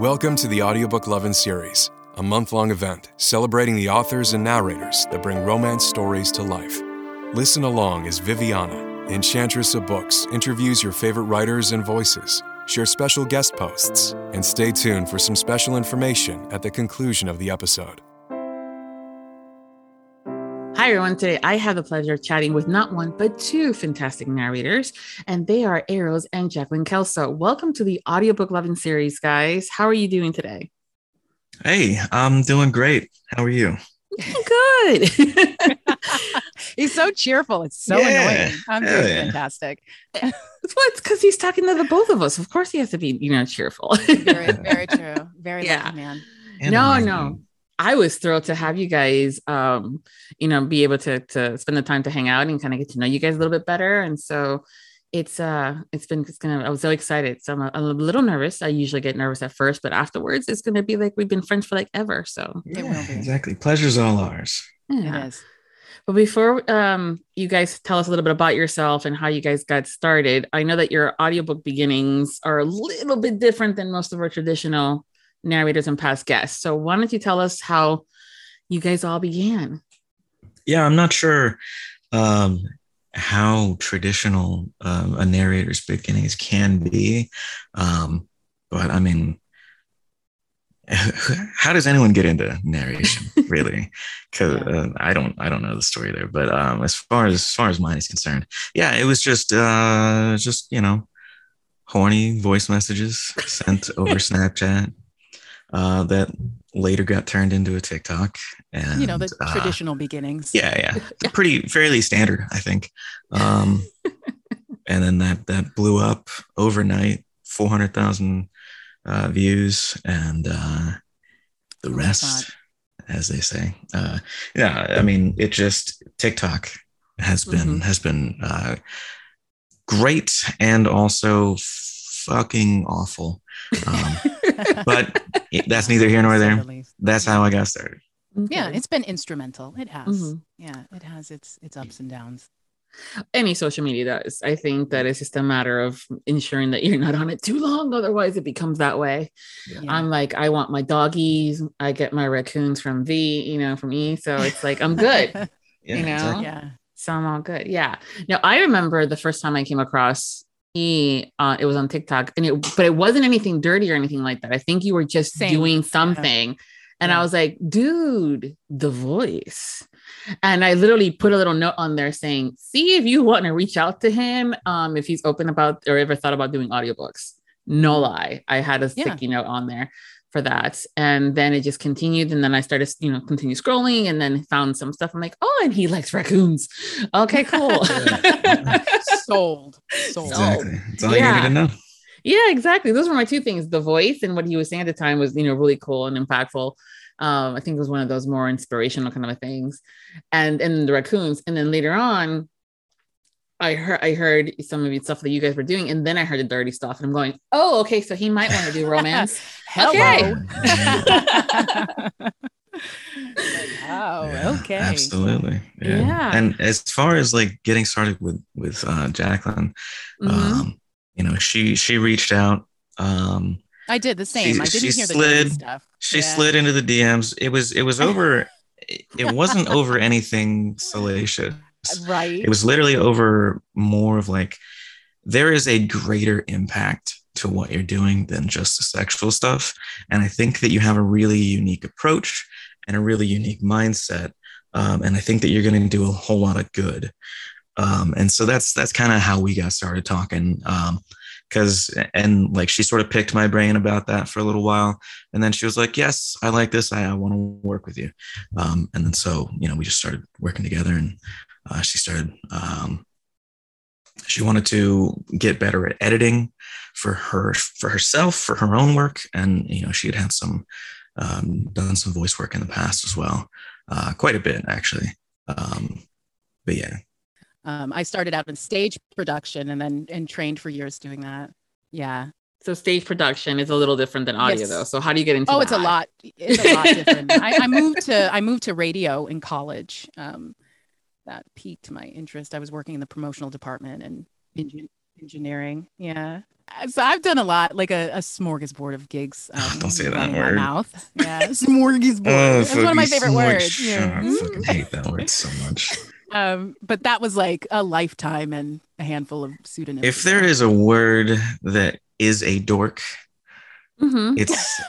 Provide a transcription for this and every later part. Welcome to the Audiobook Lovin' Series, a month-long event celebrating the authors and narrators that bring romance stories to life. Listen along as Viviana, Enchantress of Books, interviews your favorite writers and voices, share special guest posts, and stay tuned for some special information at the conclusion of the episode. Hi, everyone. Today, I have the pleasure of chatting with not one, but two fantastic narrators, and they are Eros and Jaclyn Kelso. Welcome to the Audiobook Loving Series, guys. How are you doing today? Hey, I'm doing great. How are you? Good. He's so cheerful. It's so annoying. I'm doing fantastic. Well, it's because he's talking to the both of us. Of course he has to be, cheerful. Very, very true. Very lucky man. And no. I was thrilled to have you guys, be able to spend the time to hang out and kind of get to know you guys a little bit better. And so I was so excited. So I'm a little nervous. I usually get nervous at first, but afterwards it's going to be like, we've been friends for like ever. So it will be. Exactly. Pleasure's all ours. Yeah. It is. But before you guys tell us a little bit about yourself and how you guys got started, I know that your audiobook beginnings are a little bit different than most of our traditional narrators and past guests. So why don't you tell us how you guys all began? Yeah, I'm not sure how traditional a narrator's beginnings can be. But I mean, how does anyone get into narration, really? Because I don't know the story there. But as far as mine is concerned, yeah, it was just horny voice messages sent over Snapchat. That later got turned into a TikTok, and the traditional beginnings. Yeah, fairly standard, I think. And then that blew up overnight, 400,000 views, and the rest, as they say. It just TikTok has been great and also fucking awful. But that's neither here nor there. That's how I got started. Yeah, it's been instrumental. It has. Mm-hmm. Yeah, it has its ups and downs. Any social media does. I think that it's just a matter of ensuring that you're not on it too long. Otherwise, it becomes that way. Yeah. I'm like, I want my doggies. I get my raccoons from V, from E. So it's like, I'm good. Exactly. Yeah. So I'm all good. Yeah. Now, I remember the first time I came across it was on TikTok, but it wasn't anything dirty or anything like that. I think you were just doing something, I was like, dude, the voice. And I literally put a little note on there saying, see if you want to reach out to him, if he's open about or ever thought about doing audiobooks. No lie, I had a sticky note on there for that, and then it just continued, and then I started continue scrolling, and then found some stuff. I'm like, oh, and he likes raccoons. Okay, cool. Sold. Exactly. That's all you needed to know. Yeah, exactly. Those were my two things: the voice and what he was saying at the time was really cool and impactful. I think it was one of those more inspirational kind of things, and the raccoons, and then later on, I heard some of the stuff that you guys were doing, and then I heard the dirty stuff, and I'm going, oh, okay, so he might want to do romance. Okay. Wow. Yeah, okay. Absolutely. Yeah. And as far as like getting started with Jaclyn, she reached out. I did the same. She slid into the DMs. It was over. It wasn't over anything salacious. Right. It was literally over more of like, there is a greater impact to what you're doing than just the sexual stuff. And I think that you have a really unique approach and a really unique mindset. And I think that you're going to do a whole lot of good. And so that's kind of how we got started talking. She sort of picked my brain about that for a little while. And then she was like, yes, I like this. I want to work with you. And then, we just started working together, and she started, she wanted to get better at editing for herself, for her own work. And, she had some, done some voice work in the past as well. Quite a bit actually. I started out in stage production and then trained for years doing that. Yeah. So stage production is a little different than audio though. So how do you get into that? It's a lot different. I moved to radio in college. That piqued my interest. I was working in the promotional department and engineering. Yeah. So I've done a lot, like a smorgasbord of gigs. Don't say that word. My mouth. Yeah, smorgasbord. It's one of my favorite words. Yeah. I fucking hate that word so much. But that was like a lifetime and a handful of pseudonyms. If there is a word that is a dork, it's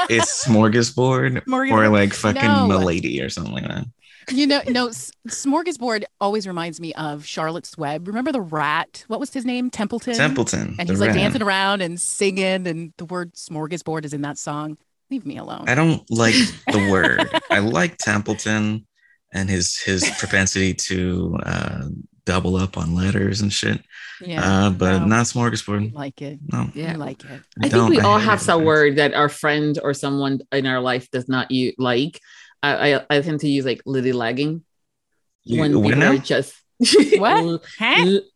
smorgasbord, or like fucking milady or something like that. You know, no, smorgasbord always reminds me of Charlotte's Web. Remember the rat? What was his name? Templeton. And he's like dancing around and singing, and the word smorgasbord is in that song. Leave me alone. I don't like the word. I like Templeton and his propensity to double up on letters and shit. Yeah, but not smorgasbord. Like it. No. Yeah. I like it. I think we all have some word that our friend or someone in our life does not like. I tend to use like lily-lagging when people are just what?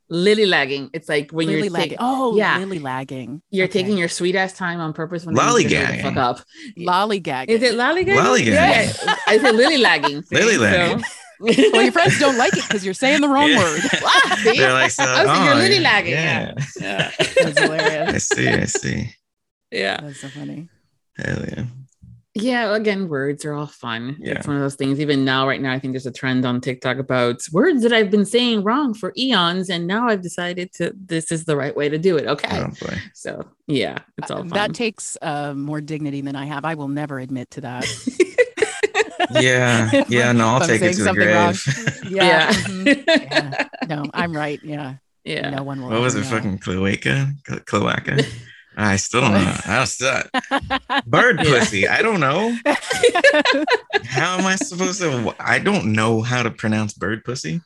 Lily-lagging. It's like when you're taking lily-lagging. You're taking your sweet ass time on purpose. When lollygagging. Fuck up. Lollygagging. Is it lollygagging? Lollygagging. Yeah. I said lily-lagging. Lily-lagging. So. Well, your friends don't like it because you're saying the wrong word. They're like, so, you're lily-lagging. Yeah. That's hilarious. I see. Yeah. That's so funny. Hell yeah. Yeah, again, words are all fun. Yeah. It's one of those things. Even now, right now, I think there's a trend on TikTok about words that I've been saying wrong for eons, and now I've decided this is the right way to do it. Okay, so yeah, it's all fun. That takes more dignity than I have. I will never admit to that. I'll take it to the grave. No, I'm right. Yeah, no one will. What was it? Fucking cloaca. I still don't know. I was bird pussy. I don't know. How am I supposed to? I don't know how to pronounce bird pussy.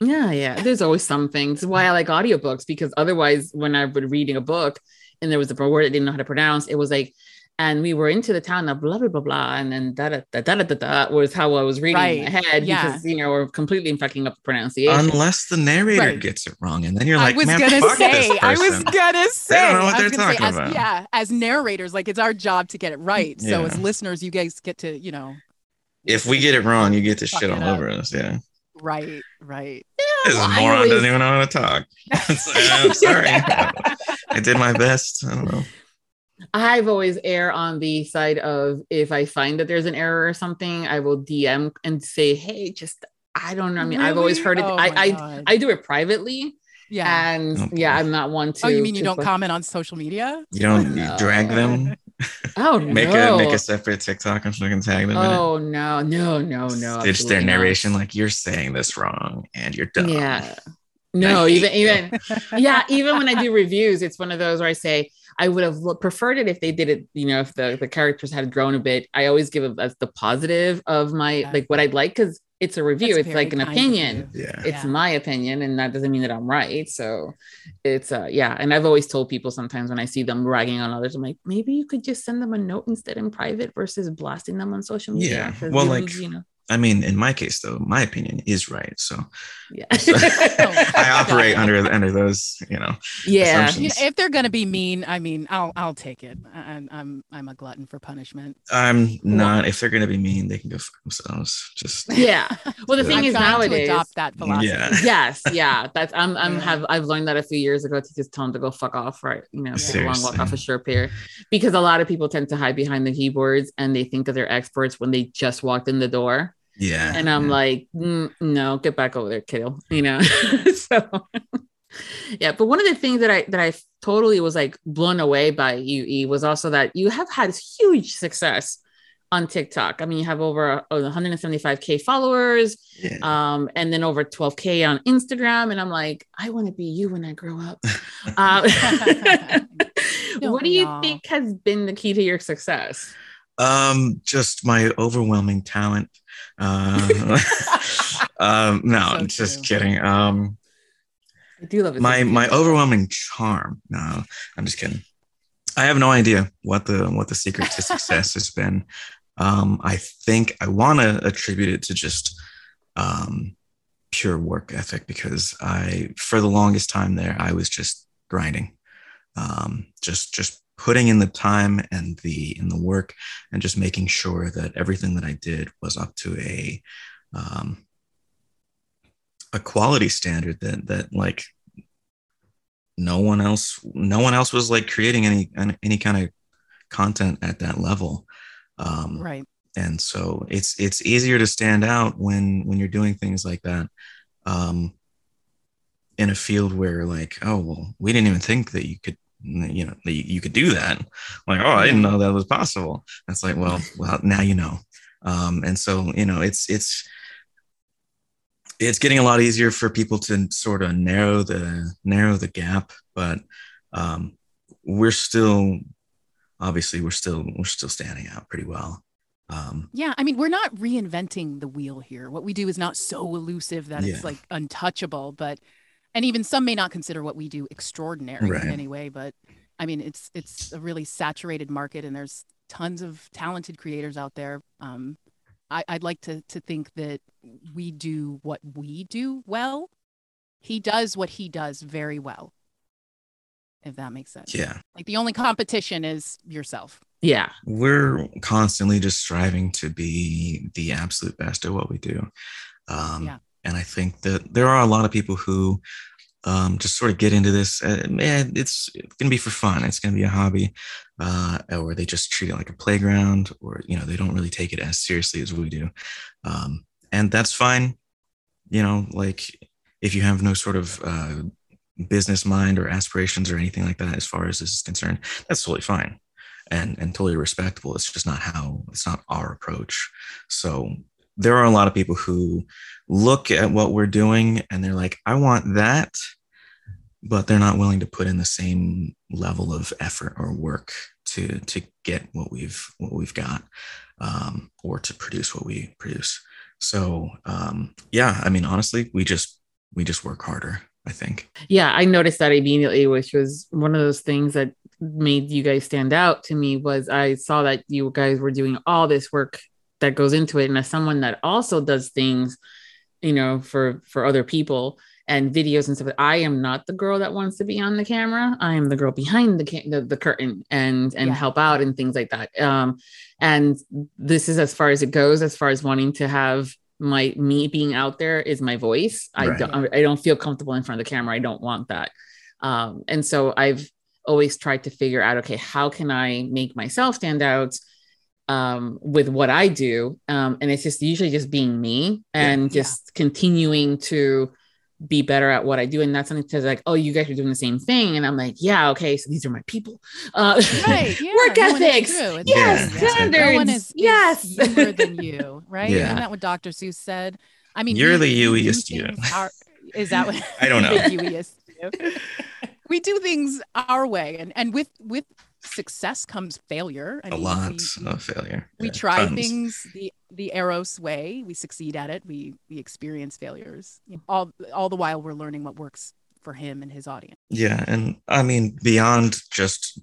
Yeah. There's always some things. Why I like audiobooks, because otherwise, when I would reading a book and there was a word I didn't know how to pronounce, it was like, and we were into the town of blah blah blah blah, and then da da da da was how I was reading in my head because we're completely fucking up the pronunciation. Unless the narrator gets it wrong, and then you're like, I was gonna say, I don't know what they're talking about. As narrators, like it's our job to get it right. Yeah. So as listeners, you guys get to, you know, if we get it wrong, you get this shit all over us. Yeah. Right. This moron doesn't even know how to talk. I'm sorry. I did my best. I don't know. I've always err on the side of, if I find that there's an error or something, I will DM and say, hey, just, I don't know. I mean, really? I've always heard it. I do it privately. Yeah. And I'm not one to. Oh, you mean you don't comment on social media? You don't drag them? Oh, no. Make a separate TikTok and fucking tag them in it. Oh, no. It's their narration. Not. Like, you're saying this wrong and you're dumb. Yeah. No, even when I do reviews, it's one of those where I say, I would have preferred it if they did it, you know, if the characters had grown a bit. I always give as the positive of my, like what I'd like, because it's a review. It's like an opinion. Yeah. It's my opinion. And that doesn't mean that I'm right. So it's, And I've always told people sometimes when I see them ragging on others, I'm like, maybe you could just send them a note instead in private versus blasting them on social media. Yeah. Well, like, you know. I mean, in my case, though, my opinion is right. So, so I operate under those, you know. Yeah. If they're gonna be mean, I mean, I'll take it. I'm a glutton for punishment. I'm not. If they're gonna be mean, they can go fuck themselves. Just Well, the thing is, nowadays, to adopt that philosophy. Yeah. Yes. Yeah. That's I've learned that a few years ago to just tell them to go fuck off, right? You know, take a long walk off a short pier, because a lot of people tend to hide behind the keyboards and they think that they're experts when they just walked in the door. Yeah, and I'm like, no, get back over there, kiddo. You know, so yeah. But one of the things that I totally was like blown away by UE was also that you have had huge success on TikTok. I mean, you have over 175,000 followers, and then over 12,000 on Instagram. And I'm like, I want to be you when I grow up. What do you think has been the key to your success? Just my overwhelming talent. No, so just kidding. I do love it. My overwhelming charm. No, I'm just kidding. I have no idea what the secret to success has been. I think I want to attribute it to just pure work ethic, because for the longest time there, I was just grinding, just putting in the time and the work, and just making sure that everything that I did was up to a quality standard that like no one else was like creating any kind of content at that level. Right. And so it's easier to stand out when you're doing things like that, in a field where like, oh, well, we didn't even think that you could, you know, that you could do that. Like, oh, I didn't know that was possible. That's like, well, now, you know. And so, you know, it's getting a lot easier for people to sort of narrow the gap, but we're still, obviously we're still standing out pretty well. Yeah, I mean, we're not reinventing the wheel here. What we do is not so elusive that it's like untouchable, and even some may not consider what we do extraordinary in any way, but I mean, it's a really saturated market and there's tons of talented creators out there. I'd like to think that we do what we do well. He does what he does very well, if that makes sense. Yeah. Like the only competition is yourself. Yeah. We're constantly just striving to be the absolute best at what we do. And I think that there are a lot of people who just sort of get into this. It's going to be for fun. It's going to be a hobby. Or they just treat it like a playground, or, you know, they don't really take it as seriously as we do. And that's fine. You know, like if you have no sort of business mind or aspirations or anything like that, as far as this is concerned, that's totally fine and totally respectable. It's just it's not our approach. So there are a lot of people who look at what we're doing and they're like, I want that, but they're not willing to put in the same level of effort or work to get what we've got, or to produce what we produce. So, yeah, I mean, honestly, we just work harder, I think. Yeah. I noticed that immediately, which was one of those things that made you guys stand out to me. Was I saw that you guys were doing all this work that goes into it, and as someone that also does things, you know, for other people and videos and stuff, I am not the girl that wants to be on the camera. I am the girl behind the curtain and help out and things like that. And this is as far as it goes, as far as wanting to have me being out there is my voice. Right. I don't feel comfortable in front of the camera. I don't want that. And so I've always tried to figure out, okay, how can I make myself stand out with what I do. And it's just usually just being me and just continuing to be better at what I do. And that's something that's like, oh, you guys are doing the same thing. And I'm like, yeah, okay. So these are my people. Right, yeah. Work ethics. Yes. Standards. No one is younger than you, right? Yeah. Isn't that what Dr. Seuss said? I mean, you're the Yuiest you. Is that what? I don't know. We do things our way. And with success comes failure. I mean, a lot of failure. We try things the Eros way. We succeed at it. We experience failures. You know, all the while we're learning what works for him and his audience. Yeah, and I mean beyond just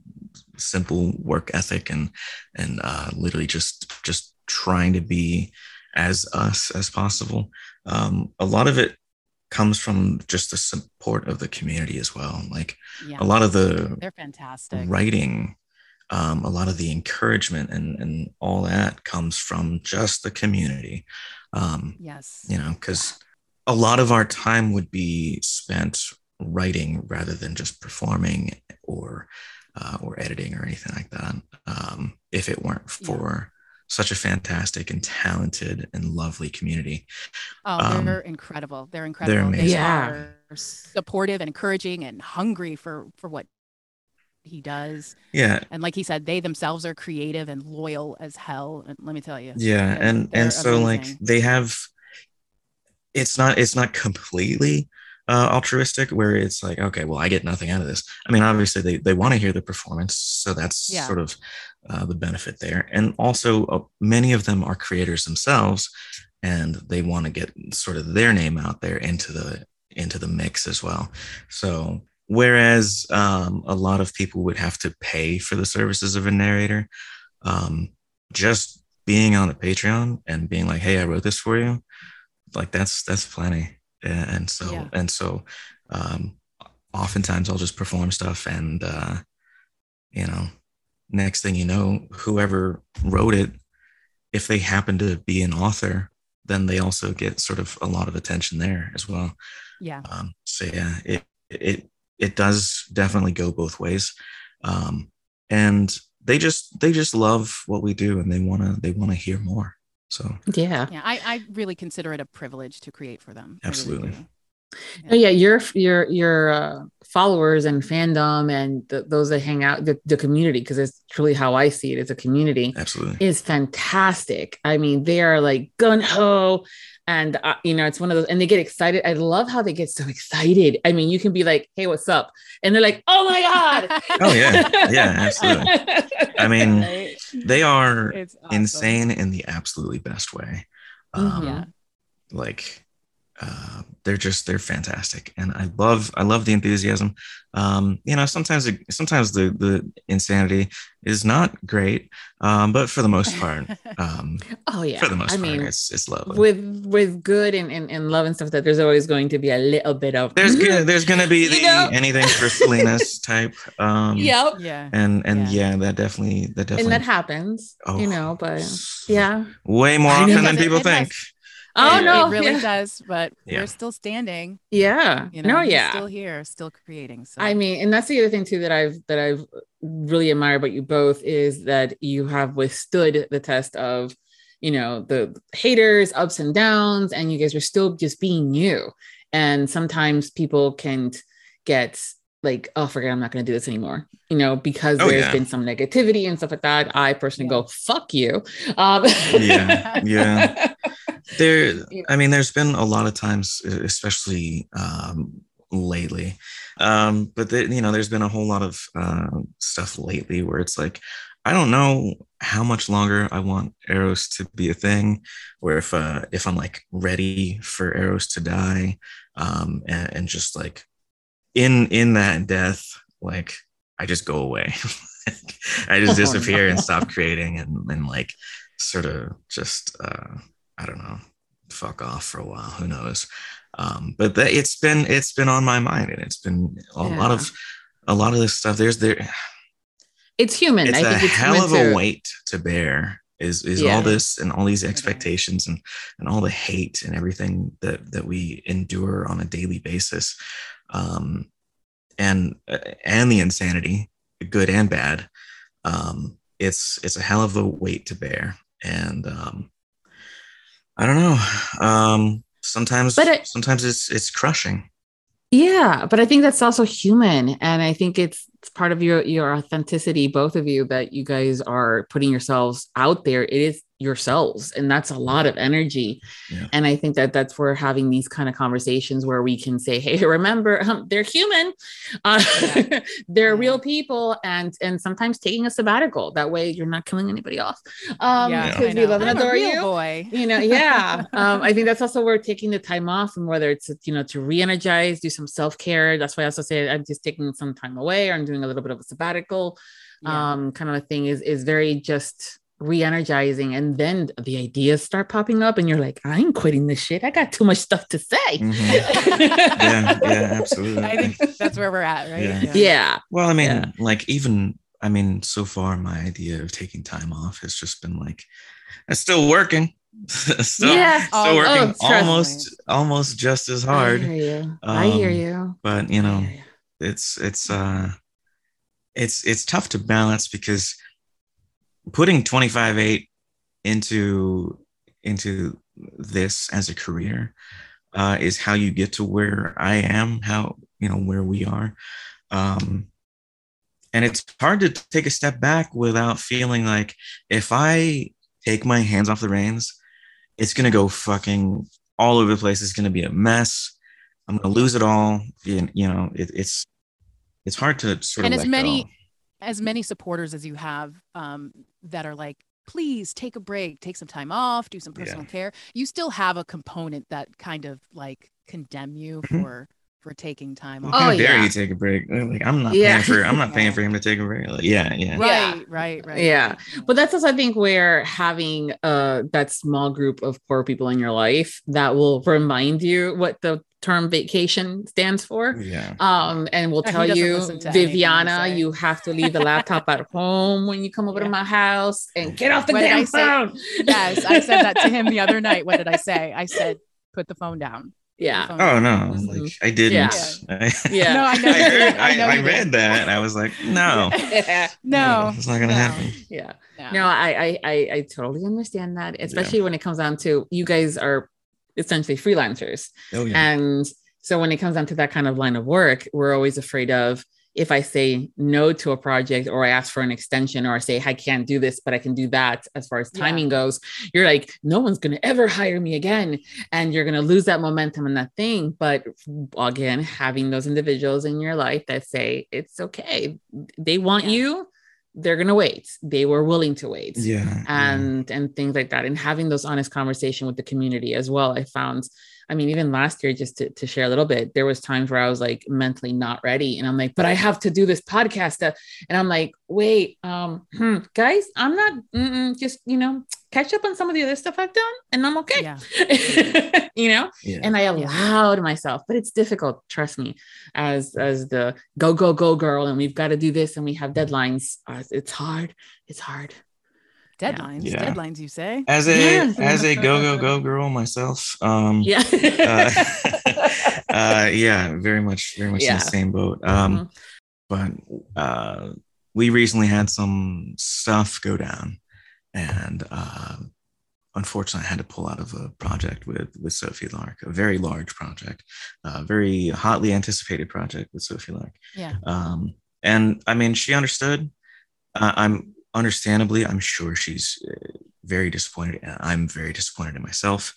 simple work ethic and literally just trying to be as us as possible. A lot of it comes from just the support of the community as well. Like a lot of they're fantastic writing, a lot of the encouragement and all that comes from just the community. Yes. You know, because a lot of our time would be spent writing rather than just performing or editing or anything like that. If it weren't for such a fantastic and talented and lovely community. Oh, they're incredible. They're incredible. They're amazing. They are supportive and encouraging and hungry for what he does. Yeah. And like he said, they themselves are creative and loyal as hell. And let me tell you. Yeah. And so amazing. Like they have, it's not completely altruistic where it's like, okay, well, I get nothing out of this. I mean, obviously they want to hear the performance. So that's sort of the benefit there. And also many of them are creators themselves and they want to get sort of their name out there into the mix as well. So whereas a lot of people would have to pay for the services of a narrator, just being on a Patreon and being like, hey, I wrote this for you. Like that's plenty. And so oftentimes I'll just perform stuff and, you know, next thing you know, whoever wrote it, if they happen to be an author, then they also get sort of a lot of attention there as well. Yeah. So yeah, it it does definitely go both ways. And they just love what we do, and they want to hear more. So yeah, I really consider it a privilege to create for them. Absolutely. Really. Yeah. No, yeah, your followers and fandom and those that hang out, the community, because it's truly how I see it. It's a community. Absolutely, is fantastic. I mean, they are like gung ho, and it's one of those, and they get excited. I love how they get so excited. I mean, you can be like, "Hey, what's up?" and they're like, "Oh my god!" Oh yeah, absolutely. I mean, right? They are awesome. Insane in the absolutely best way. They're fantastic, and I love the enthusiasm. Sometimes the insanity is not great, but for the most part, for the most part, it's lovely. With good and love and stuff, that there's always going to be a little bit of there's gonna be the anything for Selena's type. Yep. Yeah. And that definitely and that happens. Oh, but yeah, way more often than people think. Oh, no, it really does. But we're still standing. Yeah. Still here, still creating. So I mean, and that's the other thing, too, that I've really admired about you both, is that you have withstood the test of, the haters, ups and downs. And you guys are still just being you. And sometimes people can get like, oh, forget it, I'm not going to do this anymore, because there's been some negativity and stuff like that. I personally go, fuck you. Yeah. There's been a lot of times, especially lately, but there's been a whole lot of stuff lately where it's like, I don't know how much longer I want Eros to be a thing, or if I'm like ready for Eros to die, and just like in that death, like I just go away, I just disappear and stop creating, and like sort of just. I don't know, fuck off for a while. Who knows? But that it's been on my mind, and it's been a lot of this stuff. It's human. It's a hell of a weight to bear. Is all this and all these expectations and all the hate and everything that we endure on a daily basis, and the insanity, good and bad. It's a hell of a weight to bear, and I don't know. Sometimes it's crushing. Yeah, but I think that's also human, and I think it's part of your authenticity, both of you, that you guys are putting yourselves out there. It is yourselves, and that's a lot of energy. Yeah. And I think that's where having these kind of conversations where we can say, hey, remember, they're human, they're real people, and sometimes taking a sabbatical. That way you're not killing anybody off. Because we love and adore you. Boy. I think that's also where taking the time off, and whether it's, to re-energize, do some self-care. That's why I also say I'm just taking some time away, or I'm doing a little bit of a sabbatical, kind of a thing is very just re-energizing, and then the ideas start popping up and you're like, I ain't quitting this shit. I got too much stuff to say. Mm-hmm. yeah, absolutely. I think that's where we're at, right? Yeah. Yeah. Well, so far my idea of taking time off has just been like, I'm still working. Still working almost just as hard. I hear you. But it's tough to balance, because putting 25/8 into this as a career is how you get to where I am, where we are. And it's hard to take a step back without feeling like, if I take my hands off the reins, it's going to go fucking all over the place. It's going to be a mess. I'm going to lose it all. It's hard to sort of let go. As many supporters as you have, that are like, please take a break, take some time off, do some personal care. You still have a component that kind of like condemn you for taking time off. How dare you take a break? Like, I'm not paying for him to take a break. Like, Right. Yeah. But that's also, I think, where having that small group of core people in your life that will remind you what the term vacation stands for. Yeah. And we'll tell you, Viviana, you have to leave the laptop at home when you come over to my house, and get off the damn phone. Yes, I said that to him the other night. What did I say? I said, put the phone down. Yeah. Oh no, mm-hmm. like I didn't. Yeah. Yeah. No, I know. I read that and I was like, no. No. It's not gonna happen. Yeah. No, I totally understand that, especially when it comes down to you guys are essentially freelancers. Oh, yeah. And so when it comes down to that kind of line of work, we're always afraid of, if I say no to a project or I ask for an extension or I say, I can't do this, but I can do that as far as timing goes, you're like, no one's going to ever hire me again. And you're going to lose that momentum and that thing. But again, having those individuals in your life that say, it's okay. They want you. They're going to wait. They were willing to wait. Yeah. And things like that. And having those honest conversations with the community as well. I found, I mean, even last year, just to share a little bit, there was times where I was like mentally not ready. And I'm like, but I have to do this podcast stuff. And I'm like, wait, guys, I'm not just, you know, catch up on some of the other stuff I've done and I'm okay. Yeah. You know, and I allowed myself, but it's difficult. Trust me, as the go girl. And we've got to do this and we have deadlines. It's hard. It's hard. Deadlines, deadlines, you say? As a go girl myself. Very much in the same boat. But we recently had some stuff go down, and unfortunately, I had to pull out of a project with Sophie Lark, a very large project, a very hotly anticipated project with Sophie Lark. Yeah. And I mean, she understood. Understandably, I'm sure she's very disappointed, and I'm very disappointed in myself.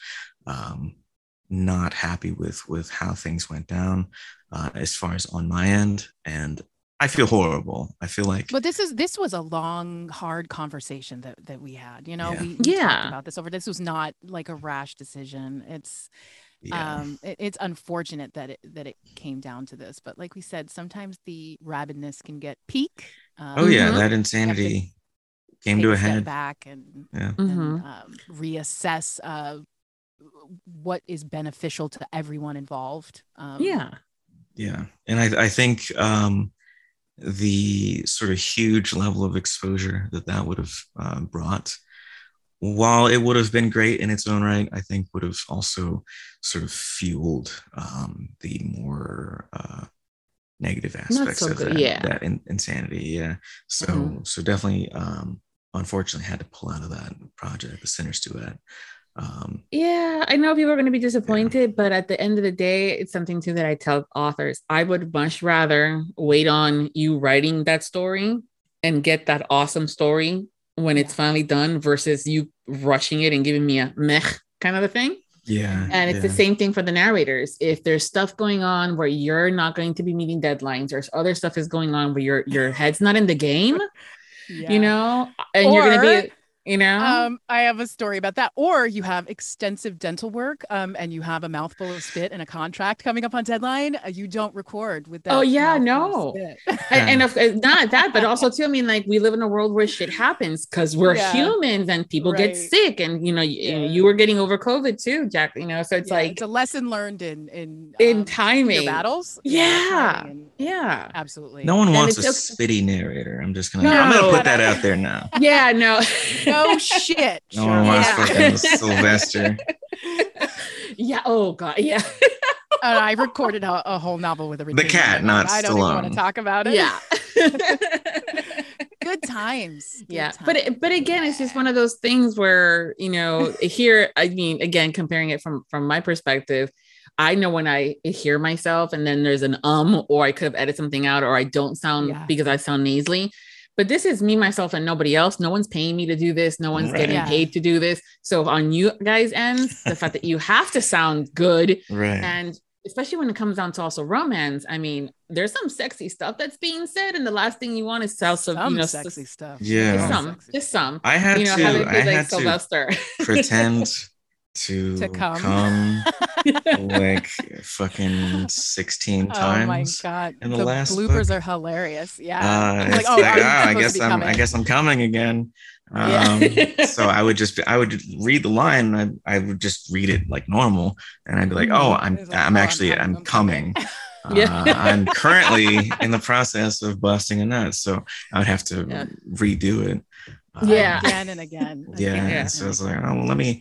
Not happy with how things went down, as far as on my end, and I feel horrible. I feel like. But this was a long, hard conversation that we had. You know, we talked about this over. This was not like a rash decision. It's. Yeah. It's unfortunate that it came down to this, but like we said, sometimes the rabidness can get peak. That insanity. Came to a head back and, and reassess what is beneficial to everyone involved. And I think the sort of huge level of exposure that would have brought, while it would have been great in its own right, I think would have also sort of fueled the more negative aspects of that, that insanity. Yeah. So definitely. Unfortunately had to pull out of that project, The Sinners Do It. I know people are going to be disappointed, but at the end of the day, it's something too that I tell authors. I would much rather wait on you writing that story and get that awesome story when it's finally done versus you rushing it and giving me a meh kind of a thing. Yeah. And it's the same thing for the narrators. If there's stuff going on where you're not going to be meeting deadlines or other stuff is going on where your head's not in the game, you know, and you're going to be... You know, I have a story about that. Or you have extensive dental work, and you have a mouthful of spit and a contract coming up on deadline. You don't record with that. Oh yeah, no. And not that, but also too. I mean, like we live in a world where shit happens because we're humans and people get sick, and you know, you were getting over COVID too, Jack. You know, so it's like it's a lesson learned in timing your battles. Yeah, absolutely. No one wants a spitty narrator. I'm gonna put that out there now. Yeah, no. Oh shit! No one wants fucking Sylvester. Yeah. Oh god. Yeah. I recorded a whole novel with the cat. Not I don't even want to talk about it. Yeah. Good times. Yeah. Good times. But again, it's just one of those things where you know here. I mean, again, comparing it from my perspective. I know when I hear myself and then there's an or I could have edited something out or I don't sound because I sound nasally. But this is me, myself, and nobody else. No one's paying me to do this. No one's getting paid to do this. So on you guys' ends, the fact that you have to sound good. Right. And especially when it comes down to also romance. I mean, there's some sexy stuff that's being said. And the last thing you want is sexy stuff. Yeah. Just some. I had to, Sylvester. Pretend to come like fucking 16 times. Oh my god! In the last bloopers book. Are hilarious. Yeah. I guess I'm coming again. So I would read the line. I would just read it like normal, and I'd be like, I'm coming. I'm currently in the process of busting a nut, so I would have to redo it. Again and again. Yeah. So it's like, oh, let me.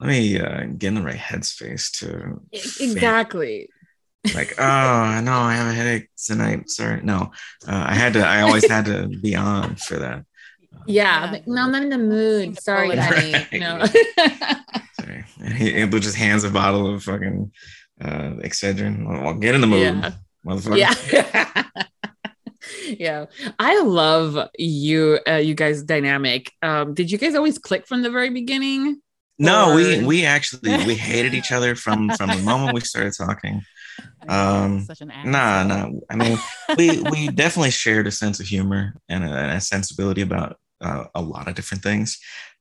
let me get in the right headspace to exactly think. Like, oh no, I have a headache tonight. Sorry, no, I always had to be on for that. Yeah, like, no, I'm not in the mood. Sorry, honey. Right. No. Sorry. He just hands a bottle of fucking Excedrin. Well, get in the mood, motherfucker. Yeah. Yeah, I love you. You guys' dynamic. Did you guys always click from the very beginning? No, or... we hated each other from the moment we started talking. Such an asshole. Nah. I mean, we definitely shared a sense of humor and a sensibility about a lot of different things.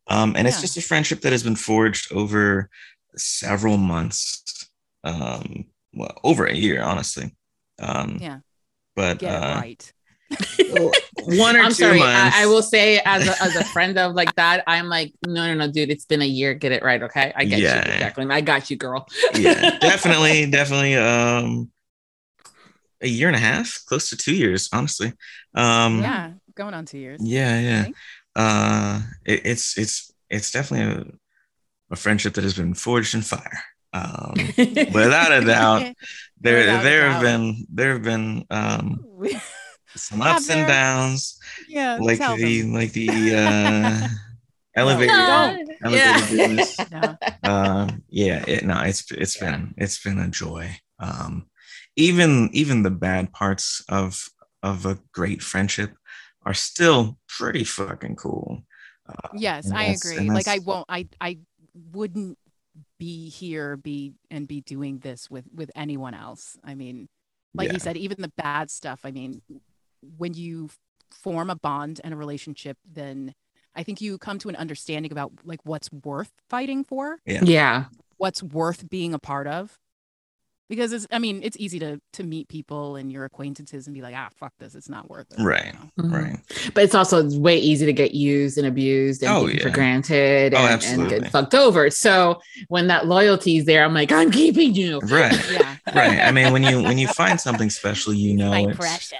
And it's just a friendship that has been forged over several months. Well, over a year, honestly. But right. One or I'm two sorry, months. I will say, as a friend of like that, I'm like, no, dude, it's been a year. Get it right, okay? I get you, Jaclyn. I got you, girl. Yeah, definitely. A year and a half, close to 2 years, honestly. Going on 2 years. Yeah. It's definitely a friendship that has been forged in fire. Without a doubt, there have been some ups and downs, like the elevator, business. It's been a joy. Even the bad parts of a great friendship are still pretty fucking cool. Yes, I agree. Like I wouldn't be doing this with anyone else. I mean, like you said, even the bad stuff. I mean, when you form a bond and a relationship, then I think you come to an understanding about like what's worth fighting for. Yeah. What's worth being a part of. Because it's easy to meet people and your acquaintances and be like, fuck this, it's not worth it. Right. You know? Mm-hmm. Right. But it's also way easy to get used and abused and taken for granted and get fucked over. So when that loyalty is there, I'm like, I'm keeping you. Right. Yeah. Right. I mean, when you find something special, you know it's precious.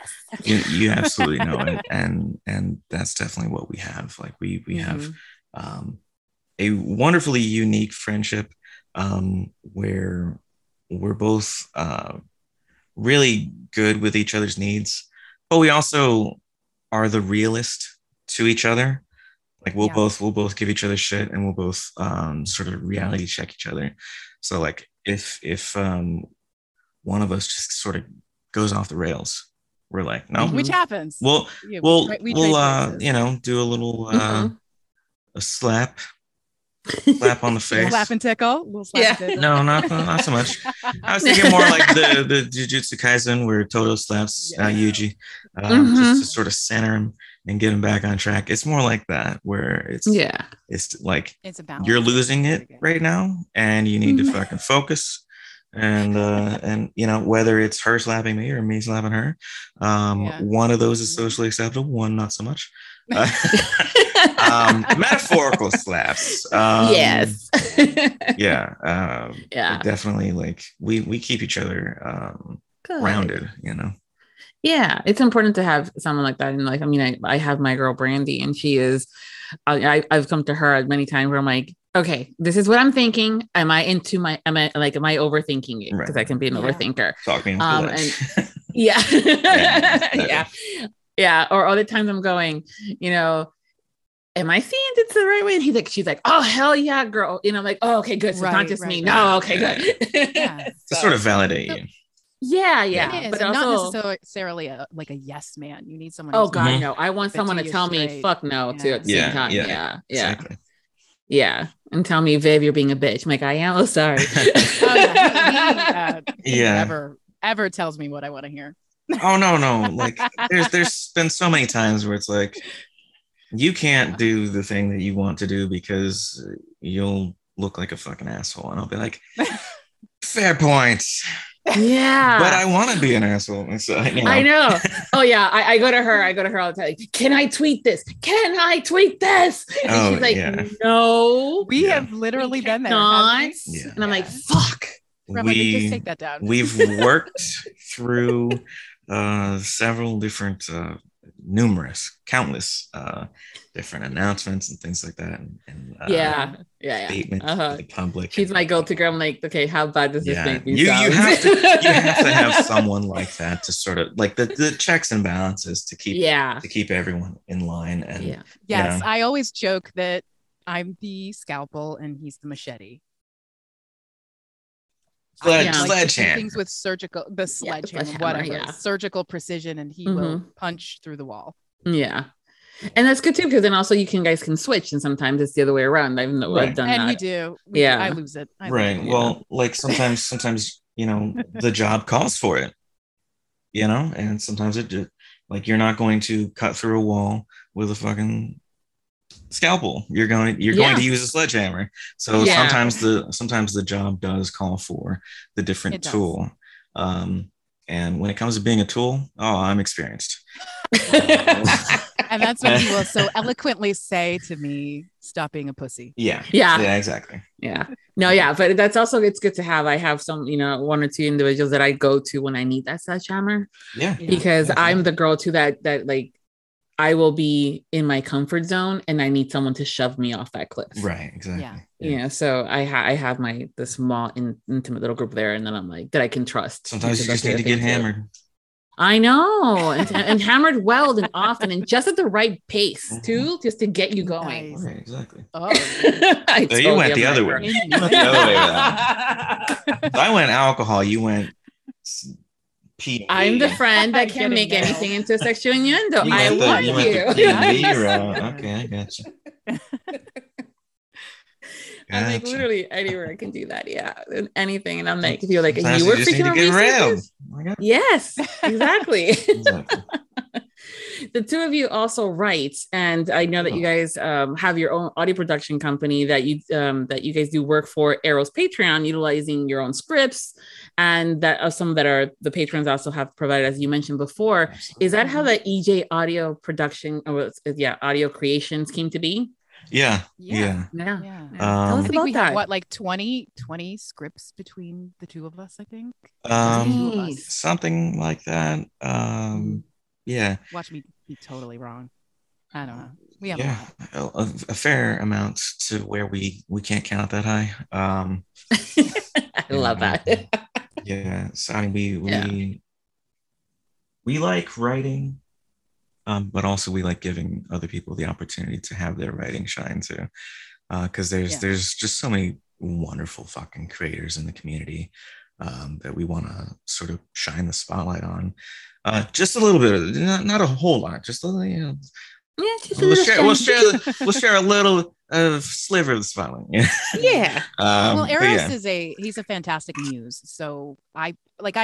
You absolutely know it. And that's definitely what we have. Like we have a wonderfully unique friendship where we're both really good with each other's needs, but we also are the realist to each other. Like we'll both give each other shit, and we'll both sort of reality check each other. So like if one of us just sort of goes off the rails, we're like, no, which happens. Well, we'll do a little a slap. Slap on the face. Slap and tickle. We'll slap and tickle. No, not so much. I was thinking more like the Jujutsu Kaisen where Toto slaps Yuji just to sort of center him and get him back on track. It's more like that where it's like it's about you're losing it right now and you need to fucking focus and you know whether it's her slapping me or me slapping her, one of those is socially acceptable, one not so much. Metaphorical slaps. Yes. Yeah. Definitely. Like we keep each other grounded. You know. Yeah, it's important to have someone like that. And like, I mean, I have my girl Brandy, and she is. I've come to her many times where I'm like, okay, this is what I'm thinking. Am I overthinking it? Because I can be an overthinker. Talk me into and yeah. Or other times I'm going, you know, am I seeing it's the right way? And she's like, oh, hell yeah, girl. And I'm like, oh, okay, good. So it's not just me. Right. No, okay, good. Yeah. So, to sort of validate you. Yeah. It is. But also, not necessarily a yes man. You need someone. Oh, God, no. I want someone to tell me fuck no too at the same time. Yeah. Exactly. Yeah. And tell me, Viv, you're being a bitch. I'm like, I am. Oh, sorry. Ever tells me what I want to hear. Oh, no. Like, there's been so many times where it's like, you can't do the thing that you want to do because you'll look like a fucking asshole. And I'll be like, fair point. Yeah. But I want to be an asshole. So, you know. I know. Oh, yeah. I go to her all the time. Like, can I tweet this? And she's like, no. We have literally been there. And I'm like, fuck. Remember, just take that down. We've worked through several different numerous, countless different announcements and things like that. And statements to the public. She's my go-to girl. I'm like, okay, how bad does this make me sound? You have to have someone like that to sort of like the checks and balances to keep everyone in line. And yes, you know, I always joke that I'm the scalpel and he's the machete. Sledgehammer. Things with surgical, the sledgehammer, whatever, surgical precision, and he will punch through the wall. Yeah, and that's good too, because then also you guys can switch, and sometimes it's the other way around. I lose it. I lose it. Well, like sometimes you know the job calls for it, you know, and sometimes it just like you're not going to cut through a wall with a fucking scalpel. You're going to use a sledgehammer. So sometimes the job does call for the different tool. And when it comes to being a tool, I'm experienced. And that's what he will so eloquently say to me, stop being a pussy. Yeah, exactly. Yeah. No, yeah, but that's also, it's good to have. I have some, you know, one or two individuals that I go to when I need that sledgehammer. Yeah. Because I'm the girl too that like I will be in my comfort zone and I need someone to shove me off that cliff. Right. Exactly. Yeah. Yeah. So I have the small intimate little group there. And then I'm like, that I can trust. Sometimes you just need to get hammered. I know. And hammered well and often and just at the right pace too, just to get you going. Nice. Right, exactly. Oh, so you went the other way. I went alcohol. You went... PA. I'm the friend that can make anything into sexual innuendo. I love you. Okay, I got you. I'm like, literally anywhere I can do that. Yeah, anything. And I'm like, if you're like, you were freaking out. Yes, exactly. The two of you also write, and I know that you guys have your own audio production company that you guys do work for Eros Patreon, utilizing your own scripts, and that some that are the patrons also have provided, as you mentioned before. Absolutely. Is that how the EJ Audio Production, Audio Creations came to be? Yeah. Tell us about that. What, like 20 scripts between the two of us, I think. Something like that. Yeah. Watch me be totally wrong. I don't know. We have a fair amount to where we can't count that high. I love that. Yeah. So I mean, we like writing, but also we like giving other people the opportunity to have their writing shine too. Because there's just so many wonderful fucking creators in the community that we want to sort of shine the spotlight on. Just a little bit, not a whole lot. Just a little, you know. Yeah, just a little. We'll share a little of sliver of the spotlight. Yeah. Yeah. Well, Eros he's a fantastic muse. So I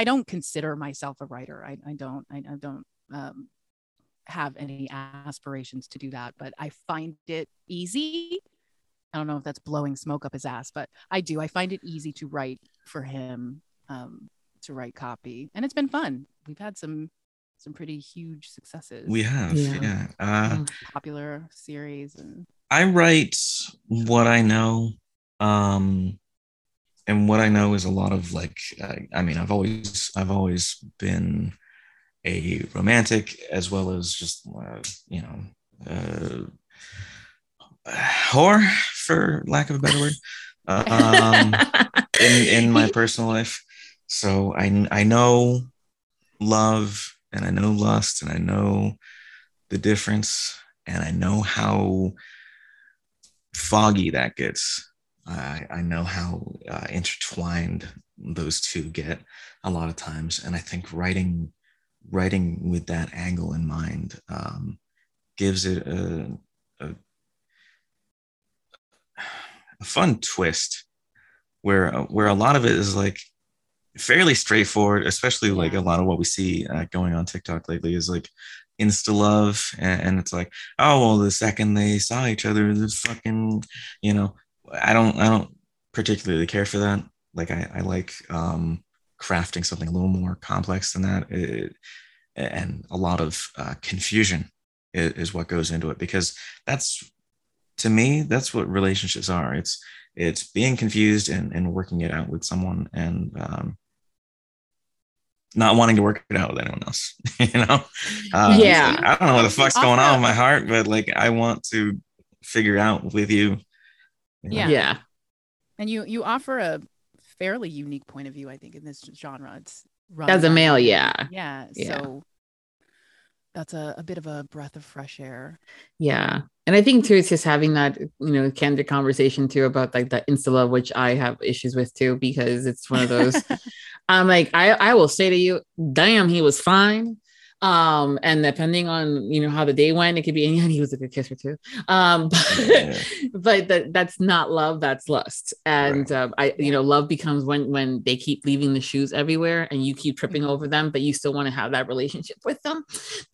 don't consider myself a writer. I don't have any aspirations to do that. But I find it easy. I don't know if that's blowing smoke up his ass, but I do. I find it easy to write for him. To write copy, and it's been fun. We've had some pretty huge successes. We have popular series, and I write what I know, and what I know is a lot of like I've always been a romantic as well as just whore, for lack of a better word, in my personal life. So I know love, and I know lust, and I know the difference, and I know how foggy that gets. I know how intertwined those two get a lot of times, and I think writing with that angle in mind gives it a fun twist, where a lot of it is like fairly straightforward, especially like a lot of what we see going on TikTok lately is like insta love, and it's like, oh well, the second they saw each other, the fucking, you know, I don't particularly care for that. Like I like crafting something a little more complex than that, and a lot of confusion is what goes into it, because that's what relationships are. It's being confused and working it out with someone, and not wanting to work it out with anyone else, you know? Yeah. I don't know what the fuck's going on with my heart, but like, I want to figure out with you. Yeah. Yeah. And you offer a fairly unique point of view, I think, in this genre. It's as a male. Yeah. Yeah. So that's a bit of a breath of fresh air. Yeah. And I think too, it's just having that, you know, candid conversation too about like the insta love, which I have issues with too, because it's one of those, I'm like, I will say to you, damn, he was fine. And depending on, you know, how the day went, it could be, and he was a good kisser too. But that's not love, that's lust. And right. You know, love becomes when they keep leaving the shoes everywhere and you keep tripping over them, but you still want to have that relationship with them.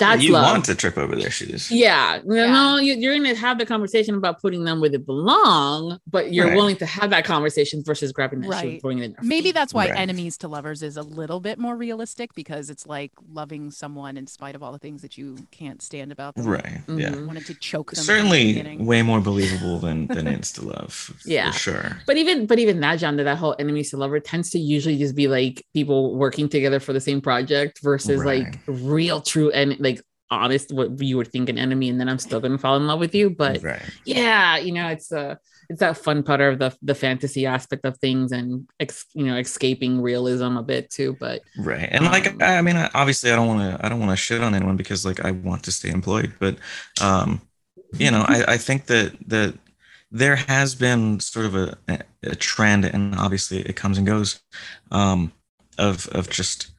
That's you love. Want to trip over their shoes. Yeah. No, you're going to have the conversation about putting them where they belong, but you're willing to have that conversation versus grabbing that shoe and throwing it in. Maybe that's why enemies to lovers is a little bit more realistic, because it's like loving someone in spite of all the things that you can't stand about them. Right. Yeah. Mm-hmm. Wanted to choke them. Certainly way more believable than insta love. Yeah. For sure. But even that genre, that whole enemies to lover tends to usually just be like people working together for the same project versus like real true and like honest what you would think an enemy, and then I'm still gonna fall in love with you. But yeah, you know, it's that fun putter of the fantasy aspect of things and escaping realism a bit too. But and like, I mean, obviously I don't want to shit on anyone, because like I want to stay employed, but you know, I think that there has been sort of a trend, and obviously it comes and goes, of just,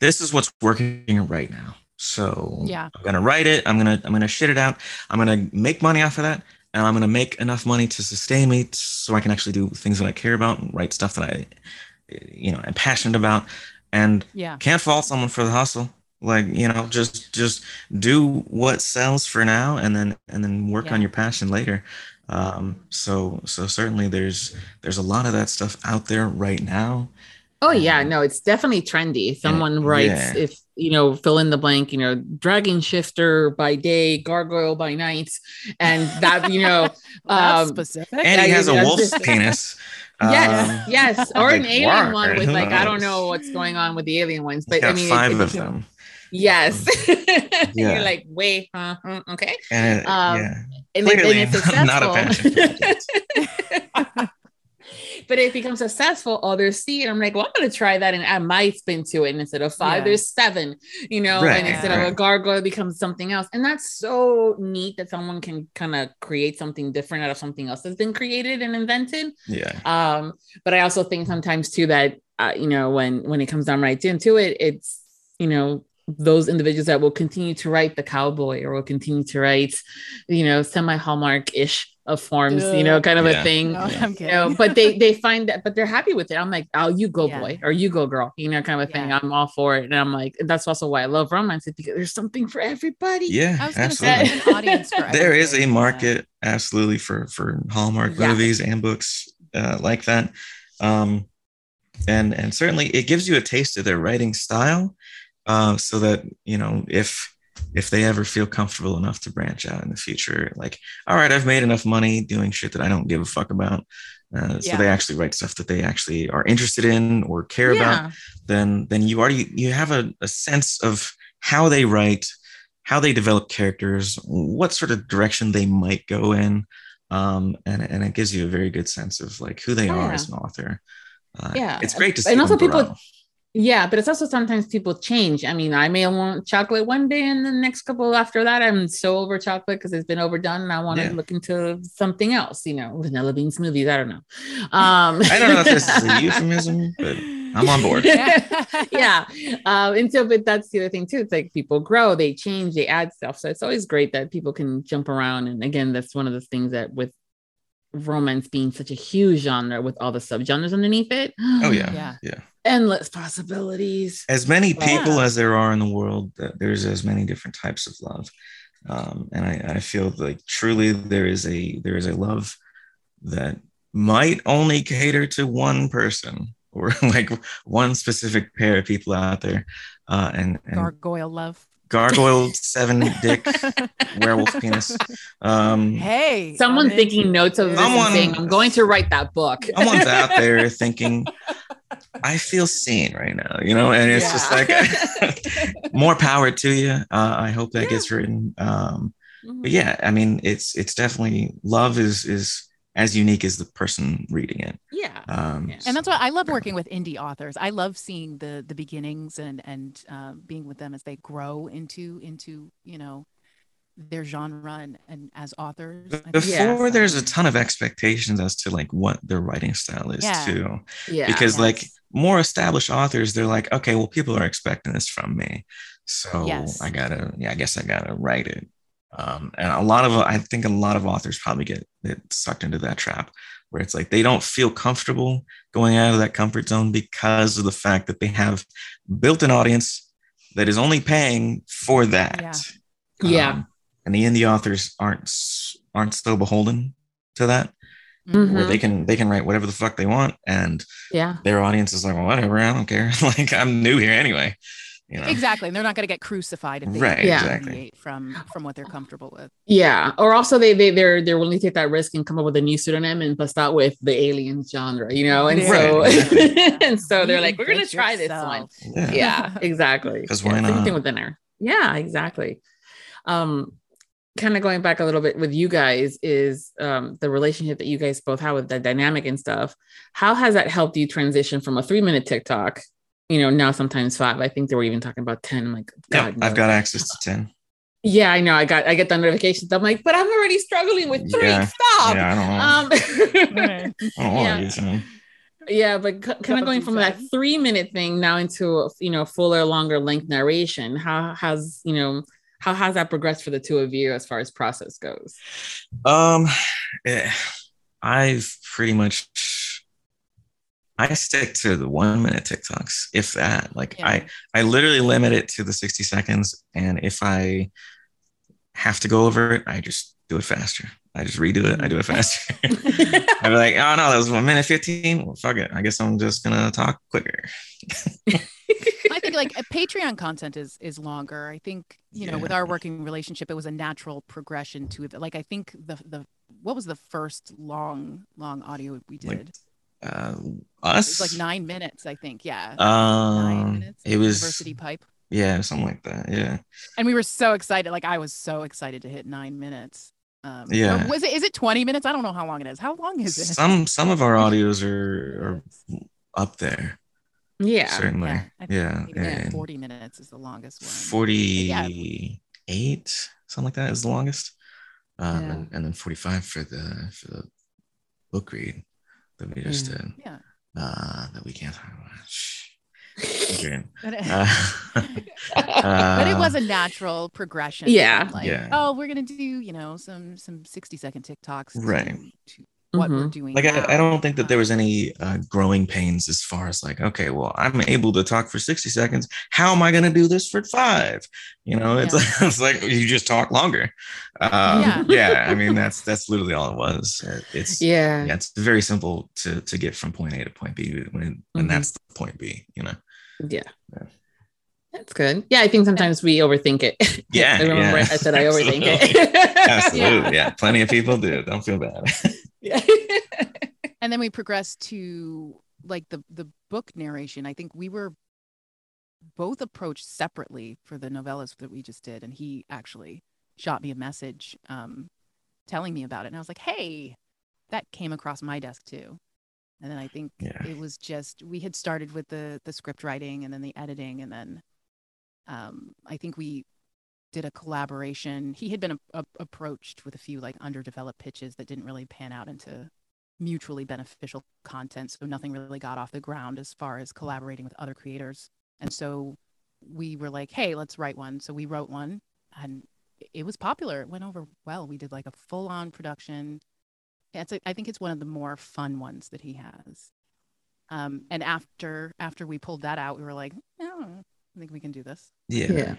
this is what's working right now, so I'm gonna write it, I'm gonna shit it out, I'm gonna make money off of that, and I'm going to make enough money to sustain me so I can actually do things that I care about and write stuff that I, you know, am passionate about. And can't fault someone for the hustle. Like, you know, just do what sells for now, and then work on your passion later. So certainly there's a lot of that stuff out there right now. Oh yeah, no, it's definitely trendy. Someone writes, if you know, fill in the blank, you know, dragon shifter by day, gargoyle by night, and that, you know, that's specific. And he has a wolf's penis. Yes, or like an alien one with like, I don't know what's going on with the alien ones, but he's got, I mean, 5 of them. Yes, you're like, wait, okay, and clearly it's successful. Not a passion. But if it becomes successful, oh, there's C, and I'm like, well, I'm gonna try that and add my spin to it. And instead of 5, there's 7, you know, and instead of a gargoyle, it becomes something else. And that's so neat that someone can kind of create something different out of something else that's been created and invented. Yeah. But I also think sometimes too that you know, when it comes down right into it, it's, you know, those individuals that will continue to write the cowboy, or will continue to write, you know, semi-Hallmark-ish of forms, you know, kind of a thing. No, I'm kidding. You know, but they find that, but they're happy with it. I'm like, oh, you go boy, or you go girl, you know, kind of a thing. I'm all for it. And I'm like, that's also why I love romance, because there's something for everybody. Yeah, I was absolutely. Say, an audience for there is a market absolutely for Hallmark movies and books like that. And certainly it gives you a taste of their writing style. So that, you know, if they ever feel comfortable enough to branch out in the future, like, all right, I've made enough money doing shit that I don't give a fuck about. So they actually write stuff that they actually are interested in or care about. Then you already, you have a sense of how they write, how they develop characters, what sort of direction they might go in. And it gives you a very good sense of like who they are as an author. It's great to see. And also people. Yeah, but it's also sometimes people change. I mean, I may want chocolate one day, and the next couple after that, I'm so over chocolate because it's been overdone, and I want to look into something else. You know, vanilla bean smoothies. I don't know. I don't know if this is a euphemism, but I'm on board. And so, but that's the other thing too. It's like people grow, they change, they add stuff. So it's always great that people can jump around. And again, that's one of the things that with romance being such a huge genre with all the subgenres underneath it. Oh yeah. Endless possibilities. As many people as there are in the world, there's as many different types of love, and I feel like truly there is a love that might only cater to one person or like one specific pair of people out there. And gargoyle love. Gargoyle 7 dick werewolf penis. Hey, someone thinking notes of this and saying, I'm going to write that book. Someone's out there thinking. I feel seen right now, you know, and it's just like more power to you. I hope that gets written. But yeah, I mean, it's definitely love is as unique as the person reading it. Yeah. And that's why I love working with indie authors. I love seeing the beginnings and being with them as they grow into, you know, their genre and as authors. Before there's a ton of expectations as to like what their writing style is too. Yeah. Because like more established authors, they're like, okay, well, people are expecting this from me. So I guess I gotta write it. And I think a lot of authors probably get sucked into that trap where it's like they don't feel comfortable going out of that comfort zone because of the fact that they have built an audience that is only paying for that. And the indie authors aren't so beholden to that, where they can write whatever the fuck they want, and their audience is like, well, whatever, I don't care. Like, I'm new here anyway. You know? Exactly. And they're not going to get crucified if they deviate from what they're comfortable with. Yeah. Or also they're willing to take that risk and come up with a new pseudonym and bust out with the alien genre, you know? And so they're like, we're going to try this one. Yeah, exactly. Because why not? Same thing with dinner. Yeah, exactly. Kind of going back a little bit with you guys is the relationship that you guys both have with the dynamic and stuff. How has that helped you transition from a 3-minute TikTok, you know, now sometimes 5. I think they were even talking about 10. I'm like, God, no. I've got access to 10. Yeah, I know. I get the notifications. I'm like, but I'm already struggling with 3. Stop. Yeah, I don't want to. Yeah, but kind of going from that 3-minute thing now into a, you know, fuller, longer length narration. How has that progressed for the two of you as far as process goes? I've pretty much. I stick to the 1-minute TikToks, if that. Like I literally limit it to the 60 seconds. And if I have to go over it, I just do it faster. I just redo it. I do it faster. I'd be like, oh no, that was 1 minute 15. Well, fuck it. I guess I'm just gonna talk quicker. I think like Patreon content is longer. I think, you know, with our working relationship, it was a natural progression to it. Like I think the what was the first long audio we did? Like, us, it was like 9 minutes, I think. Yeah. 9 minutes. It was University Pipe. Yeah, something like that. Yeah. And we were so excited. Like I was so excited to hit 9 minutes. Is it 20 minutes? I don't know how long it is. How long is it? Some of our audios are up there. Yeah. Certainly. Yeah. I think 40 minutes is the longest one. 48, something like that is the longest. And then 45 for the book read. That we just did. Yeah. That we can't talk about. But it was a natural progression. Yeah. Like, oh, we're gonna do, you know, some 60-second TikToks. Right. To what we're doing. Like I don't think that there was any growing pains as far as like, okay, well, I'm able to talk for 60 seconds. How am I gonna do this for 5? You know, it's like you just talk longer. I mean, that's literally all it was. It's very simple to get from point A to point B when that's the point B, you know? Yeah. That's good. Yeah, I think sometimes we overthink it. Yeah. I remember I said I overthink it. Absolutely. Yeah. Plenty of people do. Don't feel bad. Yeah. And then we progressed to like the book narration. I think we were both approached separately for the novellas that we just did, and he actually shot me a message telling me about it, and I was like, hey, that came across my desk too. And then I think it was just we had started with the script writing and then the editing, and then I think we did a collaboration. He had been approached with a few like underdeveloped pitches that didn't really pan out into mutually beneficial content. So nothing really got off the ground as far as collaborating with other creators. And so we were like, hey, let's write one. So we wrote one and it was popular. It went over well. We did like a full on production. I think it's one of the more fun ones that he has. And after we pulled that out, we were like, oh, I think we can do this. Yeah.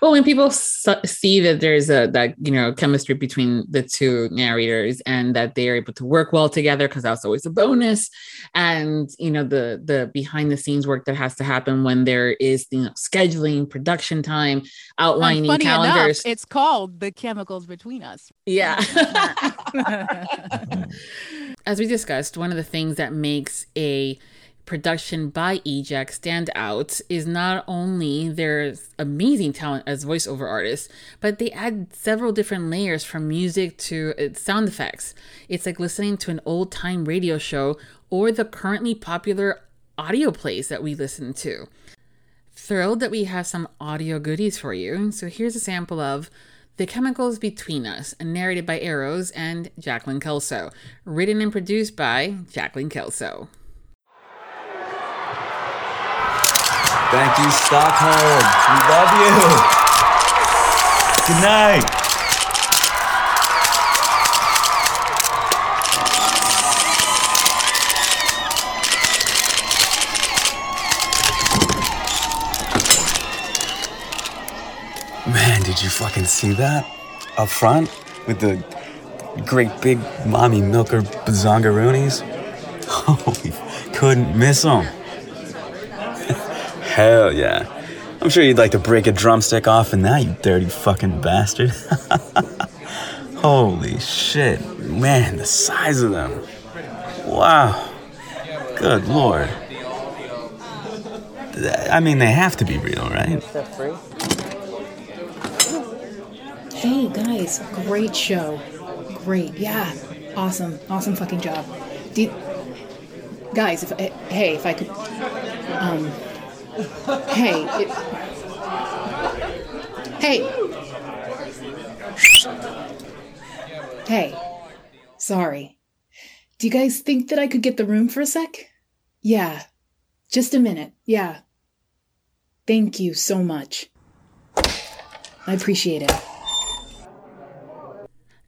Well, when people see that there's that, you know, chemistry between the two narrators and that they are able to work well together, because that's always a bonus. And, you know, the behind the scenes work that has to happen when there is, you know, scheduling, production time, outlining calendars. Enough, it's called The Chemicals Between Us. Yeah. As we discussed, one of the things that makes a production by EJ stand out is not only their amazing talent as voiceover artists, but they add several different layers from music to sound effects. It's like listening to an old-time radio show or the currently popular audio plays that we listen to. Thrilled that we have some audio goodies for you. So here's a sample of The Chemicals Between Us, narrated by Eros and Jaclyn Kelso, written and produced by Jaclyn Kelso. Thank you, Stockholm. We love you. Good night. Man, did you fucking see that? Up front with the great big mommy milker bazongaroonies? Oh, couldn't miss them. Hell yeah. I'm sure you'd like to break a drumstick off in that, you dirty fucking bastard. Holy shit. Man, the size of them. Wow. Good lord. I mean, they have to be real, right? Hey, guys. Great show. Great. Yeah. Awesome. Awesome fucking job. Guys, if I could... Hey, sorry. Do you guys think that I could get the room for a sec? Yeah, just a minute, yeah. Thank you so much. I appreciate it.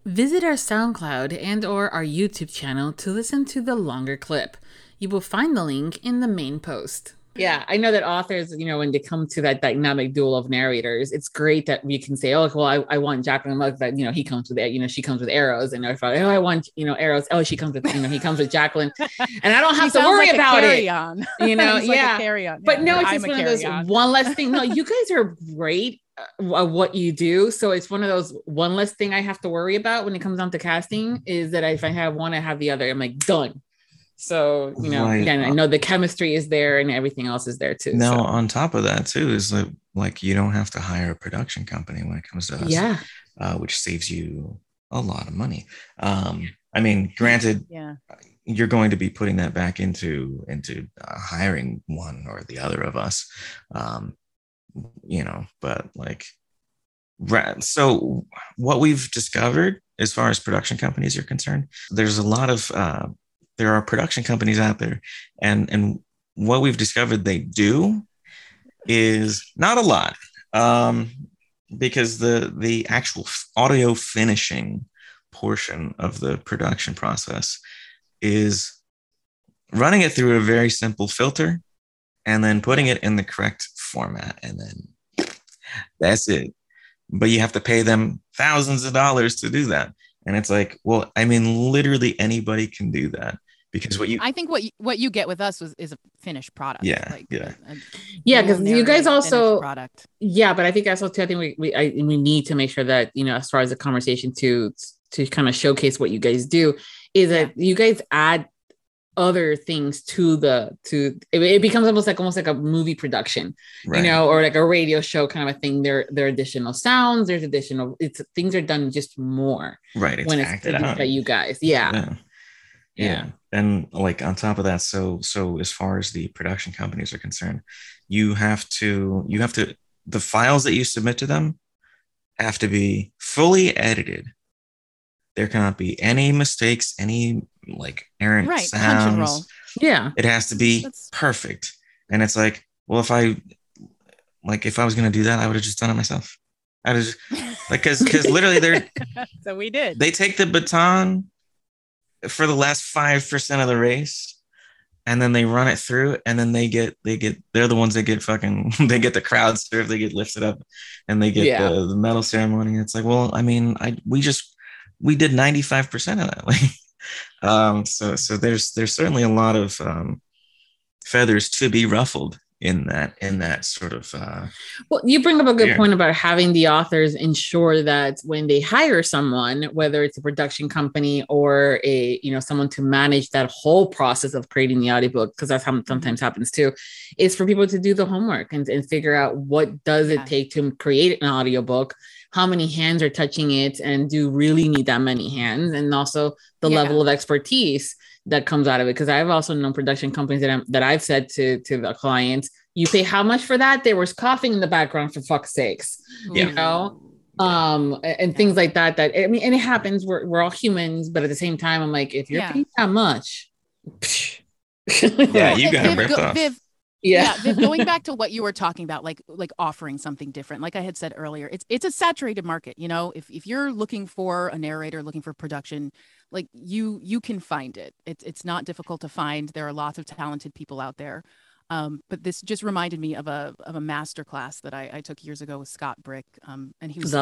Visit our SoundCloud and/or our YouTube channel to listen to the longer clip. You will find the link in the main post. Yeah, I know that authors, you know, when they come to that dynamic duel of narrators, it's great that we can say, oh, well, I want Jaclyn, look, that, you know, he comes with, you know, she comes with Eros. And if I want, you know, Eros, oh, she comes with, you know, he comes with Jaclyn. And I don't have to worry about it. You know, yeah. Carry-on. But no, it's just one of those one less thing. No, you guys are great at what you do. So it's one of those one less thing I have to worry about when it comes down to casting is that if I have one, I have the other. I'm like, done. So, you know, like, again, I know the chemistry is there and everything else is there too. Now, so. On top of that too, is like you don't have to hire a production company when it comes to us, yeah, which saves you a lot of money. I mean, granted, yeah, you're going to be putting that back into hiring one or the other of us, you know, but like, so what we've discovered as far as production companies are concerned, there's a lot of, there are production companies out there, and what we've discovered they do is not a lot, because the actual audio finishing portion of the production process is running it through a very simple filter and then putting it in the correct format, and then that's it. But you have to pay them thousands of dollars to do that. And it's like, well, I mean, literally anybody can do that. Because I think what you get with us is a finished product. Yeah, like, yeah, yeah. Because you guys also product. Yeah, but I think also too. I think we need to make sure that, you know, as far as the conversation to kind of showcase what you guys do is that you guys add other things to it becomes almost like a movie production, right, you know, or like a radio show kind of a thing. There are additional sounds, there's additional, it's things are done just more, right, it's when acted it's by you guys. Yeah. And like on top of that, so as far as the production companies are concerned, you have to the files that you submit to them have to be fully edited. There cannot be any mistakes, any like errant sounds. Yeah, it has to be perfect. And it's like, well, if I was gonna do that, I would have just done it myself. I was like, because literally they're so we did. They take the baton for the last 5% of the race, and then they run it through, and then they're the ones that get fucking they get the crowd served, they get lifted up, and they get the medal ceremony. It's like, well, I mean, we did 95% of that. Like, so there's certainly a lot of feathers to be ruffled in that sort of well, you bring up a good point about having the authors ensure that when they hire someone, whether it's a production company or a, you know, someone to manage that whole process of creating the audiobook, because that's how sometimes happens too, is for people to do the homework and figure out what does it take to create an audiobook, how many hands are touching it, and do you really need that many hands, and also the level of expertise that comes out of it. Because I've also known production companies that I've said to the clients, you pay how much for that? There was coughing in the background, for fuck's sakes, you know, and things like that. That, I mean, and it happens. We're all humans, but at the same time, I'm like, if you're paying that much, you got ripped off. Viv, going back to what you were talking about, like offering something different. Like I had said earlier, it's a saturated market. You know, if you're looking for a narrator, looking for production, like you can find it. It's not difficult to find. There are lots of talented people out there. But this just reminded me of a masterclass that I took years ago with Scott Brick. And he was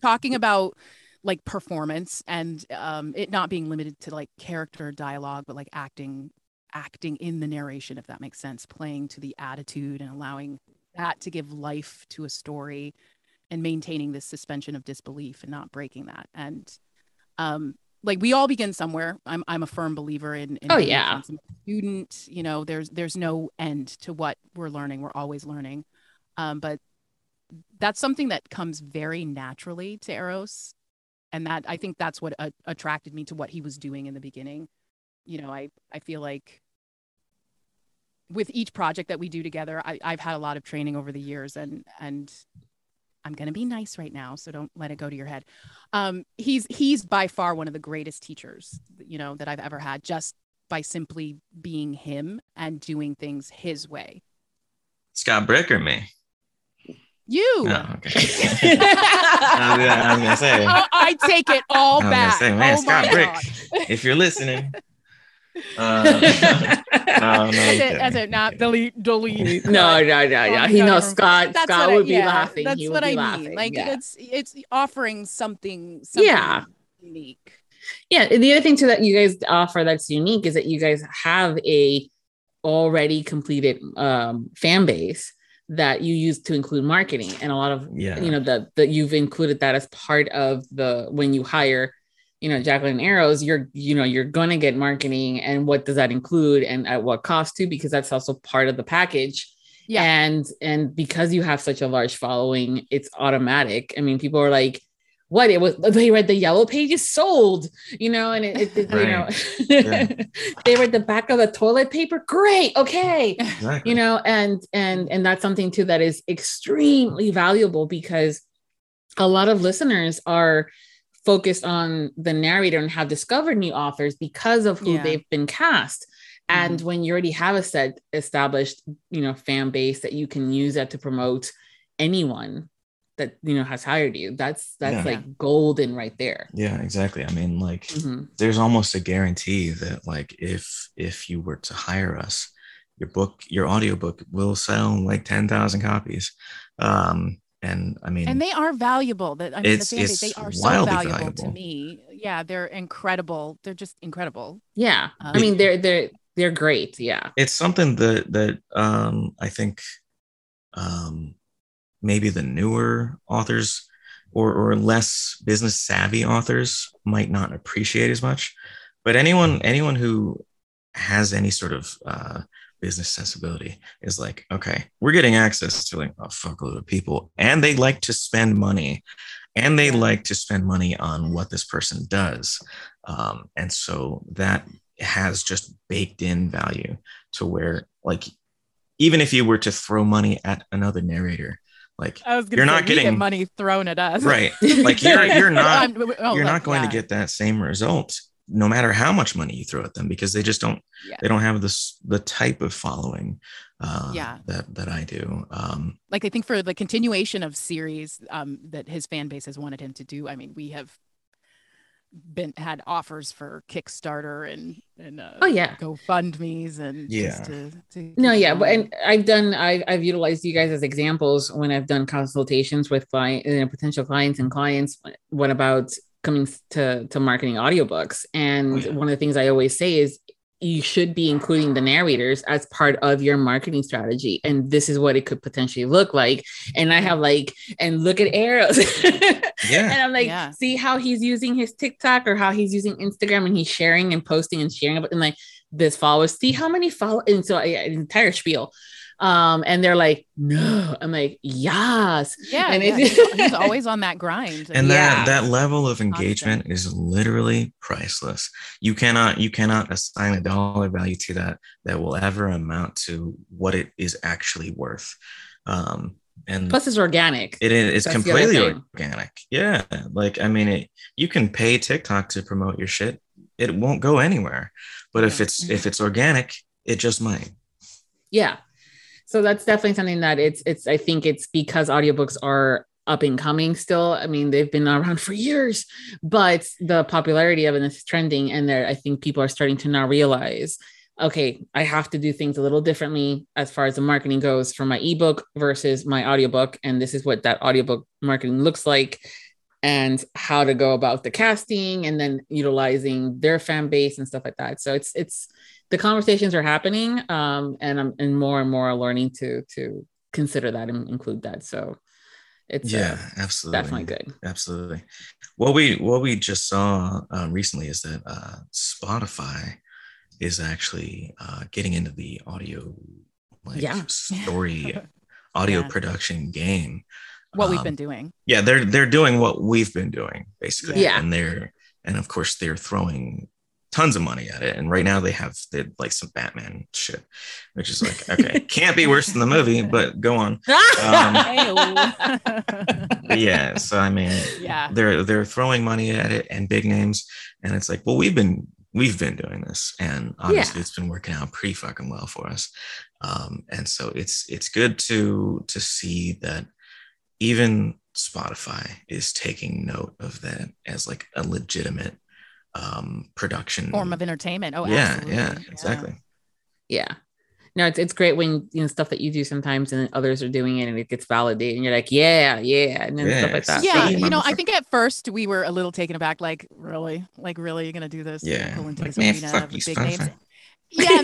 talking about like performance and it not being limited to like character dialogue, but like acting in the narration, if that makes sense, playing to the attitude and allowing that to give life to a story and maintaining this suspension of disbelief and not breaking that. And like we all begin somewhere. I'm a firm believer in I'm a student, you know, there's no end to what we're learning. We're always learning. But that's something that comes very naturally to Eros. And that, I think that's what attracted me to what he was doing in the beginning. You know, I feel like with each project that we do together, I've had a lot of training over the years, and I'm going to be nice right now, so don't let it go to your head. He's by far one of the greatest teachers, you know, that I've ever had, just by simply being him and doing things his way. Scott Brick or me? You. Oh, okay. I was going to say. Oh, I take it all back. Say, man, Scott Brick, God. If you're listening. Delete. No. He knows Scott would be laughing. That's what I mean. Like it's offering something unique. Yeah. And the other thing too that you guys offer that's unique is that you guys have a already completed fan base that you use to include marketing, and a lot of you know that you've included that as part of the when you hire. You know, Jaclyn Eros, you're going to get marketing, and what does that include and at what cost too, because that's also part of the package. Yeah. And because you have such a large following, it's automatic. I mean, people are like, what it was, they read the yellow pages sold, you know, and it you know, they read the back of the toilet paper. Great. Okay. Exactly. You know, and that's something too, that is extremely valuable, because a lot of listeners are focused on the narrator and have discovered new authors because of who they've been cast. And when you already have a set established, you know, fan base that you can use that to promote anyone that, you know, has hired you, that's like golden right there. Yeah, exactly. I mean, like there's almost a guarantee that like, if you were to hire us, your audiobook will sell like 10,000 copies. And I mean, and they are valuable. They are so valuable to me. Yeah, they're incredible. They're just incredible. Yeah, I mean, they're great. Yeah, it's something that I think maybe the newer authors or less business savvy authors might not appreciate as much. But anyone who has any sort of business sensibility is like, okay, we're getting access to like a fuckload of people, and they like to spend money on what this person does. And so that has just baked in value to where, like, even if you were to throw money at another narrator, like you're not getting money thrown at us. Right. Like you're not going to get that same result, no matter how much money you throw at them, because they just don't have the type of following that I do. Like I think for the continuation of series that his fan base has wanted him to do. I mean, we have had offers for Kickstarter and GoFundMe's and and I've utilized you guys as examples when I've done consultations with potential clients and clients. What about coming to marketing audiobooks? And one of the things I always say is you should be including the narrators as part of your marketing strategy. And this is what it could potentially look like. And I have like, and look at Eros. And I'm like, see how he's using his TikTok or how he's using Instagram, and he's sharing and posting and sharing about, and like this followers, see how many follow. And so an entire spiel. And they're like, no, I'm like, yes. He's always on that grind. And that level of engagement is literally priceless. You cannot assign a dollar value to that will ever amount to what it is actually worth. And plus it's organic. It is. It's completely organic. Yeah. Like, I mean, you can pay TikTok to promote your shit. It won't go anywhere, but if it's organic, it just might. Yeah. So that's definitely something that it's, I think it's because audiobooks are up and coming still. I mean, they've been around for years, but the popularity of it is trending. And I think people are starting to now realize, okay, I have to do things a little differently as far as the marketing goes for my ebook versus my audiobook. And this is what that audiobook marketing looks like and how to go about the casting and then utilizing their fan base and stuff like that. So it's, the conversations are happening, and more are learning to consider that and include that. So it's absolutely, definitely good. Absolutely. What we just saw recently is that Spotify is actually getting into the audio story audio production game. What we've been doing. Yeah, they're doing what we've been doing basically. Yeah. And of course they're throwing tons of money at it, and right now they have like some Batman shit, which is like, okay, can't be worse than the movie, but go on. So I mean, they're throwing money at it and big names, and it's like, well, we've been doing this, and obviously it's been working out pretty fucking well for us, and so it's good to see that even Spotify is taking note of that as like a legitimate production form of entertainment. No, it's great when you know stuff that you do sometimes and then others are doing it and it gets validated and you're like and then stuff like that. I think at first we were a little taken aback, really you're gonna do this? Big names. And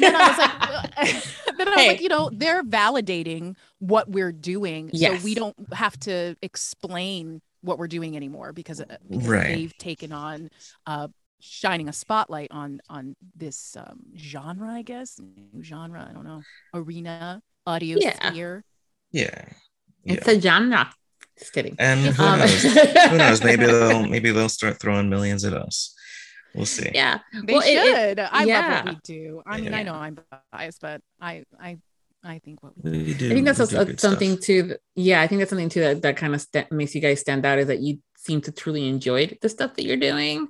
then I was like, they're validating what we're doing, so we don't have to explain what we're doing anymore because they've taken on shining a spotlight on this genre, I guess, new genre, I don't know, arena, audio sphere. It's a genre. Just kidding. And who knows? Maybe they'll start throwing millions at us. We'll see. Yeah, they should. I love what we do. I mean, I know I'm biased, but I think what we do. I think that's something too. Yeah, I think that's something too that kind of makes you guys stand out, is that you seem to truly enjoy the stuff that you're doing.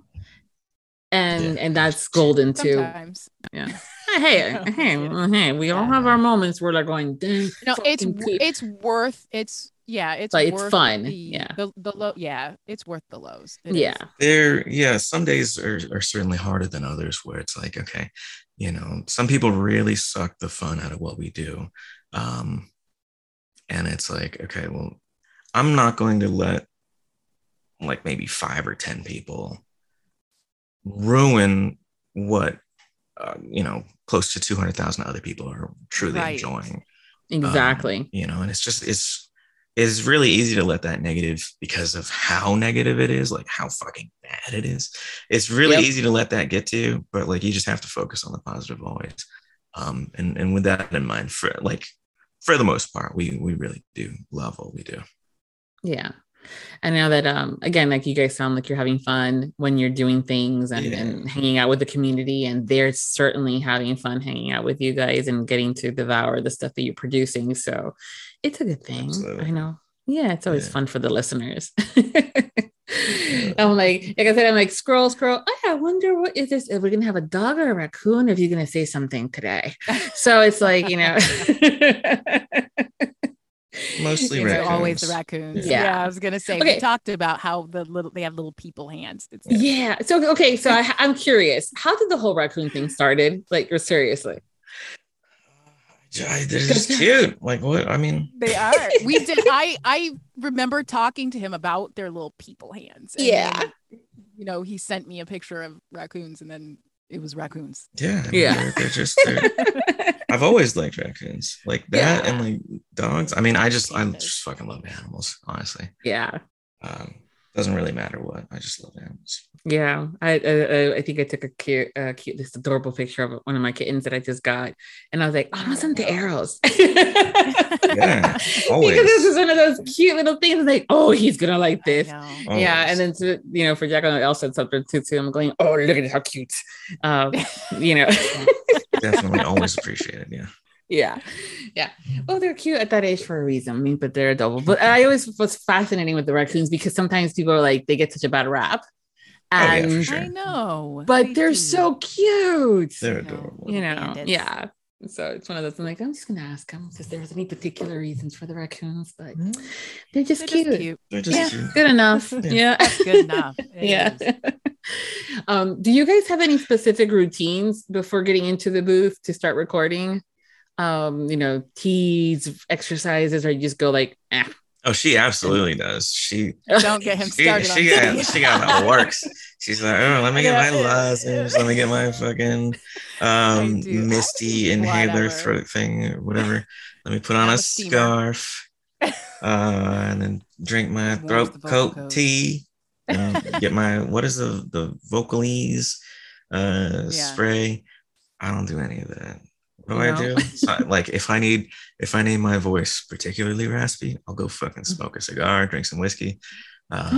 And that's golden too. Sometimes. Yeah. Hey, we all have our moments where they're going. No, it's worth fun. It's worth the lows. Some days are certainly harder than others, where it's like, okay, some people really suck the fun out of what we do, and it's like, okay, well, I'm not going to let like maybe 5 or 10 people ruin what close to 200,000 other people are truly enjoying. Exactly. And it's really easy to let that negative, because of how negative it is, like how fucking bad it is. It's really easy to let that get to you, but like you just have to focus on the positive always. And with that in mind, for the most part, we really do love what we do. Yeah. And now that again, like you guys sound like you're having fun when you're doing things and hanging out with the community, and they're certainly having fun hanging out with you guys and getting to devour the stuff that you're producing. So it's a good thing. Absolutely. I know. Yeah, it's always fun for the listeners. I'm like scroll. I wonder what is this? If we're gonna have a dog or a raccoon, or if you're gonna say something today. So it's like, mostly raccoons. Always the raccoons. I was gonna say, we talked about how they have little people hands. So I'm curious, how did the whole raccoon thing started? Like, seriously, they're just cute. Like, what? I mean, they are. We did. I remember talking to him about their little people hands. And then, he sent me a picture of raccoons, and then it was raccoons. Yeah. I mean, yeah. They're I've always liked raccoons like that. Yeah. And like dogs. I mean, I just fucking love animals, honestly. Yeah. Doesn't really matter what. I just love animals. Yeah. I think I took a cute, this adorable picture of one of my kittens that I just got. And I was like, oh, those aren't the arrows. Yeah, always. Because this is one of those cute little things. Like, oh, he's going to like this. Yeah. And then, to, you know, for Jaclyn, I said something too. I'm going, oh, look at how cute. You know. Definitely always appreciated. Yeah. Yeah. Yeah. Well, they're cute at that age for a reason. I mean, but they're adorable. But I always was fascinated with the raccoons because sometimes people are like, they get such a bad rap. And oh, yeah, for sure. I know. But they're so cute. They're adorable. You know, bandits. Yeah. So it's one of those, I'm like, I'm just going to ask them if there's any particular reasons for the raccoons. But they're just cute. They're just cute. Good enough. Yeah. That's good enough. Do you guys have any specific routines before getting into the booth to start recording? You know, teas, exercises, or you just go like, ah. Oh, she absolutely does. She don't get him started. She got my works. She's like, oh, let me get my lozenges, let me get my fucking misty inhaler throat thing, or whatever. Let me put on a scarf, and then drink my throat coat tea. Get my what is the Vocalese spray. I don't do any of that. What do I do? So, like if I need my voice particularly raspy, I'll go fucking smoke a cigar, drink some whiskey. But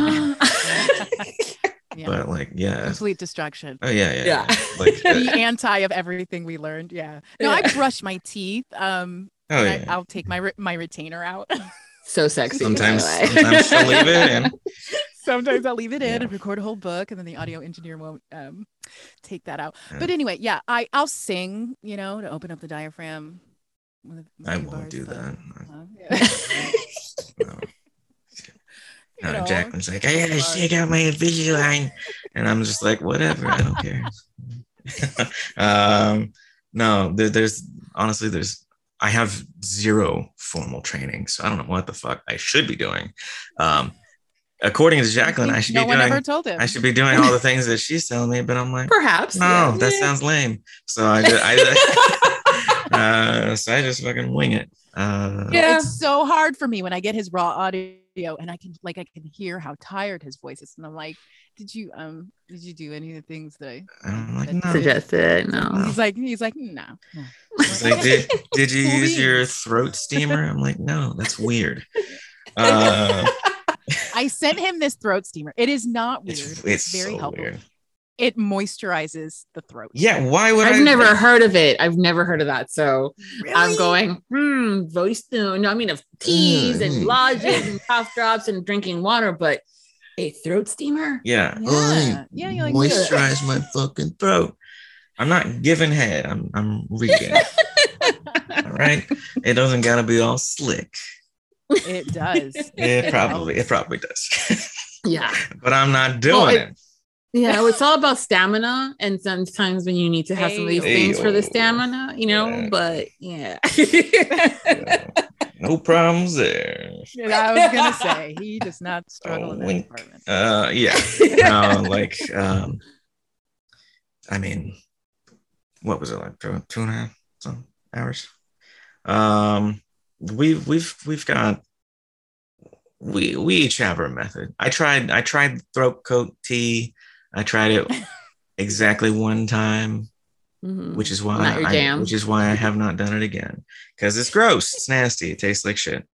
like, complete distraction. Oh yeah. Like, the anti of everything we learned. Yeah. No, I brush my teeth. I'll take my retainer out. So sexy. Sometimes I'll leave it in. Sometimes I'll leave it in and record a whole book, and then the audio engineer won't take that out. Yeah. But anyway, I'll sing, you know, to open up the diaphragm. I won't do that. No, Jaclyn's like, I gotta shake out my Invisalign, and I'm just like, whatever, I don't care. No, there's honestly I have zero formal training, so I don't know what the fuck I should be doing. According to Jaclyn, I should be doing all the things that she's telling me, but I'm like, perhaps. No, that sounds lame. So I just fucking wing it. It's so hard for me when I get his raw audio and I can hear how tired his voice is, and I'm like, did you do any of the things that I suggested? No. He's like no. He's like, did you use your throat steamer? I'm like, no, that's weird. I sent him this throat steamer. It is not weird. It's very so helpful. Weird. It moisturizes the throat. Yeah, why would I've never heard of it. I've never heard of that. So really? I'm going, voice tune. I mean, of teas and lozenges and cough drops and drinking water, but a throat steamer? Yeah. You're like, moisturize my fucking throat. I'm not giving head. I'm reading. All right. It doesn't gotta be all slick. It does. It probably does. Yeah. But I'm not doing it. Yeah. Well, it's all about stamina. And sometimes when you need to have some of these things for the stamina, you know, but no problems there. And I was going to say, he does not struggle in that department. I mean, what was it like? Two and a half some hours. We each have our method. I tried throat coat tea. I tried it exactly one time, which is why I have not done it again, because it's gross. It's nasty. It tastes like shit.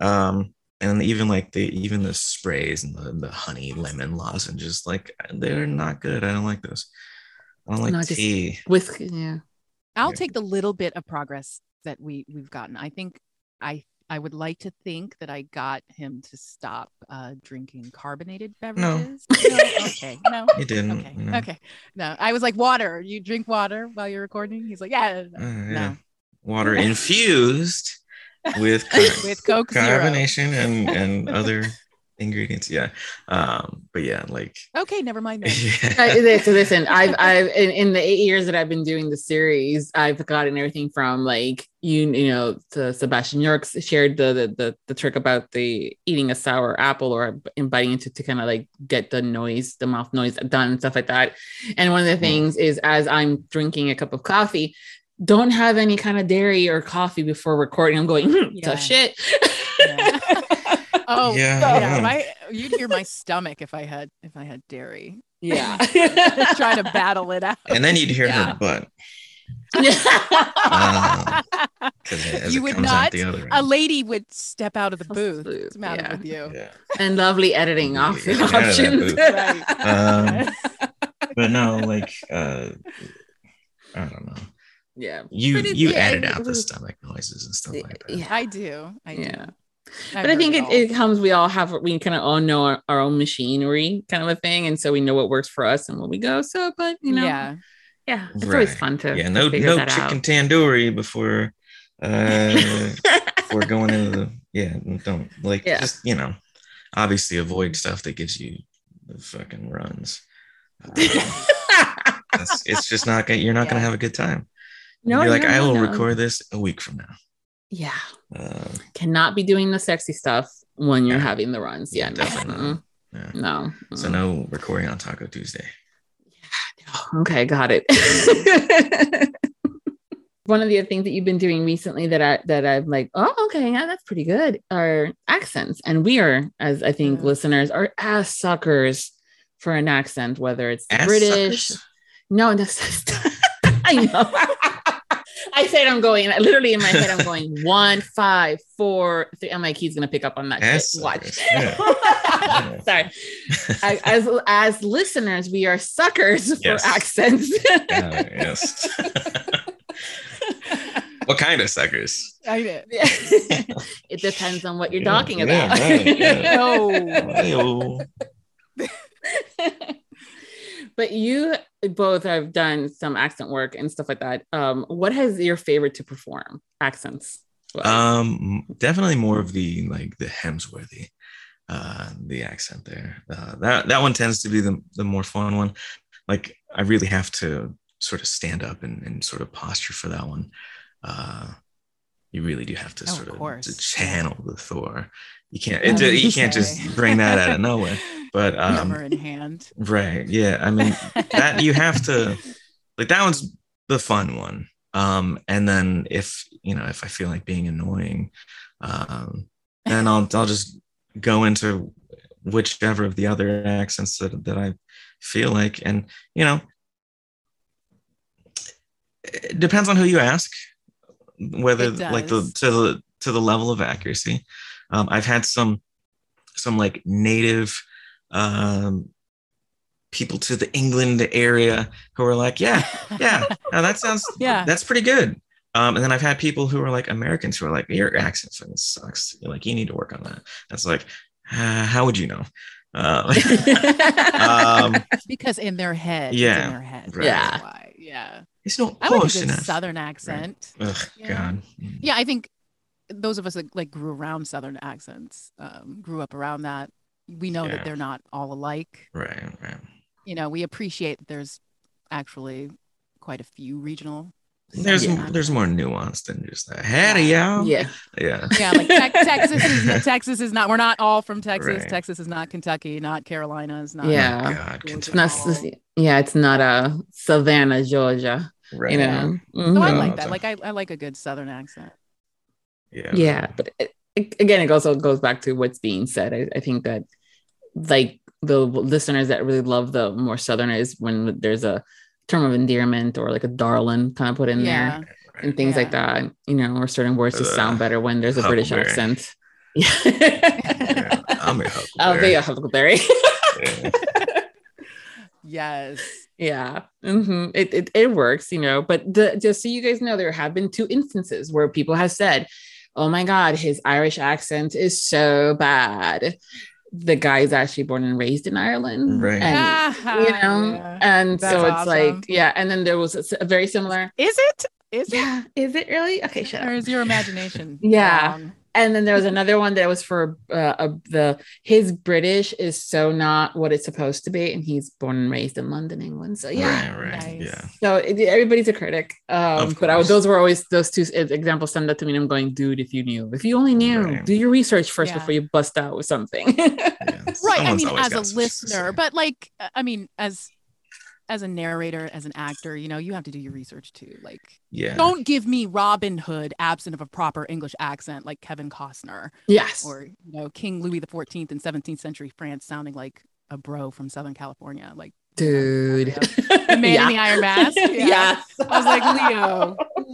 And even the sprays and the honey lemon lozenges, like, they're not good. I don't like those. I don't like tea. I'll take the little bit of progress that we've gotten. I think I would like to think that I got him to stop drinking carbonated beverages. No. Okay. No. He didn't. Okay. No. Okay. No. I was like, water. You drink water while you're recording? He's like, no. Water infused with carbonation and other ingredients. Yeah. But yeah, like, okay, never mind. So listen, I've in the 8 years that I've been doing the series, I've gotten everything from like, you know, to Sebastian York shared the trick about the eating a sour apple or biting into to kind of like get the mouth noise done and stuff like that. And one of the things is, as I'm drinking a cup of coffee, don't have any kind of dairy or coffee before recording. I'm going, tough shit. Yeah. Yeah. You'd hear my stomach if I had dairy. Yeah. Just trying to battle it out. And then you'd hear her butt. You would not. A lady would step out of the booth. What's the matter with you? Yeah. And lovely editing options. Right. But no, like I don't know. Yeah. You edit out the stomach noises and stuff like that. Yeah, I do. Yeah. But I think it comes, we kind of all know our own machinery kind of a thing. And so we know what works for us and where we go. So, but you know, yeah, it's always fun to no that chicken out. Tandoori before, before going into don't just, you know, obviously avoid stuff that gives you the fucking runs. It's just not gonna, you're not going to have a good time. No, you're like, I will record this a week from now. Yeah. Cannot be doing the sexy stuff when you're having the runs. Yeah. Definitely. Yeah. No. So no recording on Taco Tuesday. Yeah. Okay. Got it. One of the things that you've been doing recently that I've like, oh, okay. Yeah, that's pretty good. Are accents. And we are, as I think listeners are ass suckers for an accent, whether it's ass British. Suckers? No, that's I know. I said I'm going, literally in my head, I'm going 1, 5, 4, 3. I'm like, he's going to pick up on that shit. Watch. Yeah. Sorry. As listeners, we are suckers for accents. Yes. What kind of suckers? I know. It depends on what you're talking about. Right, No. But you both have done some accent work and stuff like that. What is your favorite to perform accents? Definitely more of the Hemsworthy, the accent there. That one tends to be the more fun one. Like, I really have to sort of stand up and sort of posture for that one. You really do have to sort of channel the Thor. You can't. You can't just bring that out of nowhere. But number in hand, right? Yeah, I mean that you have to. Like, that one's the fun one. And then if I feel like being annoying, then I'll just go into whichever of the other accents that I feel like, and you know, it depends on who you ask, whether like to the level of accuracy. I've had some like native people to the England area who are like, that sounds, that's pretty good. And then I've had people who are like Americans who are like, your accent fucking sucks. You're like, you need to work on that. That's like, how would you know? Because in their head, right. Yeah. It's no Southern accent. Right. Ugh, God. Yeah, I think those of us that like grew around Southern accents, grew up around that, we know that they're not all alike. Right. You know, we appreciate that there's actually quite a few regional. There's more nuance than just that. Howdy, y'all. Yeah. Yeah, like Texas is not. We're not all from Texas. Right. Texas is not Kentucky. Not Carolina is not. Yeah. God, Kentucky. Yeah, it's not a Savannah, Georgia. Right. You know. Mm-hmm. So I like that. Like I like a good Southern accent. Yeah, but it also goes back to what's being said. I think that like the listeners that really love the more Southern is when there's a term of endearment or like a darling kind of put in there and things like that, you know, or certain words just sound better when there's a British accent. Yeah. I'm a huckleberry. I'll be a huckleberry. Yes. Yeah. Mm-hmm. It works, you know, but just so you guys know, there have been 2 instances where people have said, oh my God, his Irish accent is so bad. The guy is actually born and raised in Ireland. Right. And, you know, and that's so it's awesome. And then there was a very similar. Is it? Is it really? Okay, shut up. Or is your imagination? Yeah. And then there was another one that was for his British is so not what it's supposed to be, and he's born and raised in London, England. So yeah, right. Nice. Yeah. So everybody's a critic, but those were always those two examples stand up to me. And I'm going, dude, if you only knew, right. Do your research first before you bust out with something. Right. I mean, as a listener, but like, I mean, as a narrator, as an actor, you know, you have to do your research too. Like, don't give me Robin Hood absent of a proper English accent, like Kevin Costner. Yes. Or, you know, King Louis XIV in 17th century France sounding like a bro from Southern California. Like, dude. The Man in the Iron Mask. Yeah. Yes. I was like,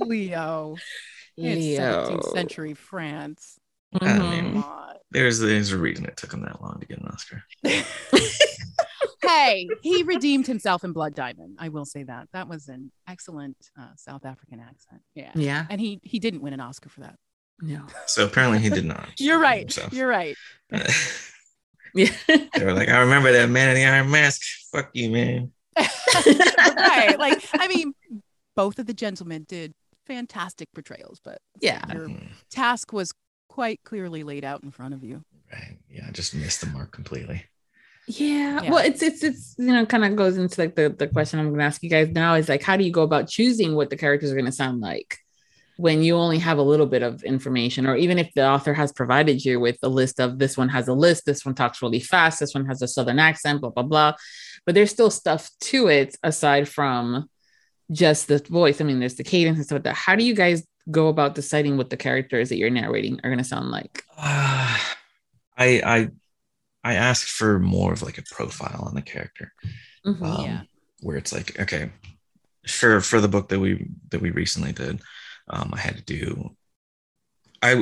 Leo. It's 17th century France. Mm-hmm. I mean, there's a reason it took him that long to get an Oscar. Hey, he redeemed himself in Blood Diamond. I will say that. That was an excellent South African accent. Yeah. Yeah. And he didn't win an Oscar for that. No. So apparently he did not. You're right. Himself. You're right. Yeah. They were like, I remember that Man in the Iron Mask. Fuck you, man. Right. Like, I mean, both of the gentlemen did fantastic portrayals, but your task was quite clearly laid out in front of you. Right. Yeah. I just missed the mark completely. Yeah. Well, it's you know, kind of goes into like the question I'm going to ask you guys now is like, how do you go about choosing what the characters are going to sound like when you only have a little bit of information, or even if the author has provided you with a list of this one has a list, this one talks really fast, this one has a Southern accent, blah, blah, blah. But there's still stuff to it aside from just the voice. I mean, there's the cadence and stuff like that. How do you guys go about deciding what the characters that you're narrating are going to sound like? I ask for more of like a profile on the character, where it's like, okay, for the book that we recently did, I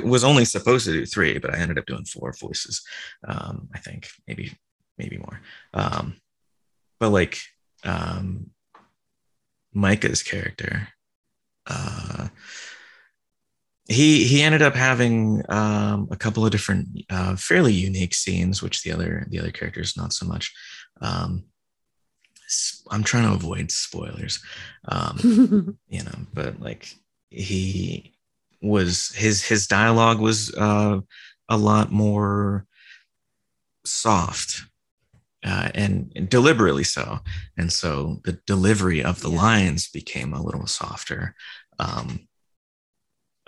was only supposed to do 3, but I ended up doing 4 voices. I think maybe more. But like, Micah's character, he ended up having a couple of different fairly unique scenes, which the other characters not so much. I'm trying to avoid spoilers, you know. But like he was his dialogue was a lot more soft and deliberately so, and so the delivery of the lines became a little softer.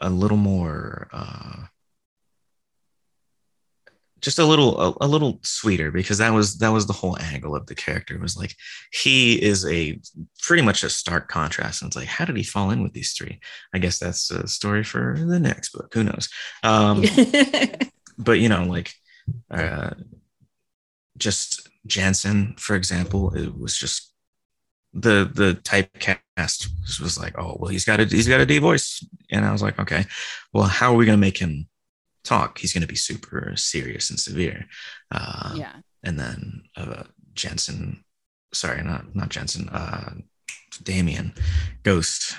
A little more, just a little sweeter, because that was the whole angle of the character. It was like, he is a pretty much a stark contrast. And it's like, how did he fall in with these 3? I guess that's a story for the next book. Who knows? But you know, like, just Jensen, for example, it was just the typecast was like, oh well, he's got a D voice, and I was like, okay, well, how are we gonna make him talk? He's gonna be super serious and severe. And then Damien Ghost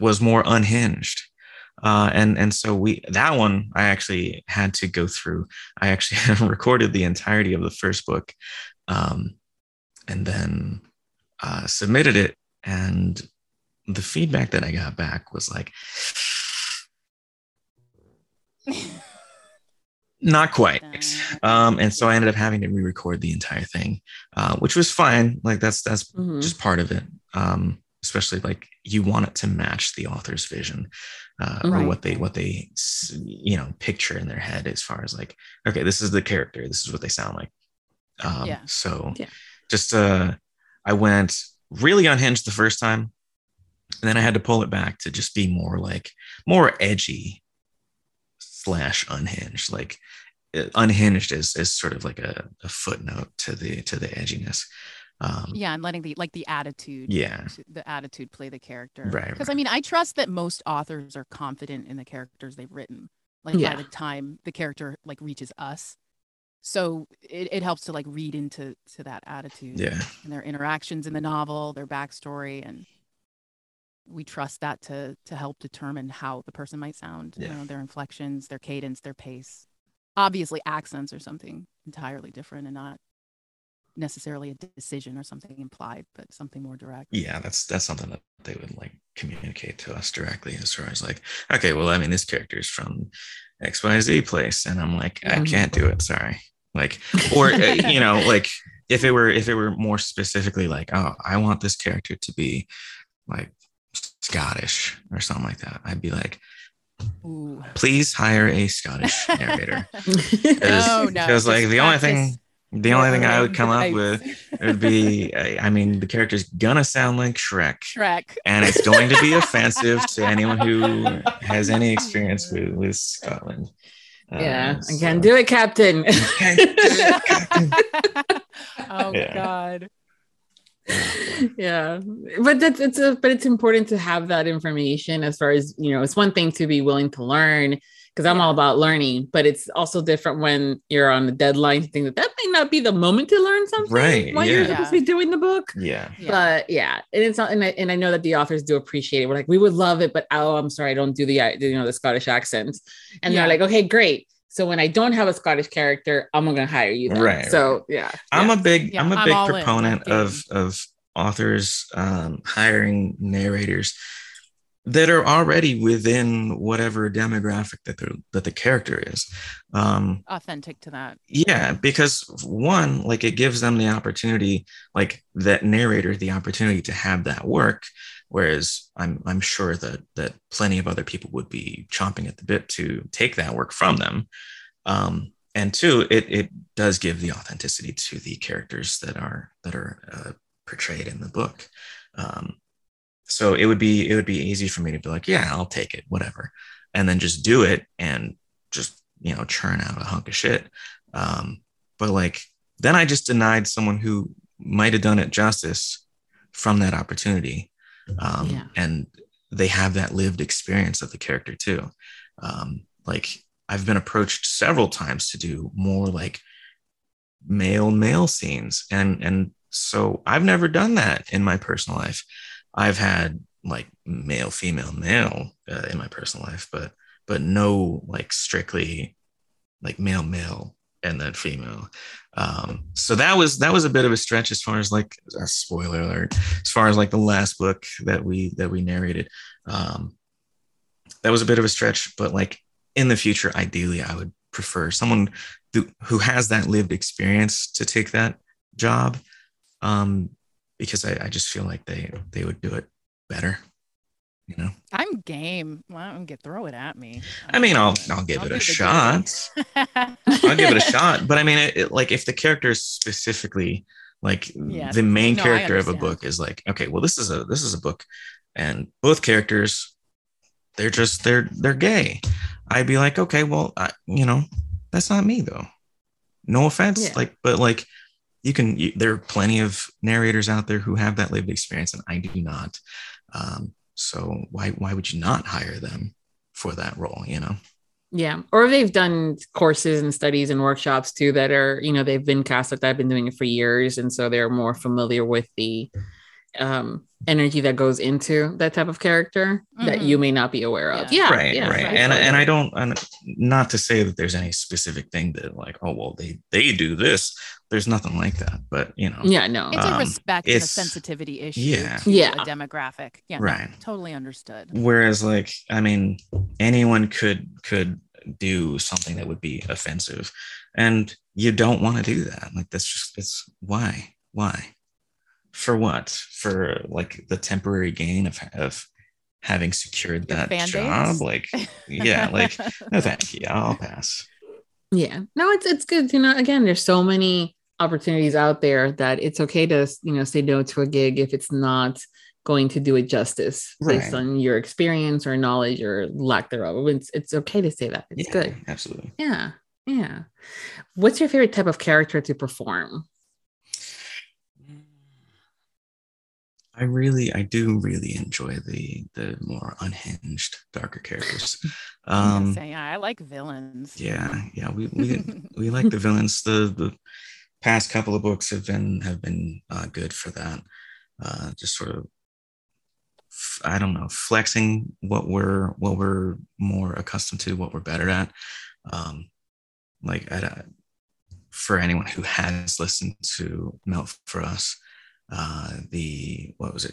was more unhinged, and so I actually had to go through. I actually recorded the entirety of the first book, and then submitted it, and the feedback that I got back was like, not quite. And so I ended up having to re-record the entire thing, which was fine. Like that's just part of it. Especially like you want it to match the author's vision, or what they you know picture in their head as far as like, okay, this is the character, this is what they sound like. Just I went really unhinged the first time, and then I had to pull it back to just be more like more edgy / unhinged. Like unhinged is sort of like a footnote to the edginess. And letting the attitude. Yeah. The attitude play the character. Right. Because I mean, I trust that most authors are confident in the characters they've written. Like by the time the character like reaches us. So it helps to like read into that attitude and their interactions in the novel, their backstory. And we trust that to help determine how the person might sound, you know, their inflections, their cadence, their pace. Obviously accents are something entirely different and not necessarily a decision or something implied, but something more direct. Yeah, that's something that they would like communicate to us directly. And so I was like, okay, well, I mean, this character is from XYZ place. And I'm like, I can't do it. Sorry. Like, or, you know, like if it were more specifically like, oh, I want this character to be like Scottish or something like that, I'd be like, ooh, please hire a Scottish narrator. Because like the only thing I would come up with would be, I mean, the character's gonna sound like Shrek, and it's going to be offensive to anyone who has any experience with Scotland. So, I can't do it, Captain. Oh yeah. God. Yeah, but it's important to have that information. As far as, you know, it's one thing to be willing to learn, because I'm all about learning, but it's also different when you're on the deadline to think that may not be the moment to learn something, right? While you're supposed to be doing the book, But and it's not. And I know that the authors do appreciate it. We're like, we would love it, but I'm sorry, I don't do the the Scottish accents, and they're like, okay, great. So when I don't have a Scottish character, I'm gonna hire you then. Right. So I'm a big proponent of authors hiring narrators that are already within whatever demographic that the character is. Authentic to that. Yeah, because one, like, it gives them the opportunity, like that narrator, the opportunity to have that work. Whereas I'm sure that plenty of other people would be chomping at the bit to take that work from them. And two, it does give the authenticity to the characters that are portrayed in the book. So it would be easy for me to be like, yeah, I'll take it, whatever, and then just do it and just, you know, churn out a hunk of shit. But like, then I just denied someone who might have done it justice from that opportunity. And they have that lived experience of the character too. Like, I've been approached several times to do more like male scenes. And so I've never done that in my personal life. I've had like male, female, male in my personal life, but no, like strictly like male and then female. So that was a bit of a stretch as far as like a spoiler alert, as far as like the last book that we narrated. That was a bit of a stretch, but like in the future, ideally I would prefer someone who has that lived experience to take that job. Because I just feel like they would do it better. You know, I'm game. Why don't you throw it at me? I mean, I'll give it a shot. I'll give it a shot. But I mean, it, like, if the character is specifically like the main character of a book is like, okay, well, this is a book, and both characters, they're gay. I'd be like, okay, well, that's not me though. No offense, but there are plenty of narrators out there who have that lived experience, and I do not. So why would you not hire them for that role, you know? Yeah. Or they've done courses and studies and workshops too that are, you know, they've been cast like that, been doing it for years. And so they're more familiar with the energy that goes into that type of character that you may not be aware of. Yeah. Right. And I don't, not to say that there's any specific thing that like, oh, well, they do this. There's nothing like that, but you know. Yeah, no. It's a respect and a sensitivity issue. Yeah. A demographic. Yeah. Right. Totally understood. Whereas like, I mean, anyone could do something that would be offensive, and you don't want to do that. Like, that's just, it's why? For what? For like the temporary gain of having secured your that job? Like, yeah, like, no thank you, I'll pass. Yeah. No, it's good. You know, again, there's so many opportunities out there that it's okay to, you know, say no to a gig if it's not going to do it justice based on your experience or knowledge or lack thereof. It's okay to say that. It's good. Absolutely. Yeah. Yeah. What's your favorite type of character to perform? I do really enjoy the more unhinged, darker characters. I like villains. Yeah, we like the villains. The past couple of books have been good for that. Just sort of, I don't know, flexing what we're more accustomed to, what we're better at. For anyone who has listened to Melt for Us,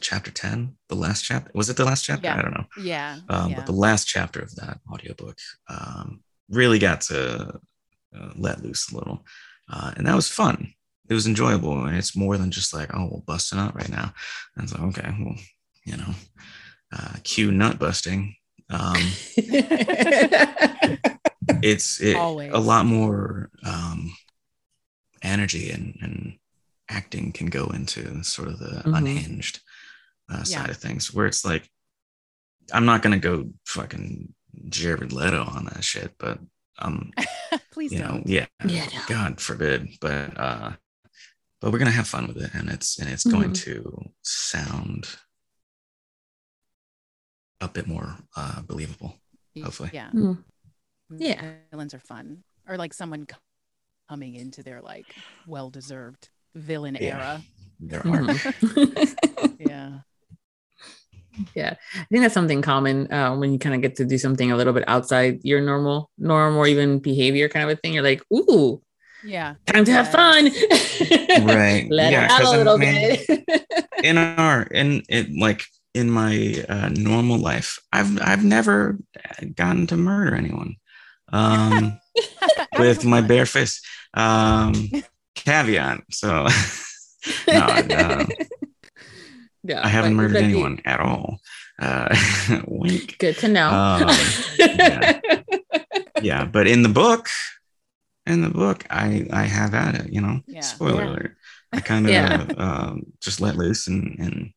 chapter 10, the last chapter? Was it the last chapter? Yeah. I don't know. Yeah. But the last chapter of that audiobook really got to let loose a little. And that was fun. It was enjoyable. And it's more than just like, oh, we're busting out right now. And it's like, okay, well, you know, cue nut busting. It's a lot more energy and acting can go into sort of the unhinged side of things, where it's like, I'm not gonna go fucking Jared Leto on that shit, but please don't. God forbid, but we're gonna have fun with it, and it's going to sound a bit more believable, hopefully. Yeah. Mm-hmm. Yeah. Villains are fun, or like someone coming into their like well-deserved villain era. There are. Yeah. I think that's something common when you kind of get to do something a little bit outside your normal norm or even behavior kind of a thing. You're like, ooh, yeah, time to have fun. Right. Let it out a little bit. In my normal life, I've never gotten to murder anyone with my bare fist. Caveat. So I haven't murdered anyone at all. Wink. Good to know. But in the book, I have at it. You know, spoiler alert. I kind of just let loose and.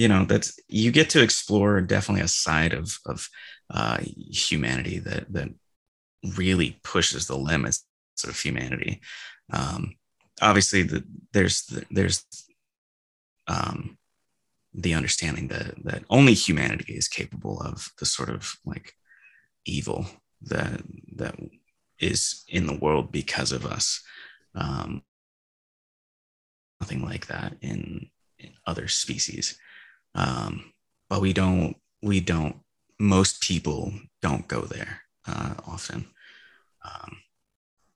You know, that's, you get to explore definitely a side of humanity that really pushes the limits of humanity. Obviously, there's the understanding that only humanity is capable of the sort of like evil that is in the world because of us. Nothing like that in other species. But we don't, most people don't go there, often.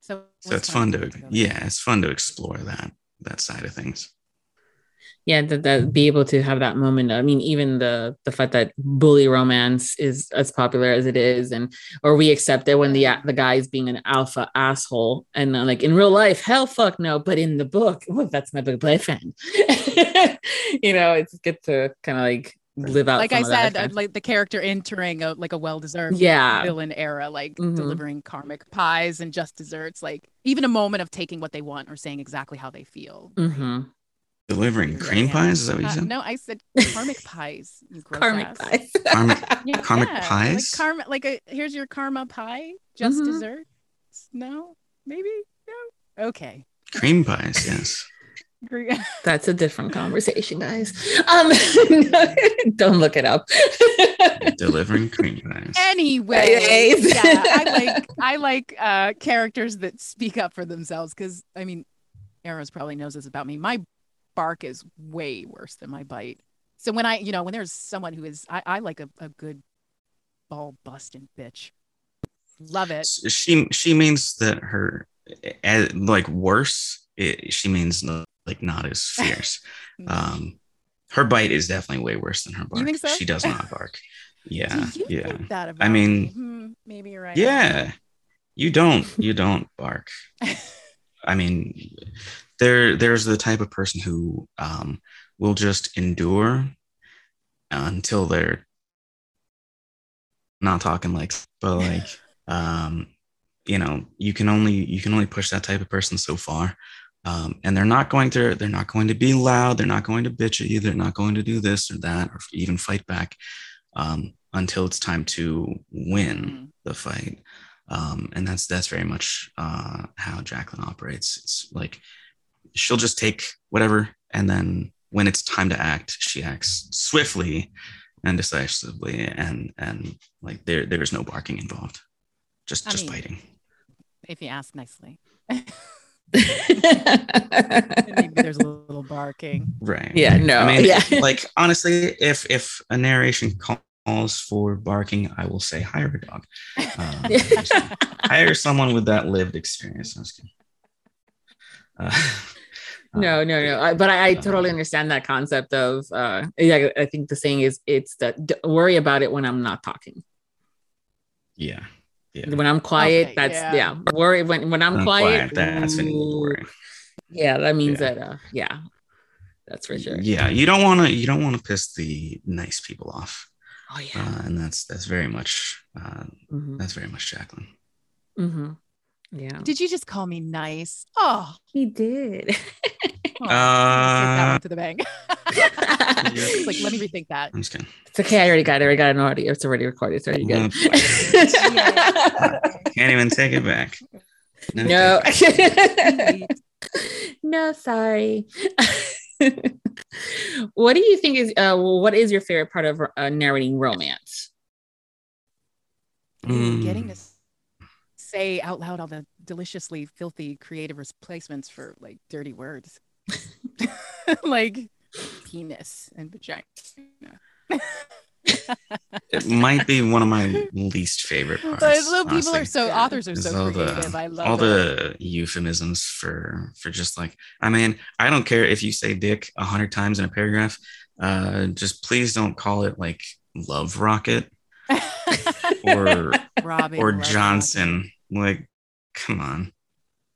So it's fun it's fun to explore that side of things. Yeah. That be able to have that moment. I mean, even the fact that bully romance is as popular as it is, or we accept it when the guy is being an alpha asshole, and like in real life, hell fuck no. But in the book, well, that's my big boyfriend. You know, it's good to kind of like live out. Like I said, like the character entering a well-deserved villain era, like delivering karmic pies and just desserts, like even a moment of taking what they want or saying exactly how they feel. Mm-hmm. Delivering cream pies? Is that what you said? No, I said karmic pies. Karmic pies. Karmic pies? Here's your karma pie, just desserts. No? Maybe? No? Okay. Cream pies, yes. That's a different conversation, guys. Don't look it up. Delivering cream pies. Anyway, I like characters that speak up for themselves, because I mean, Eros probably knows this about me. My bark is way worse than my bite. So when when there's someone who is, I like a good ball busting bitch. Love it. She means that her worse. She means like not as fierce. Her bite is definitely way worse than her bark. You think so? She does not bark. Yeah. Do you think that about me? Maybe you're right. Yeah. You don't bark. I mean, there's the type of person who will just endure until they're not talking like, but like, you know, you can only push that type of person so far, and they're not going to be loud, they're not going to bitch at you, they're not going to do this or that or even fight back until it's time to win the fight. And that's very much how Jaclyn operates. It's like she'll just take whatever, and then when it's time to act, she acts swiftly and decisively, and like there's no barking involved, just biting. If you ask nicely, maybe there's a little barking, right? Yeah, no, I mean, like honestly, if a narration calls for barking, I will say hire a dog. Hire someone with that lived experience. No. But I totally understand that concept of, I think the saying is, it's that worry about it when I'm not talking. Yeah. When I'm quiet, okay, that's, yeah. Worry when I'm quiet. That's when you worry. Yeah. That means that, yeah, that's for sure. Yeah. You don't want to piss the nice people off. Oh yeah. And that's very much, Jaclyn. Mm-hmm. Yeah. Did you just call me nice? Oh, he did. Oh, that one to the bank. Like, let me rethink that. I'm just kidding. It's okay. I already got an audio. It's already recorded. It's already good. Can't even take it back. No. No, sorry. What do you think is? What is your favorite part of narrating romance? Getting to say out loud all the deliciously filthy creative replacements for like dirty words, like penis and vagina. It might be one of my least favorite parts. But people are so authors are so creative. I love all the euphemisms for just like, I mean, I don't care if you say dick 100 times in a paragraph. Just please don't call it like love rocket or Robbie or Johnson. Like, come on.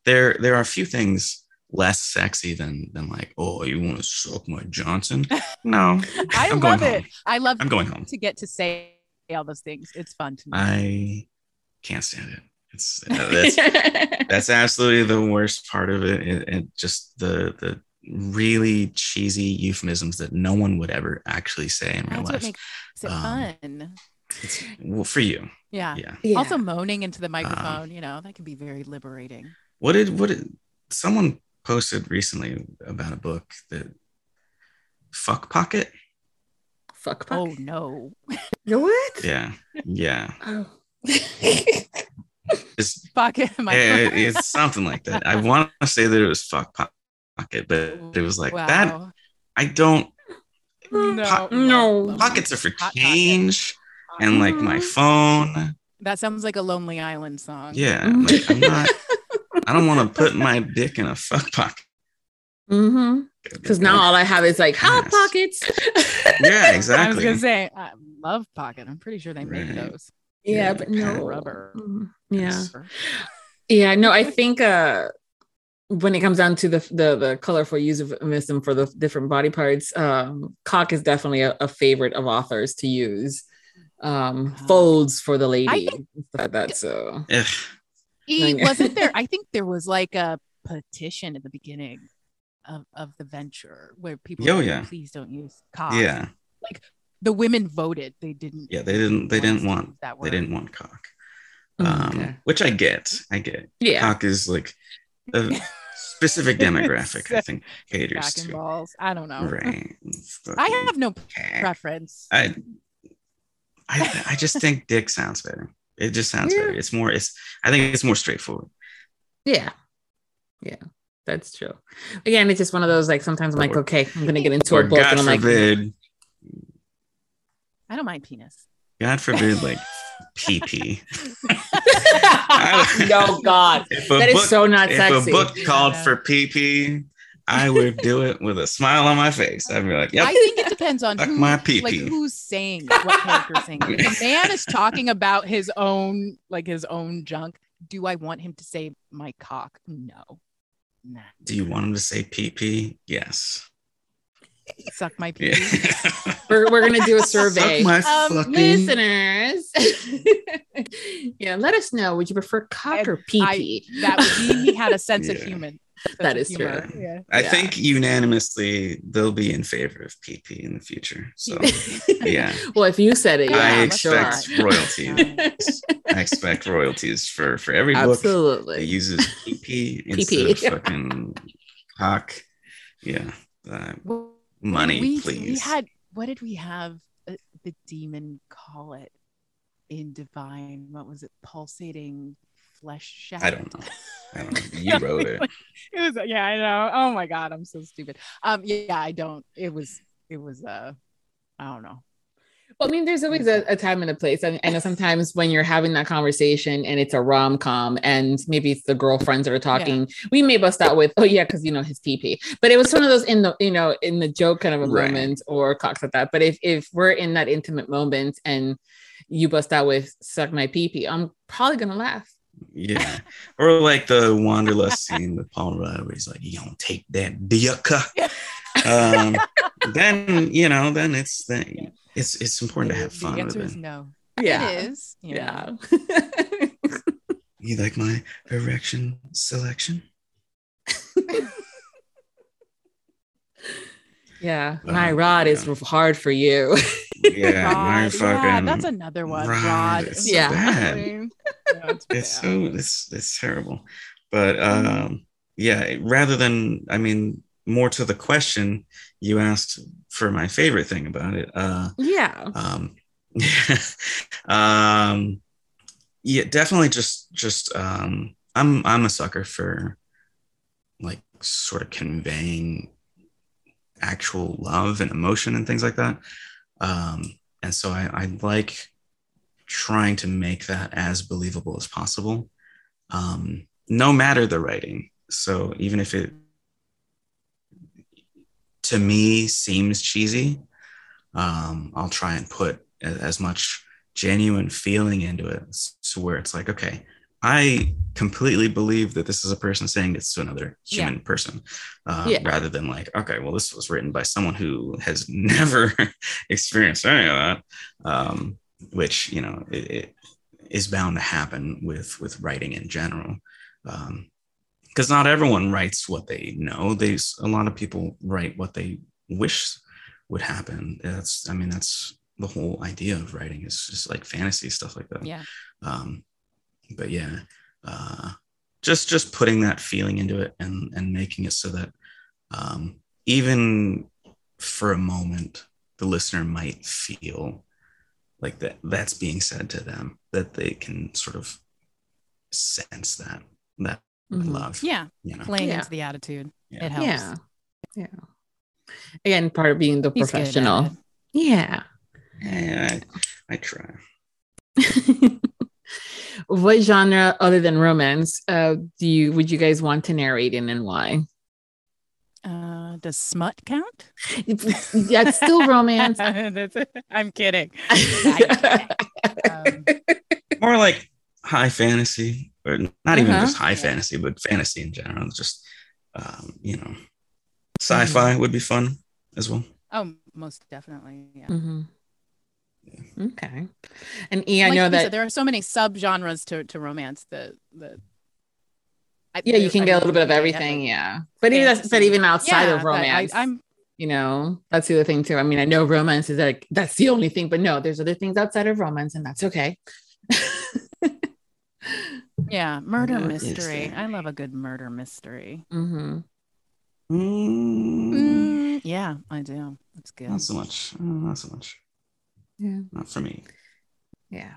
There are a few things less sexy than like, oh, you want to suck my Johnson? No. I'm going home to get to say all those things. It's fun to me. I can't stand it. It's that's absolutely the worst part of it. It just the really cheesy euphemisms that no one would ever actually say in real life. That's what makes it fun. It's, well, for you. Yeah. Also moaning into the microphone, that can be very liberating. What did someone posted recently about a book that fuck pocket? Oh no. You what? Yeah. Oh. It's pocket. It's something like that. I want to say that it was fuck pocket, but it was like that. I don't. No. Pockets are for change. And like my phone. That sounds like a Lonely Island song. Yeah. Like, I'm not, I don't want to put my dick in a fuck pocket. Mm-hmm. Because now all I have is like hot pockets. Yeah, exactly. I was going to say, I love pocket. I'm pretty sure they make those. Yeah, but no rubber. Yeah. Yeah. No, I think when it comes down to the colorful euphemism for the different body parts, cock is definitely a favorite of authors to use. Folds for the lady. Wasn't there? I think there was like a petition at the beginning of the venture where people please don't use cock. Yeah. Like the women voted they didn't. Yeah, they didn't want cock. Okay. Which I get. Yeah. Cock is like a specific demographic, I think, caters to. Balls. I don't know. Right. I have no preference. I just think dick sounds better. It just sounds better. It's more. I think it's more straightforward. Yeah, that's true. Again, it's just one of those like sometimes I'm like, okay, I'm gonna get into a book, God and I'm forbid, like, I don't mind penis. God forbid, like pee pee. No, God, that is so not sexy. If a book called for pee pee, I would do it with a smile on my face. I'd be like, yep. I think it depends on who's saying what character's saying. If a man is talking about his own junk, do I want him to say my cock? No. Nah. Do you want him to say pee pee? Yes. Suck my pee. Yeah. We're gonna do a survey. Listeners. Let us know. Would you prefer cock or pee pee? That would mean he had a sense of humor. That is true. Yeah. I think unanimously they'll be in favor of PP in the future. So, yeah. Well, if you said it, I expect royalties. I expect royalties for every book that uses PP instead of fucking cock. Yeah. Money, please. What did we have the demon call it in divine? What was it? Pulsating flesh shadow. I don't know. You wrote it. It was I know. Oh my God, I'm so stupid. I don't. It was I don't know. Well, I mean, there's always a time and a place. I know sometimes when you're having that conversation and it's a rom-com and maybe it's the girlfriends that are talking, we may bust out with, oh yeah, because you know his pee-pee. But it was one of those in the, you know, in the joke kind of a moment or cocks like that. But if we're in that intimate moment and you bust out with suck my pee-pee, I'm probably gonna laugh. Yeah. Or like the Wanderlust scene with Paul Rudd where he's like, you don't take that yucca. Then, you know, then it's the it's important to have fun. The answer with is no. Yeah. It is. Yeah. You like my erection selection? Yeah. My rod is hard for you. Yeah. My fucking that's another one. Rod. It's so bad. It's terrible. But yeah, rather than, I mean, more to the question you asked for my favorite thing about it. Yeah, definitely just I'm a sucker for like sort of conveying actual love and emotion and things like that. And so I like trying to make that as believable as possible, no matter the writing. So even if it to me seems cheesy, I'll try and put as much genuine feeling into it to where it's like, okay, I completely believe that this is a person saying this to another human person, rather than like, okay, well, this was written by someone who has never experienced any of that, which, you know, it is bound to happen with writing in general. Because not everyone writes what they know. A lot of people write what they wish would happen. That's the whole idea of writing, is just like fantasy stuff like that. Yeah. But yeah, just putting that feeling into it and making it so that even for a moment, the listener might feel like that's being said to them, that they can sort of sense that. Mm-hmm. Love, you know? Playing into the attitude, it helps. Again, part of being the professional. I try. What genre other than romance would you guys want to narrate in, and why? Does smut count? That's still romance. I'm kidding. More like high fantasy. Or not even just high fantasy, but fantasy in general. Just, sci-fi would be fun as well. Oh, most definitely. Yeah. Mm-hmm. Yeah. Okay. And I know that there are so many sub-genres to romance. You can get a little bit of everything. Yeah. But even outside of romance, I'm. You know, that's the other thing too. I mean, I know romance is like, that's the only thing, but no, there's other things outside of romance, and that's okay. Yeah, murder mystery. I love a good murder mystery. Mm-hmm. Yeah, I do. That's good. Not so much. Yeah, not for me. Yeah,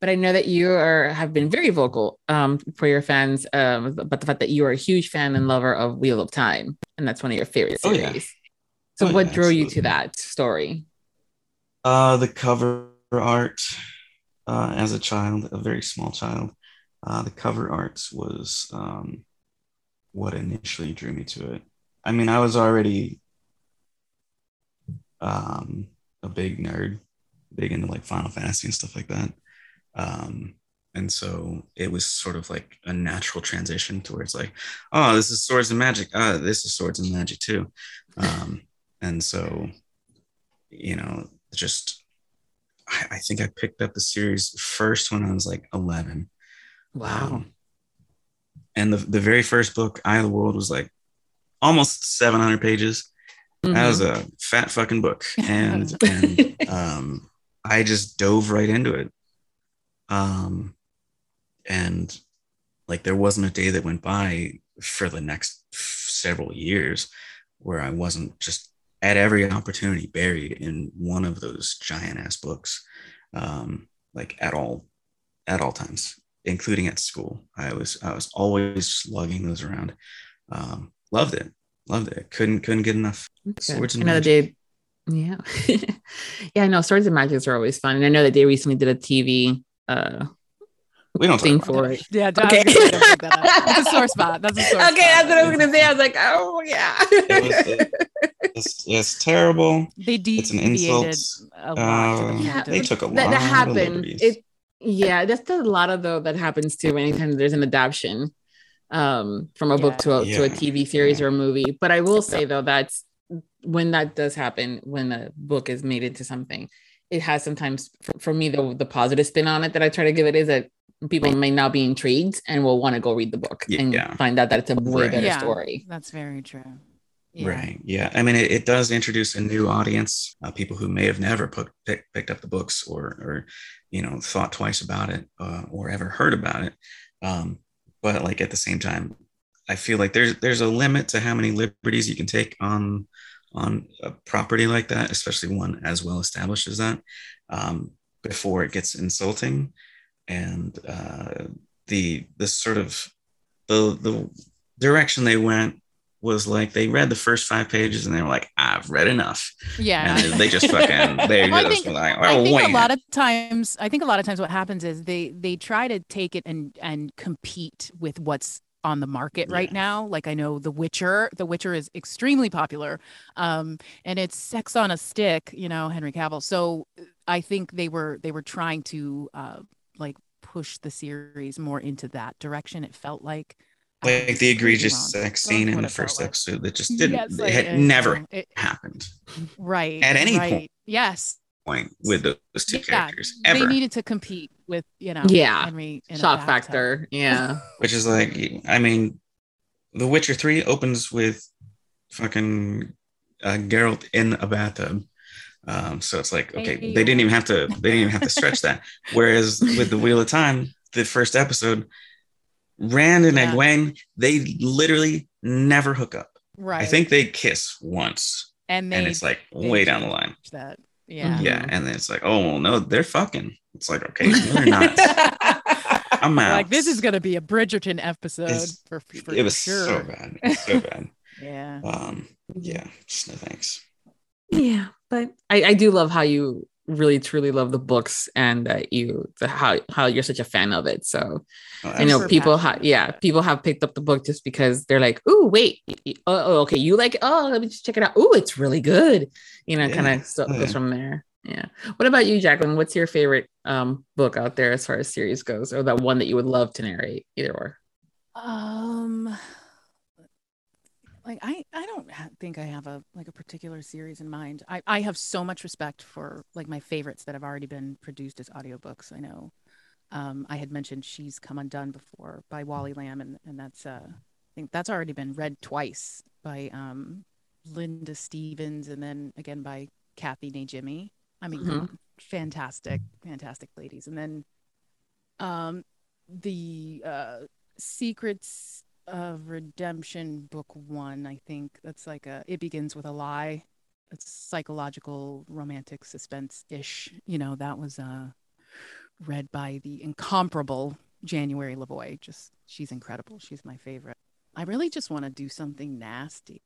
but I know that you have been very vocal for your fans about the fact that you are a huge fan and lover of Wheel of Time, and that's one of your favorite series. Yeah. So, what drew you to that story? The cover art. As a child, a very small child, the cover art was what initially drew me to it. I mean, I was already a big nerd, big into like Final Fantasy and stuff like that. And so it was sort of like a natural transition to where it's like, oh, this is Swords and Magic. This is Swords and Magic too. And so, you know, just... I think I picked up the series first when I was like 11. Wow. And the very first book, Eye of the World, was like almost 700 pages. Mm-hmm. That was a fat fucking book. And I just dove right into it. And like, there wasn't a day that went by for the next several years where I wasn't just at every opportunity buried in one of those giant ass books, like at all times, including at school. I was always slugging those around. Loved it. Couldn't get enough. Okay. Swords and Magic. Another day. Yeah. Yeah, I know. Swords and Magic are always fun. And I know that they recently did a TV we don't thing for it. Yeah, okay. That's a sore spot. That's a sore spot. Okay, that's what I was going to say. I was like, oh, yeah. It's terrible. They deviated a lot. Yeah, they took a lot that happened. That's a lot of though that happens too anytime there's an adaptation from a book to a TV series or a movie. But I will say though, that's when that does happen, when a book is made into something, it has sometimes for me the positive spin on it that I try to give it is that people may now be intrigued and will want to go read the book and find out that it's a way better story. That's very true. Yeah. Right. Yeah. I mean, it does introduce a new audience, people who may have never picked up the books or you know, thought twice about it or ever heard about it. But like at the same time, I feel like there's a limit to how many liberties you can take on a property like that, especially one as well established as that, before it gets insulting. And the sort of the direction they went was like they read the first 5 pages and they were like, I've read enough. Yeah. And they just fucking I think a lot of times what happens is they try to take it and compete with what's on the market right now. Like I know The Witcher is extremely popular. And it's sex on a stick, you know, Henry Cavill. So I think they were trying to like push the series more into that direction. It felt like the egregious sex scene in the first episode that just didn't happened. Right. At any point. Yes. With those two characters ever. They needed to compete with, you know, Henry in shock factor. Yeah. Which is like, I mean, The Witcher 3 opens with fucking Geralt in a bathtub. So it's like, okay, they didn't even have to stretch that. Whereas with The Wheel of Time, the first episode, Rand and Egwene, they literally never hook up. Right. I think they kiss once. And it's like way down the line. That. Yeah. Yeah. And then it's like, oh well, no, they're fucking. It's like, okay, no, they're not. I'm out. Like, this is gonna be a Bridgerton episode for it was sure. So bad. It was so bad. Yeah. Yeah. No thanks. Yeah, but I do love how you really truly love the books and that how you're such a fan of it. So I know people have picked up the book just because they're like, ooh, wait, oh, okay, you like it? Oh, let me just check it out. Ooh, it's really good. You know, kind of goes from there. Yeah. What about you, Jaclyn? What's your favorite book out there as far as series goes, or that one that you would love to narrate? Either or. Like I don't think I have a particular series in mind. I have so much respect for like my favorites that have already been produced as audiobooks. I know I had mentioned She's Come Undone before by Wally Lamb, and that's I think that's already been read twice by Linda Stevens and then again by Kathy Najimy. I mean, fantastic ladies. And then the Secrets of Redemption book 1, I think that's like it begins with a lie. It's psychological, romantic, suspense-ish. You know, that was read by the incomparable January Lavoie. Just, she's incredible. She's my favorite. I really just want to do something nasty.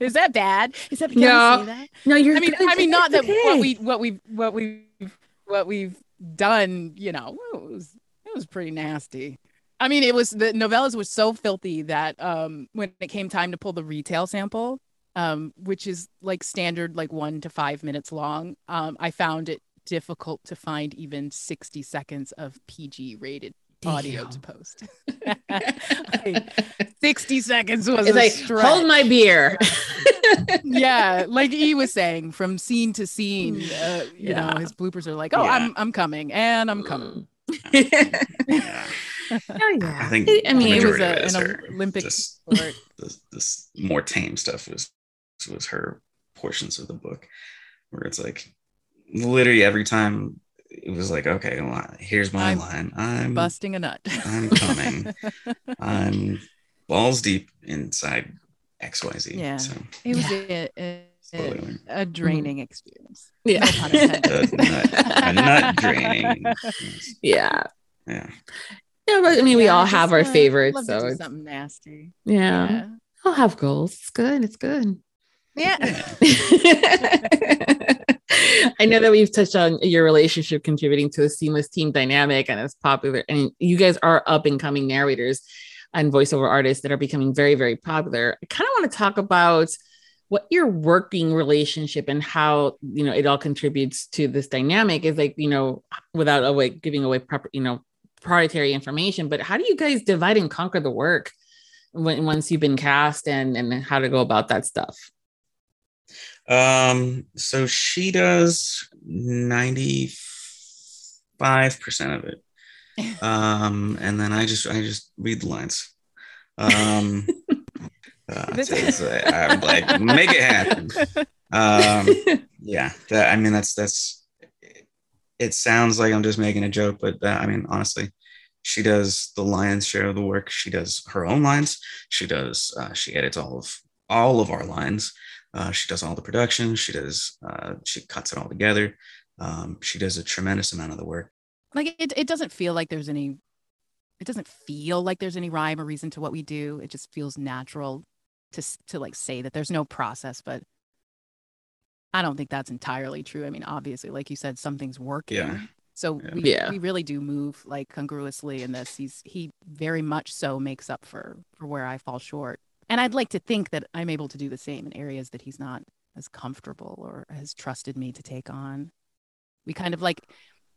Is that bad? Is that no? That? No, you're. I mean, not that okay. what we've done. You know. It was pretty nasty. I mean, it was the novellas were so filthy that when it came time to pull the retail sample, which is like standard, like 1 to 5 minutes long, I found it difficult to find even 60 seconds of PG rated audio to post. Like, 60 seconds was it's a like, stretch. Hold my beer. Yeah, like he was saying, from scene to scene, you know, his bloopers are like, I'm coming. Yeah. Oh, yeah. I think it was an Olympic sport. This more tame stuff was her portions of the book where it's like literally every time it was like, okay, well, here's my line. I'm busting a nut. I'm coming. I'm balls deep inside XYZ. Yeah. So, it was a draining experience. Yeah. Not draining. Yeah. Yeah. Yeah, but I mean, we all have our favorites. So it's something nasty. Yeah. I'll have goals. It's good. It's good. Yeah. I know that we've touched on your relationship contributing to a seamless team dynamic, and it's popular. And you guys are up and coming narrators and voiceover artists that are becoming very, very popular. I kind of want to talk about what your working relationship and how, you know, it all contributes to this dynamic is like, you know, without giving away proper, you know, proprietary information, but how do you guys divide and conquer the work once you've been cast, and how to go about that stuff? So she does 95% of it. And then I just read the lines. I'm like, make it happen. Yeah, that, I mean, that's, it sounds like I'm just making a joke, but I mean, honestly, she does the lion's share of the work. She does her own lines. She does, she edits all of our lines. She does all the production. She does, she cuts it all together. She does a tremendous amount of the work. Like it doesn't feel like there's any, it doesn't feel like there's any rhyme or reason to what we do. It just feels natural to like say that there's no process, but I don't think that's entirely true. I mean, obviously, like you said, something's working. Yeah. So we really do move like congruously in this. He very much so makes up for where I fall short. And I'd like to think that I'm able to do the same in areas that he's not as comfortable or has trusted me to take on. We kind of like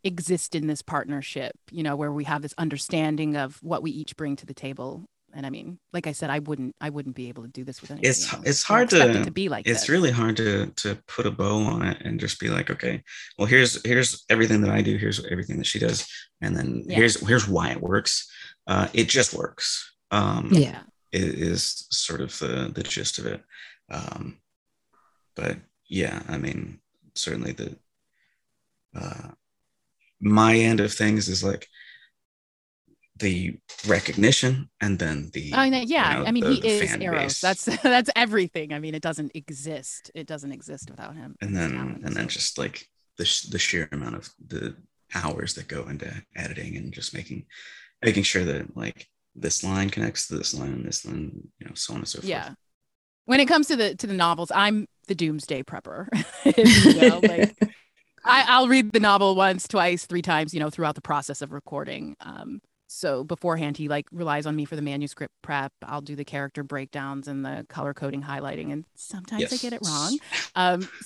exist in this partnership, you know, where we have this understanding of what we each bring to the table. And I mean, like I said, I wouldn't be able to do this with anyone. It's hard to be like it's this. Really hard to put a bow on it and just be like, okay, well, here's everything that I do, here's everything that she does, and then here's why it works. It just works. Is sort of the gist of it. But yeah, I mean, certainly the my end of things is like the recognition, and then the he is Eros. That's everything. I mean, it doesn't exist without him. And then just like the sheer amount of the hours that go into editing and just making sure that like this line connects to this line and this line, you know, so on and so forth. Yeah. When it comes to the novels, I'm the doomsday prepper. You know, like I'll read the novel once, twice, three times, you know, throughout the process of recording. So beforehand, he like relies on me for the manuscript prep. I'll do the character breakdowns and the color coding, highlighting, and sometimes I get it wrong.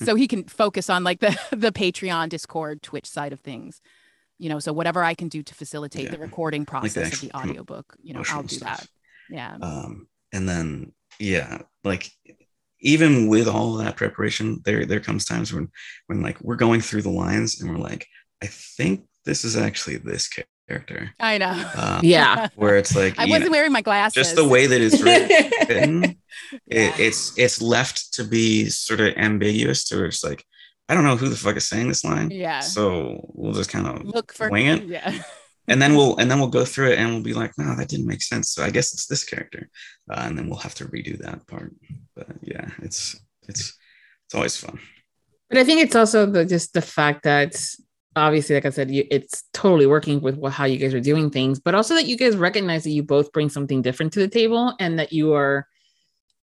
So he can focus on like the Patreon, Discord, Twitch side of things, you know. So whatever I can do to facilitate the recording process like of the audiobook, you know, I'll do stuff. That. Yeah. And then like even with all that preparation, there comes times when like we're going through the lines and we're like, I think this is actually this character. I know. Where it's like I wasn't wearing my glasses. Just the way that it's written, it's left to be sort of ambiguous to where it's like, I don't know who the fuck is saying this line. Yeah. So we'll just kind of wing it. Yeah. And then we'll go through it and we'll be like, no, that didn't make sense. So I guess it's this character. And then we'll have to redo that part. But yeah, it's always fun. But I think it's also just the fact that obviously, like I said, it's totally working with how you guys are doing things, but also that you guys recognize that you both bring something different to the table and that you are,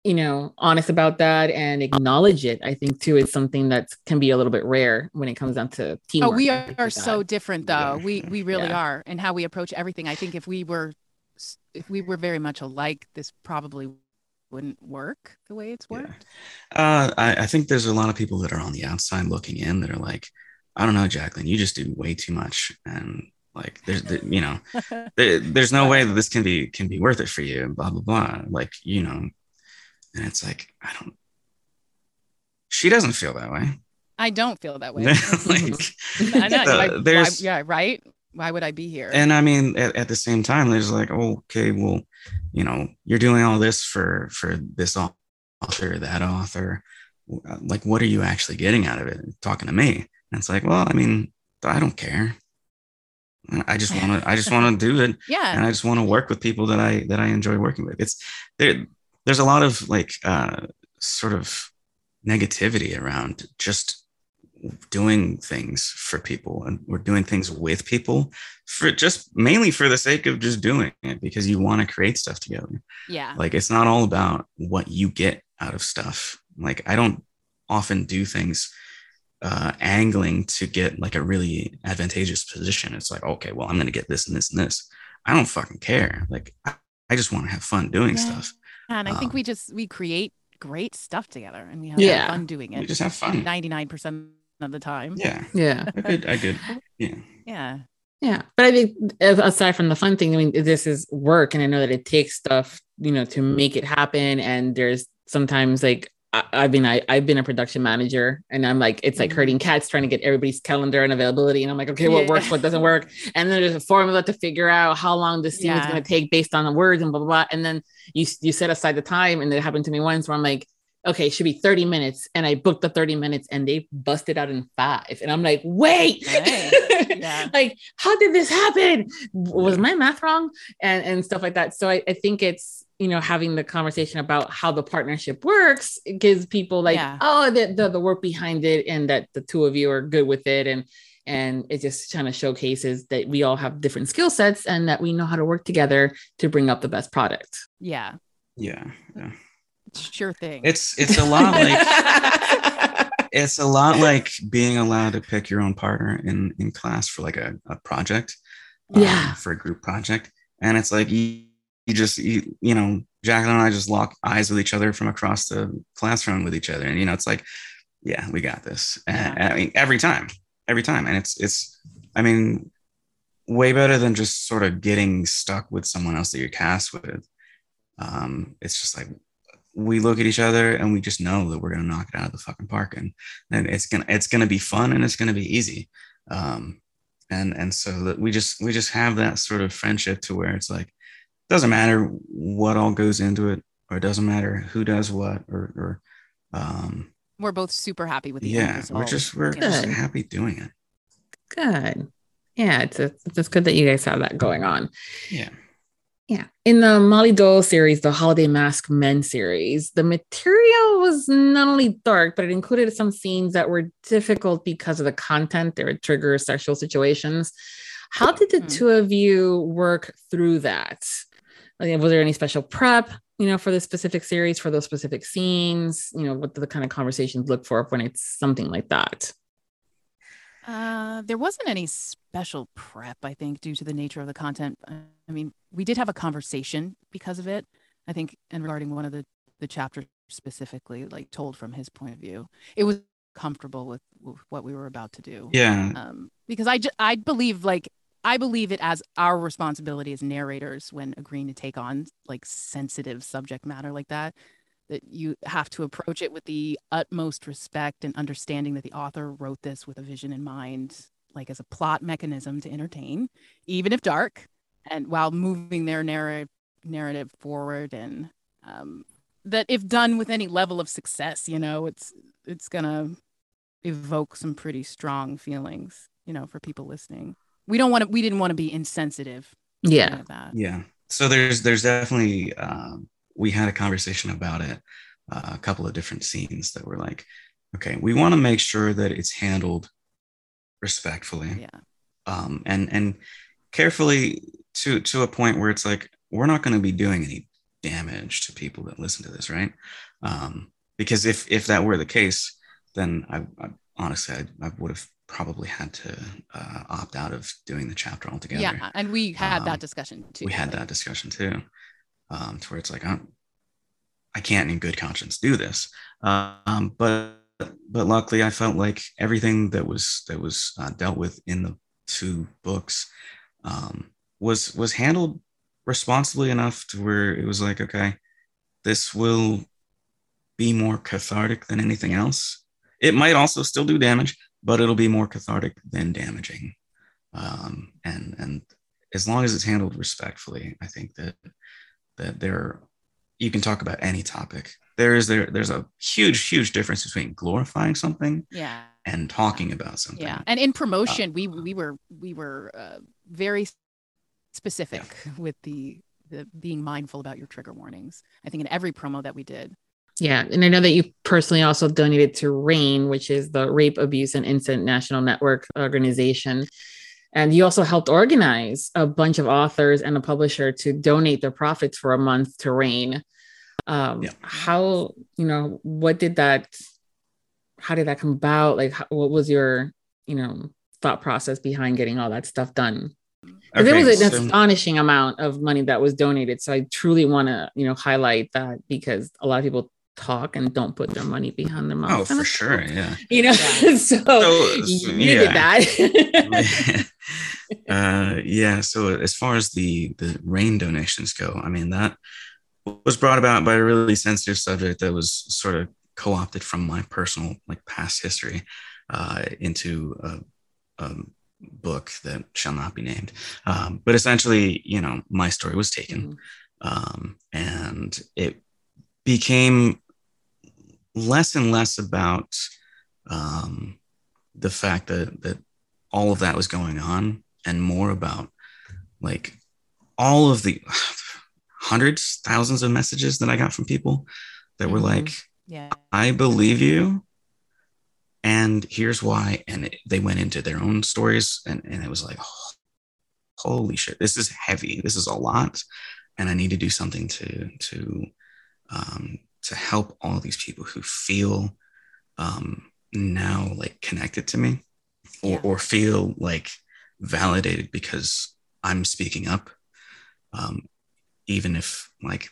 you know, honest about that and acknowledge it. I think too, it's something that can be a little bit rare when it comes down to teamwork. Oh, we are so different though. Yeah. We really are, and how we approach everything. I think if we were very much alike, this probably wouldn't work the way it's worked. Yeah. I think there's a lot of people that are on the outside looking in that are like, I don't know, Jaclyn, you just do way too much. And like, there's no way that this can be worth it for you and blah, blah, blah. Like, you know, and it's like, she doesn't feel that way. I don't feel that way. Right. Why would I be here? And I mean, at the same time, there's like, okay, well, you know, you're doing all this for this author, that author. Like, what are you actually getting out of it? Talking to me. And it's like, well, I mean, I don't care. I just want to do it. Yeah. And I just want to work with people that I enjoy working with. There's a lot of like sort of negativity around just doing things for people, and we're doing things with people for just mainly for the sake of just doing it, because you want to create stuff together. Yeah. Like, it's not all about what you get out of stuff. Like, I don't often do things angling to get like a really advantageous position. It's like, okay, well, I'm going to get this and this and this. I don't fucking care. Like, I just want to have fun doing stuff. And I think we create great stuff together, and we have fun doing it. We just have fun 99% of the time. Yeah. But I think, aside from the fun thing, I mean, this is work, and I know that it takes stuff, you know, to make it happen. And there's sometimes, like, I've been a production manager, and I'm like, it's like herding cats, trying to get everybody's calendar and availability. And I'm like, okay, what works, what doesn't work. And then there's a formula to figure out how long this scene is going to take based on the words and blah, blah, blah. And then you set aside the time. And it happened to me once where I'm like, okay, it should be 30 minutes. And I booked the 30 minutes and they busted out in 5. And I'm like, wait, like, how did this happen? Was my math wrong? And stuff like that. So I think it's, you know, having the conversation about how the partnership works, it gives people like, oh, the work behind it, and that the two of you are good with it. And it just kind of showcases that we all have different skill sets and that we know how to work together to bring up the best product. Yeah. Yeah. Yeah. Sure thing. It's a lot like it's a lot like being allowed to pick your own partner in class for like a project, for a group project. And it's like you know, Jaclyn and I just lock eyes with each other from across the classroom with each other, and you know, it's like, yeah, we got this. And I mean, every time, and it's, I mean, way better than just sort of getting stuck with someone else that you're cast with. It's just like, we look at each other and we just know that we're gonna knock it out of the fucking park, and it's gonna be fun, and it's gonna be easy, and so that we just have that sort of friendship to where it's like, doesn't matter what all goes into it, or it doesn't matter who does what, or we're both super happy with the end result. We're just happy doing it. Good, yeah, it's good that you guys have that going on. Yeah. Yeah. In the Molly Dole series, the Holiday Mask Men series, the material was not only dark, but it included some scenes that were difficult because of the content. They would trigger sexual situations. How did the two of you work through that? Like, was there any special prep, you know, for the specific series, for those specific scenes? You know, what do the kind of conversations look for when it's something like that? There wasn't any special prep, I think, due to the nature of the content. I mean, we did have a conversation because of it, I think, and regarding one of the chapters specifically, like told from his point of view. It was comfortable with what we were about to do. Yeah. Because I believe it as our responsibility as narrators when agreeing to take on like sensitive subject matter like that you have to approach it with the utmost respect and understanding that the author wrote this with a vision in mind, like as a plot mechanism to entertain, even if dark, and while moving their narrative forward. And that if done with any level of success, you know, it's going to evoke some pretty strong feelings, you know, for people listening. We didn't want to be insensitive. Yeah. Like that. Yeah. So there's definitely, we had a conversation about it, a couple of different scenes that were like, okay, we want to make sure that it's handled respectfully, and carefully to a point where it's like, we're not going to be doing any damage to people that listen to this, right? Because if that were the case, then I honestly would have probably had to opt out of doing the chapter altogether. Yeah, and we had that discussion too. To where it's like, I can't in good conscience do this. But luckily I felt like everything that was dealt with in the two books was handled responsibly enough to where it was like, okay, this will be more cathartic than anything else. It might also still do damage, but it'll be more cathartic than damaging. And as long as it's handled respectfully, I think that you can talk about any topic. There's a huge difference between glorifying something and talking about something. Yeah. And in promotion, we were very specific with the being mindful about your trigger warnings. I think in every promo that we did, Yeah. And I know that you personally also donated to RAINN, which is the Rape, Abuse, and Incest National Network organization. And you also helped organize a bunch of authors and a publisher to donate their profits for a month to RAINN. How, you know, what did that, how did that come about? Like, what was your, you know, thought process behind getting all that stuff done? Okay, there was an astonishing amount of money that was donated. So I truly want to, you know, highlight that, because a lot of people talk and don't put their money behind their mouth. Oh, for sure. Yeah. You know, so you did that. So as far as the RAINN donations go, I mean, that was brought about by a really sensitive subject that was sort of co-opted from my personal, like, past history into a book that shall not be named. But essentially, you know, my story was taken, and it became less and less about the fact that all of that was going on, and more about, like, all of the hundreds, thousands of messages that I got from people that were like, yeah, I believe you, and here's why. And they went into their own stories, and it was like, oh, holy shit, this is heavy. This is a lot. And I need to do something to help all these people who feel now, like, connected to me, or feel, like, validated because I'm speaking up. Even if, like,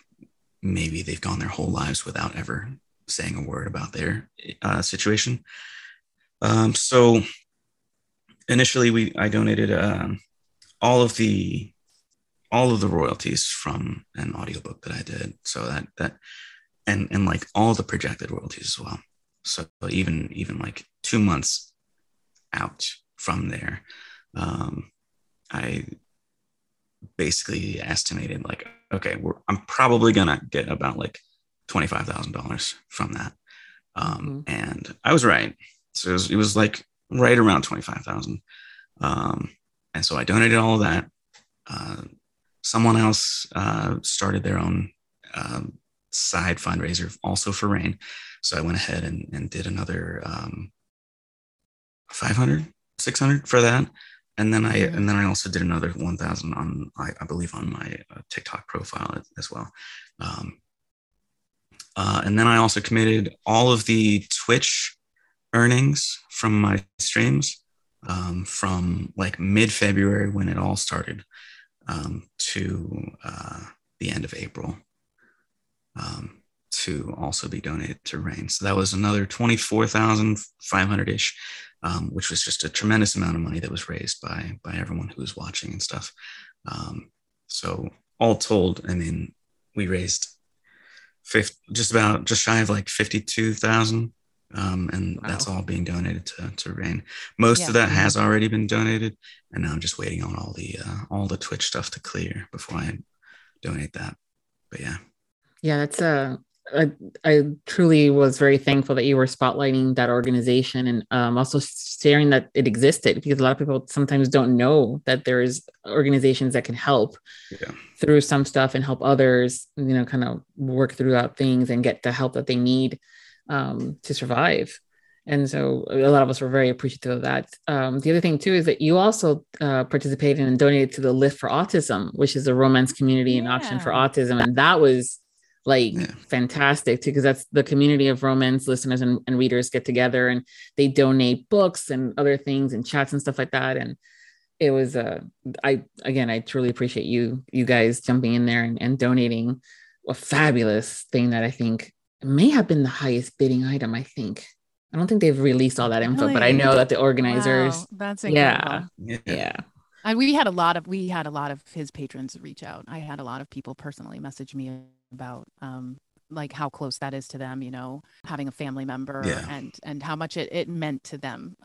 maybe they've gone their whole lives without ever saying a word about their situation. So initially I donated all of the royalties from an audiobook that I did. So that, and like all the projected royalties as well. So even like 2 months out from there, I basically estimated, like, okay, I'm probably gonna get about like $25,000 from that, and I was right. So it was like right around 25,000, and so I donated all of that. Someone else started their own side fundraiser also for RAINN, so I went ahead and did another 500, 600 for that. And then I also did another 1,000 on, I believe, on my TikTok profile as well. And then I also committed all of the Twitch earnings from my streams from like mid-February when it all started to the end of April to also be donated to RAINN. So that was another 24,500-ish. Which was just a tremendous amount of money that was raised by everyone who was watching and stuff. So all told, I mean, we raised just shy of like 52,000, and wow, that's all being donated to RAINN. Most of that has already been donated, and now I'm just waiting on all the Twitch stuff to clear before I donate that. But yeah, that's a. I truly was very thankful that you were spotlighting that organization and also sharing that it existed, because a lot of people sometimes don't know that there is organizations that can help through some stuff and help others, you know, kind of work throughout things and get the help that they need to survive. And so a lot of us were very appreciative of that. The other thing too is that you also participated and donated to the Lift for Autism, which is a romance community and option for autism, and that was fantastic too, because that's the community of romance listeners and readers get together, and they donate books and other things and chats and stuff like that. And it was I truly appreciate you guys jumping in there and donating a fabulous thing that I think may have been the highest bidding item. I don't think they've released all that info, but I know that the organizers that's incredible. Yeah. And we had a lot of his patrons reach out. I had a lot of people personally message me about like how close that is to them, you know, having a family member and how much it meant to them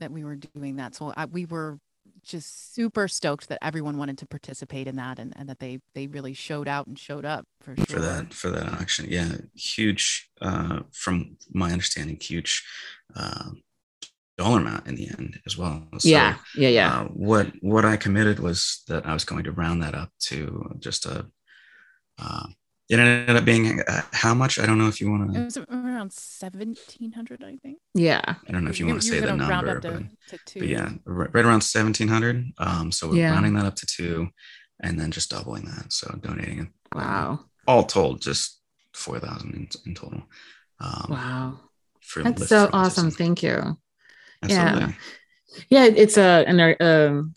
that we were doing that. So we were just super stoked that everyone wanted to participate in that, and that they really showed out and showed up for sure. For that auction. Yeah. Huge, from my understanding, huge dollar amount in the end as well. So, what I committed was that I was going to round that up to just a It ended up being how much? I don't know if you want to. It was around 1,700, I think. Yeah. I don't know if you want to say the number, round up to two. But yeah, right around 1,700. So we're rounding that up to two, and then just doubling that. So donating. Wow. All told, just 4,000 in total. Wow. That's so awesome! Thank you. Absolutely. Yeah, it's a fundraiser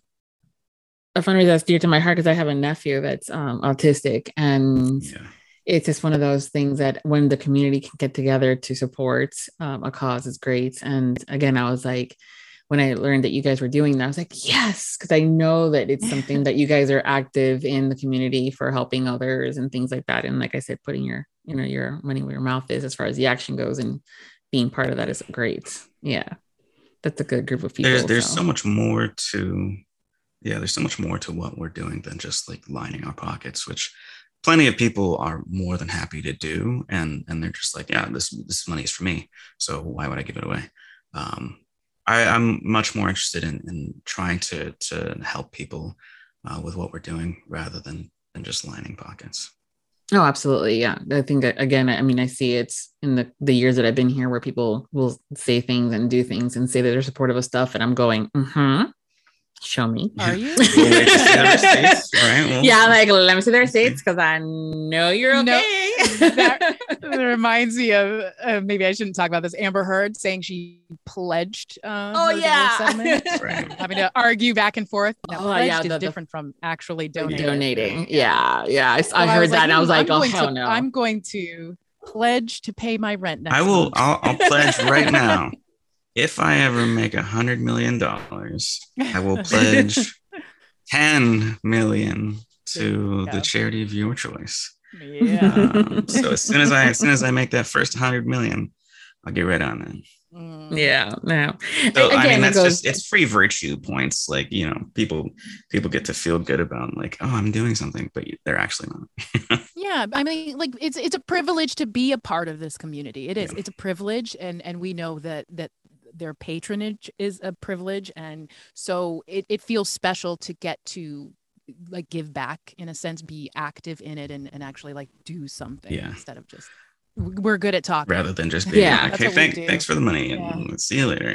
that's dear to my heart because I have a nephew that's autistic, and it's just one of those things that when the community can get together to support a cause is great. And again, I was like, when I learned that you guys were doing that, I was like, yes, because I know that it's something that you guys are active in the community for, helping others and things like that. And like I said, putting your money where your mouth is as far as the action goes, and being part of that is great. Yeah, that's a good group of people. There's so much more to, there's so much more to what we're doing than just like lining our pockets, which plenty of people are more than happy to do, and they're just like, yeah, this money is for me, so why would I give it away? I'm much more interested in trying to help people with what we're doing rather than just lining pockets. Oh, absolutely. Yeah. I think, again, I mean, I see it's in the years that I've been here where people will say things and do things and say that they're supportive of stuff. And I'm going, show me. Are you? Yeah. Like, let me see their states, because I know you're okay. That reminds me of, maybe I shouldn't talk about this, Amber Heard saying she pledged. Having to argue back and forth. Is different from actually donating. Yeah. I heard that, and I was like, no. I'm going to pledge to pay my rent next month. I'll pledge right now. If I ever make $100 million, I will pledge $10 million to the charity of your choice. Yeah. So as soon as I make that first $100 million, I'll get right on that. Yeah. No. So, again, I mean, that's it's free virtue points. Like, you know, people get to feel good about like, oh, I'm doing something, but they're actually not. Yeah. I mean, like, it's a privilege to be a part of this community. It is. Yeah. It's a privilege, and we know that their patronage is a privilege, and so it feels special to get to like give back in a sense, be active in it, and actually like do something instead of just, we're good at talking rather than just being like, hey, thanks for the money and see you later.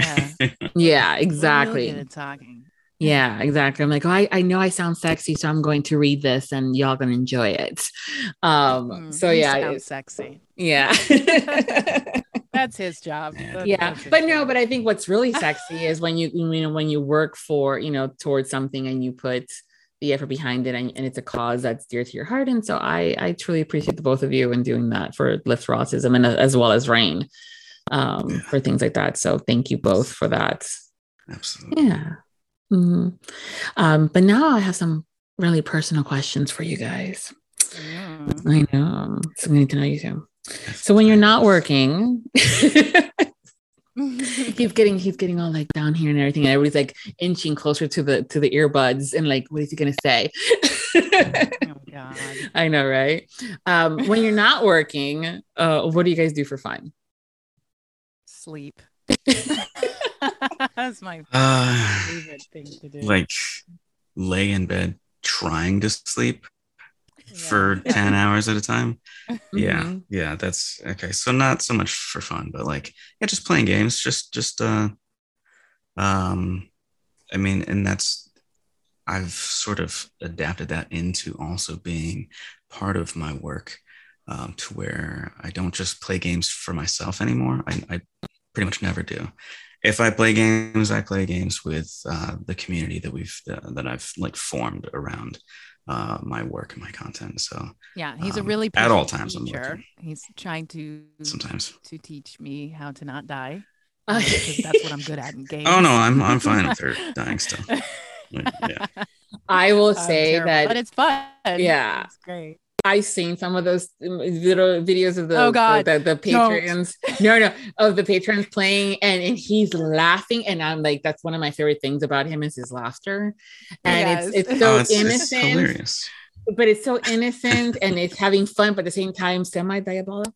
Yeah, exactly. We're really good at talking. Yeah, exactly. I'm like, oh, I know I sound sexy, so I'm going to read this and y'all gonna enjoy it. So yeah, you sound sexy. Yeah. That's his job. But I think what's really sexy is when you work for, towards something, and you put the effort behind it, and it's a cause that's dear to your heart. And so I truly appreciate the both of you in doing that for Lift for Autism, and as well as RAINN for things like that. So thank you both for that. Absolutely. Yeah. Mm-hmm. But now I have some really personal questions for you guys. Yeah. I know. So I need to know you too. So when you're not working, he's getting all like down here and everything, and everybody's like inching closer to the earbuds, and like, what is he gonna say? Oh God. I know, right? When you're not working, what do you guys do for fun? Sleep. That's my favorite thing to do. Like, lay in bed trying to sleep for 10 hours at a time. Mm-hmm. Yeah, that's okay. So not so much for fun, but like, just playing games, I mean, and that's, I've sort of adapted that into also being part of my work, to where I don't just play games for myself anymore. I pretty much never do. If I play games, with the community that I've like formed around my work and my content. So yeah, he's a really at all times teacher. He's trying to teach me how to not die. Because that's what I'm good at in games. Oh no, I'm fine with her dying still. Yeah. I will say that, but it's fun. Yeah, it's great. I've seen some of those little videos of the patrons. No, of the patrons playing, and he's laughing, and I'm like, that's one of my favorite things about him is his laughter, and it's so innocent, it's hilarious. But it's so innocent, and it's having fun, but at the same time semi-diabolical.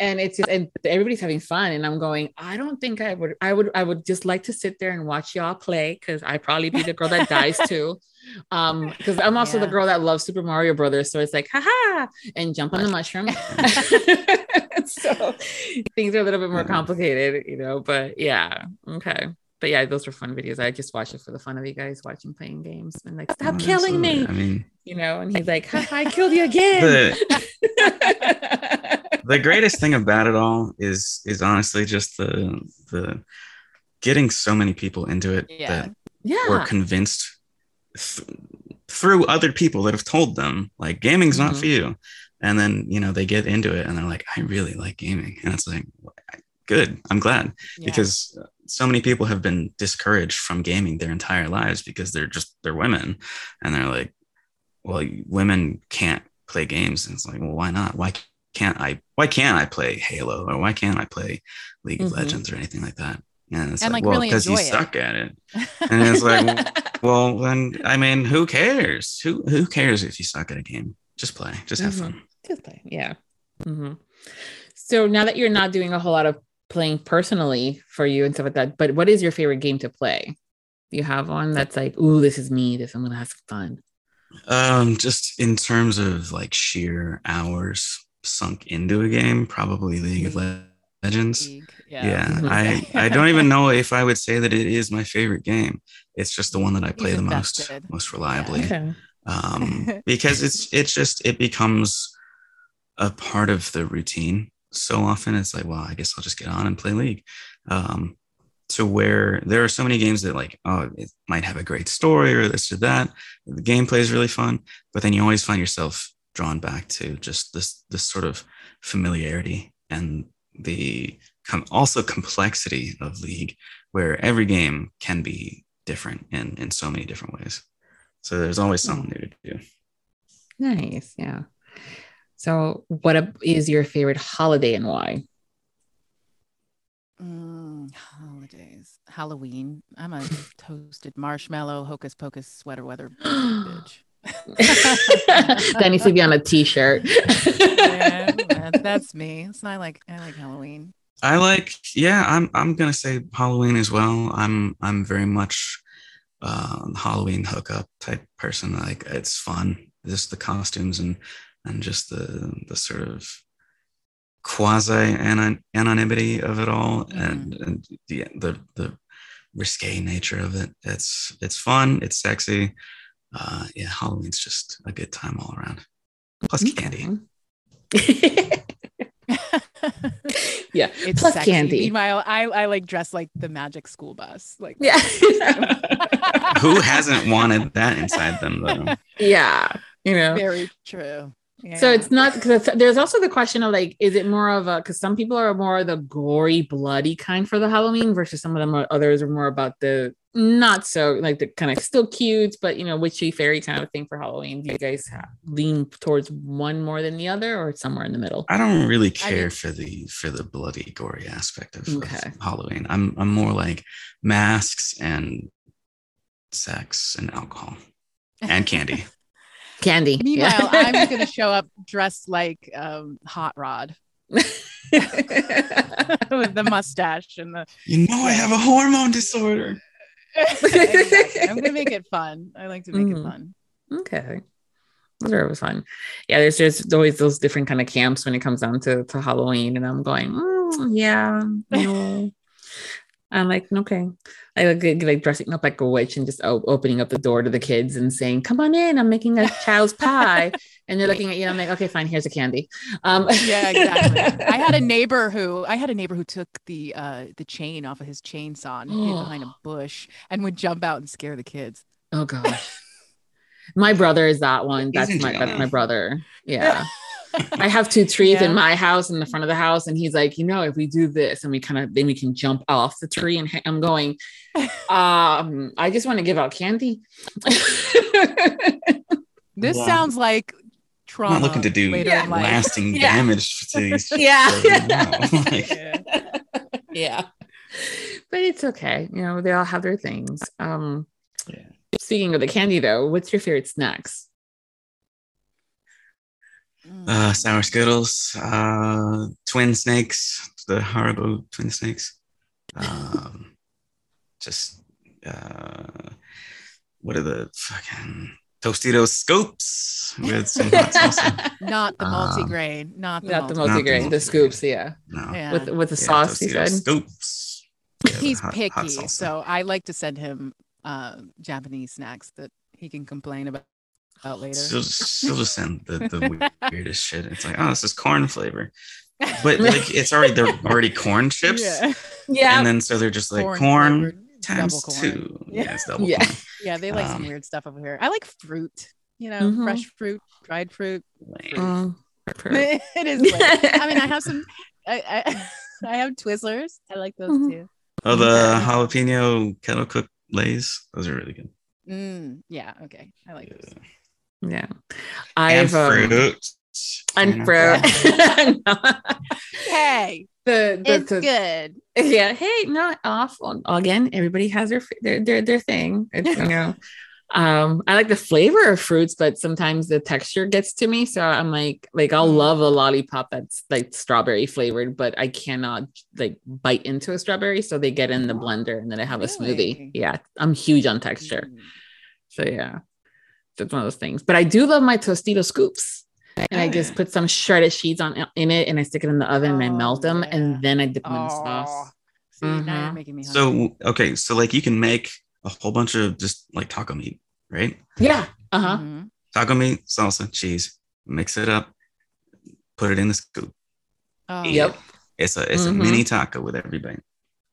And it's just, and everybody's having fun, and I'm going, I don't think I would just like to sit there and watch y'all play, because I probably be the girl that dies too. Because I'm also the girl that loves Super Mario Brothers, so it's like haha and jump on the mushroom. So things are a little bit more complicated, you know, but yeah, okay. But yeah, those were fun videos. I just watched it for the fun of you guys watching, playing games, and like, stop killing me. I mean, you know, and he's like, haha, I killed you again. The greatest thing about it all is honestly just the getting so many people into it that were convinced through other people that have told them like gaming's not for you. And then, you know, they get into it and they're like, I really like gaming. And it's like, good. I'm glad because so many people have been discouraged from gaming their entire lives because they're women. And they're like, well, women can't play games. And it's like, well, why not? Why can't I play Halo? Or why can't I play League of Legends or anything like that? And it's like, well, because really you suck at it. And it's like, well, then, I mean, who cares? Who cares if you suck at a game? Just play. Just have fun. Just play. Yeah. Mm-hmm. So now that you're not doing a whole lot of playing personally for you and stuff like that, but what is your favorite game to play? Do you have one that's like, ooh, this is me. I'm going to have some fun. Just in terms of like sheer hours sunk into a game, probably League of Legends. I don't even know if I would say that it is my favorite game. It's just the one that I play the most reliably. Yeah. Okay. Because it becomes a part of the routine so often. It's like, well, I guess I'll just get on and play League, to where there are so many games that like, oh, it might have a great story or this or that. The gameplay is really fun, but then you always find yourself drawn back to just this sort of familiarity and the also complexity of League, where every game can be different in so many different ways. So there's always something new to do. Nice. Yeah. So what is your favorite holiday and why? Holidays. Halloween. I'm a toasted marshmallow, hocus pocus, sweater weather bitch. That needs to be on a t-shirt. Yeah, that's me. It's not like, I like Halloween. I'm going to say Halloween as well. I'm very much Halloween hookup type person. Like, it's fun, just the costumes and just the sort of quasi anonymity of it all, and the risque nature of it. It's fun, it's sexy. Halloween's just a good time all around. Plus candy. Yeah, it's plus sexy. Candy. Meanwhile, I like dress like the Magic School Bus. Like, yeah. Who hasn't wanted that inside them though? Yeah, you know, very true. Yeah. So it's not, because there's also the question of like, is it more of a, because some people are more the gory, bloody kind for the Halloween versus some of them are, others are more about the not so like the kind of still cute but you know witchy fairy kind of thing for Halloween. Do you guys lean towards one more than the other, or somewhere in the middle? I don't really care for the bloody gory aspect of Halloween. I'm more like masks and sex and alcohol and candy. Candy. Meanwhile, I'm gonna show up dressed like Hot Rod. With the mustache and the. You know, I have a hormone disorder. Exactly. I'm gonna make it fun. I like to make it fun. Okay, those are always fun. Yeah, there's just always those different kind of camps when it comes down to Halloween, and I'm going, no. I'm like, okay. I like dressing up like a witch and just opening up the door to the kids and saying, come on in, I'm making a child's pie. And they're looking at you, I'm like, okay, fine, here's a candy. Yeah, exactly. I had a neighbor who took the chain off of his chainsaw and hid behind a bush and would jump out and scare the kids. Oh gosh. My brother is that one. That's my brother. Yeah. I have two trees in my house, in the front of the house, and he's like, you know, if we do this and we then we can jump off the tree. And I'm going, I just want to give out candy. This sounds like trauma. I'm not looking to do lasting damage to these. But it's okay. You know, they all have their things. Speaking of the candy though, what's your favorite snacks? Sour Skittles, Twin Snakes, the Haribo Twin Snakes, what are the fucking Tostitos scoops with some hot salsa. Not the multigrain. Not the multigrain. The scoops, yeah. No. Yeah. With the sauce, he said. Scoops. Yeah, he's picky, hot so I like to send him Japanese snacks that he can complain about later. She'll just send the weirdest shit. It's like, oh, this is corn flavor. But like, it's already, they're already corn chips. Yeah. Yeah. And then so they're just like corn times corn. Two. Yeah. Yeah, it's double corn. Yeah, they like some weird stuff over here. I like fruit, you know, fresh fruit, dried fruit. It is lame. I mean, I have some, I have Twizzlers. I like those too. Oh, the jalapeno kettle cooked Lays. Those are really good. Yeah. Okay. I like those. Yeah. I've fruit. No. Hey, it's good. Yeah. Hey, not awful. Again, everybody has their thing. It's, you know, I like the flavor of fruits, but sometimes the texture gets to me. So I'm like I'll love a lollipop that's like strawberry flavored, but I cannot like bite into a strawberry. So they get in the blender and then I have a smoothie. Yeah. I'm huge on texture. So yeah, that's one of those things, but I do love my Tostito scoops. And I just put some shredded sheets in it and I stick it in the oven and I melt them and then I dip them in the sauce. See, now you're making me hungry. So, okay. So like you can make a whole bunch of just like taco meat, right? Yeah. Uh-huh. Mm-hmm. Taco meat, salsa, cheese, mix it up, put it in the scoop. Oh. Yep. It's a mini taco with everybody.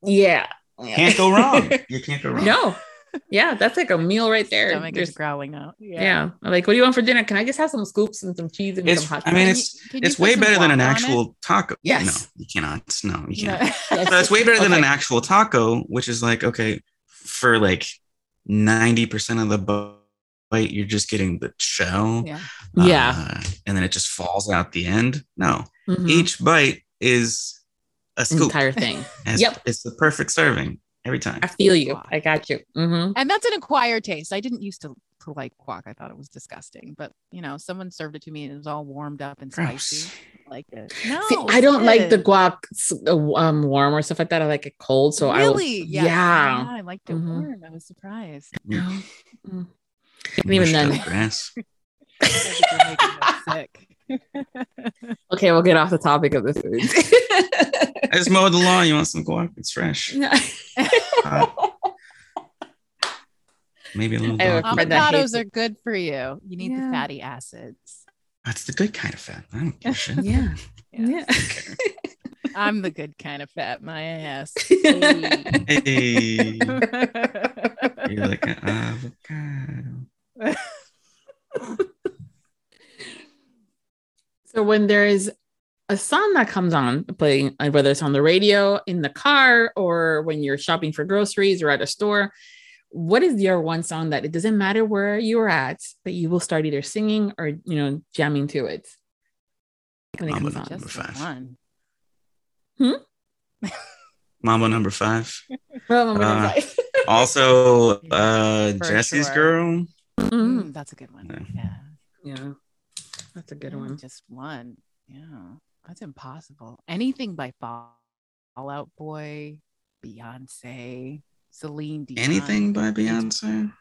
Yeah. Can't go wrong. You can't go wrong. No. Yeah, that's like a meal right there. Stomach is growling out. Yeah. Like, what do you want for dinner? Can I just have some scoops and some cheese and some hot sauce? I mean, it's way better than an actual taco. Yes. No, you cannot. No, you can't. But it's way better than an actual taco, which is like, okay, for like 90% of the bite, you're just getting the shell. Yeah. And then it just falls out the end. No. Mm-hmm. Each bite is a scoop. Entire thing. Yep. It's the perfect serving every time. I feel you. Quack. I got you. Mm-hmm. And that's an acquired taste. I didn't used to like quack. I thought it was disgusting. But, you know, someone served it to me and it was all warmed up and spicy. Like it. No, see, I don't like the guac warm or stuff like that. I like it cold. So really? Yeah. I liked it warm. I was surprised. Yeah. Mm-hmm. And even then. Grass. Okay, we'll get off the topic of the food. I just mowed the lawn. You want some guac? It's fresh. Maybe a little guac. Avocados are good for you. You need the fatty acids. That's the good kind of fat. I don't give a shit. Yeah. I'm the good kind of fat. My ass. Hey. You're like an avocado. So when there is a song that comes on playing, whether it's on the radio, in the car, or when you're shopping for groceries or at a store, what is your one song that it doesn't matter where you're at, but you will start either singing or, you know, jamming to it? Mambo number 5. Mambo number 5. Also, Jesse's Girl. Mm, that's a good one. Yeah. That's a good one. Just one. Yeah. That's impossible. Anything by Fallout Boy, Beyonce, Celine Dion. Anything by Beyonce?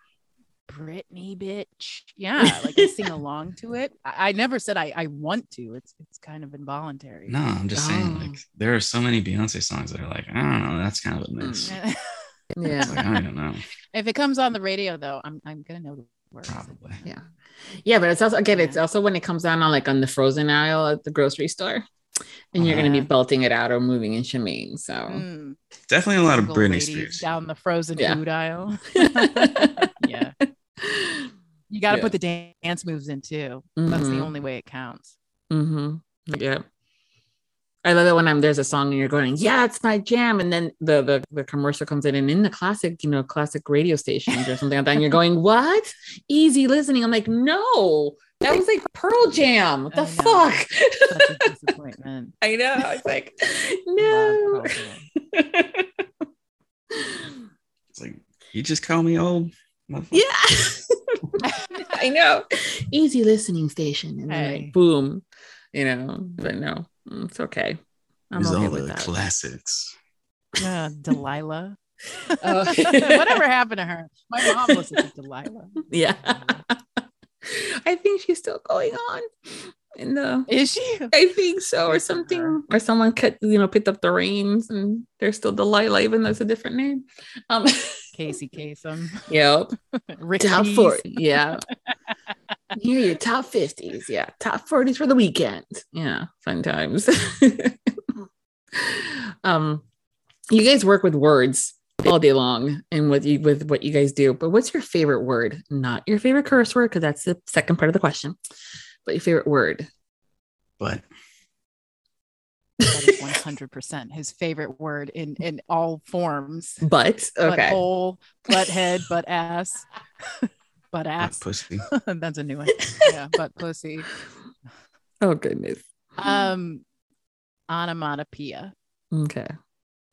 Britney, bitch. Yeah. Like I sing along to it. I never said I want to. It's kind of involuntary. No, I'm just saying, like, there are so many Beyonce songs that are like, I don't know, that's kind of a mess. Yeah. Like, I don't know. If it comes on the radio though, I'm gonna know the words. Probably. Yeah. Yeah, but it's also it's also when it comes down on the frozen aisle at the grocery store, and you're gonna be belting it out or moving and shimmying. So definitely a lot of Britney Spears down the frozen food aisle. Yeah, you got to put the dance moves in too. Mm-hmm. That's the only way it counts. Mm-hmm. Yeah, I love it when there's a song and you're going, yeah, it's my jam, and then the commercial comes in, and in the classic radio stations or something like that, and you're going, what? Easy listening. I'm like, no, that was like Pearl Jam. What the fuck? Such a disappointment. I know. It's like, no. It's like, you just call me old. Yeah. I know. Easy listening station, and then like, boom, you know, but no. It's okay. I'm okay with that. Classics. Delilah. Whatever happened to her? My mom listens to Delilah. Yeah. I think she's still going on. Is she? I think so, or something, or someone cut, picked up the reins, and they're still Delilah, even though it's a different name. Casey Kasem. Yep. Rick top 40. Yeah. You're your top 50s. Yeah. Top 40s for the weekend. Yeah. Fun times. You guys work with words all day long, and with what you guys do. But what's your favorite word? Not your favorite curse word, because that's the second part of the question. But your favorite word? But that is 100% his favorite word in all forms. But okay, butthole, butthead, butt ass, butt ass, butt pussy. That's a new one. Yeah, butt pussy. Oh goodness. Onomatopoeia. Okay.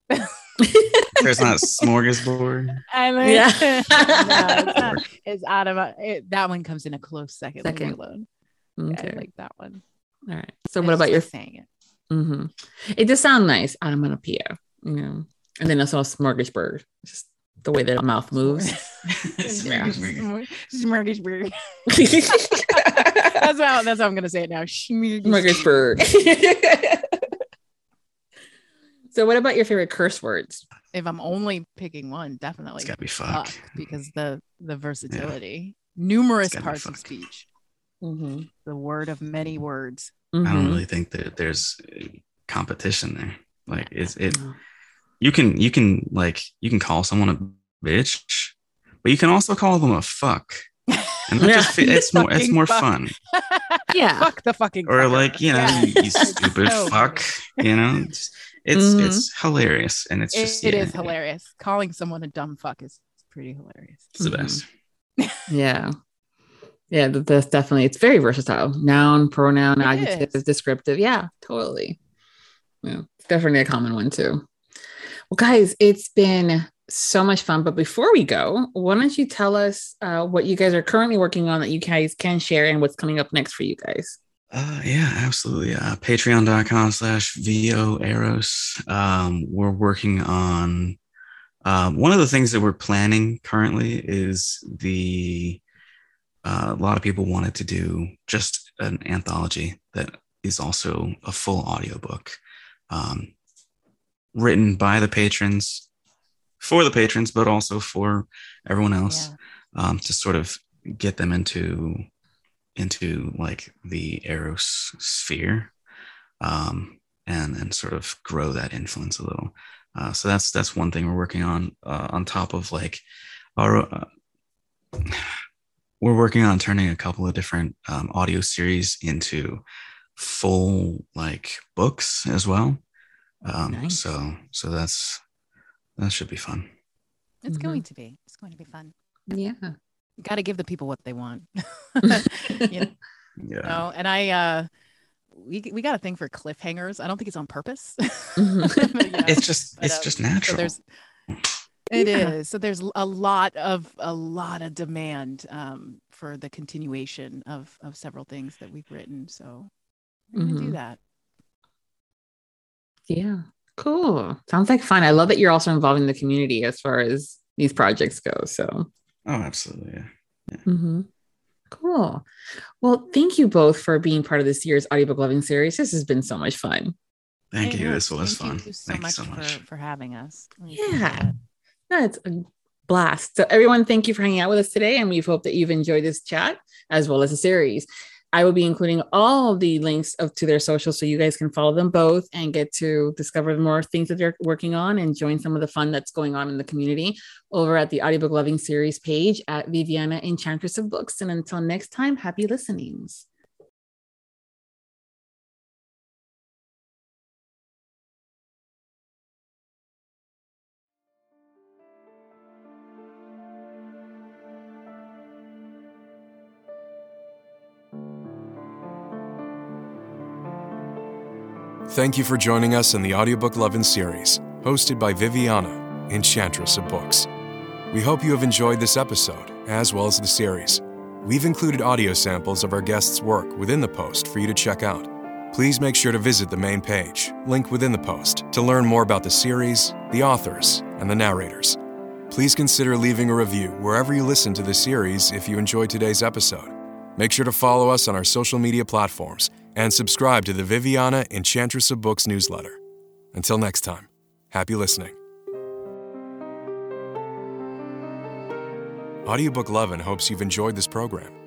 There's not smorgasbord. I mean, yeah. No, it's not. It's that one comes in a close second. Alone. Okay. Yeah, I like that one. All right. So what about your saying it? Mm-hmm. It just sounds nice. Onomatopoeia, and then I saw smorgasbord, just the way that mouth moves. Smorgasbord. That's how I'm gonna say it now. Smorgasbord. So what about your favorite curse words? If I'm only picking one, definitely it's gotta be fuck, because the versatility, numerous parts of speech. Mm-hmm. The word of many words. Mm-hmm. I don't really think that there's competition there. Like you can call someone a bitch, but you can also call them a fuck, and it's more fuck. Fun. Yeah, fuck the fucking fucker. Or like you stupid fuck. It's hilarious, and it is hilarious. Calling someone a dumb fuck is pretty hilarious. It's the best. Yeah. Yeah, that's definitely, it's very versatile. Noun, pronoun, adjective, descriptive. Yeah, totally. Yeah, it's definitely a common one too. Well, guys, it's been so much fun. But before we go, why don't you tell us what you guys are currently working on that you guys can share, and what's coming up next for you guys? Yeah, absolutely. Patreon.com/VO Eros. We're working on one of the things that we're planning currently is a lot of people wanted to do just an anthology that is also a full audiobook, written by the patrons, for the patrons, but also for everyone else, to sort of get them into like the Eros sphere, and sort of grow that influence a little. So that's one thing we're working on top of like our. We're working on turning a couple of different audio series into full like books as well. Nice. So that should be fun. It's going to be. It's going to be fun. Yeah. Got to give the people what they want. Yeah. No, and we got a thing for cliffhangers. I don't think it's on purpose. It's just natural. It is. So there's a lot of demand for the continuation of several things that we've written. So we're going to do that. Yeah. Cool. Sounds like fun. I love that you're also involving the community as far as these projects go. So. Oh, absolutely. Yeah. Mm-hmm. Cool. Well, thank you both for being part of this year's audiobook loving series. This has been so much fun. Thank you. This was fun. Thank you so much for having us. Yeah. No, it's a blast. So everyone, thank you for hanging out with us today. And we hope that you've enjoyed this chat as well as the series. I will be including all the links to their socials so you guys can follow them both and get to discover more things that they're working on and join some of the fun that's going on in the community over at the Audiobook Loving Series page at Viviana, Enchantress of Books. And until next time, happy listenings. Thank you for joining us in the Audiobook Lovin' Series, hosted by Viviana, Enchantress of Books. We hope you have enjoyed this episode, as well as the series. We've included audio samples of our guests' work within the post for you to check out. Please make sure to visit the main page, link within the post, to learn more about the series, the authors, and the narrators. Please consider leaving a review wherever you listen to this series if you enjoyed today's episode. Make sure to follow us on our social media platforms and subscribe to the Viviana Enchantress of Books newsletter. Until next time, happy listening. Audiobook Lovin' hopes you've enjoyed this program.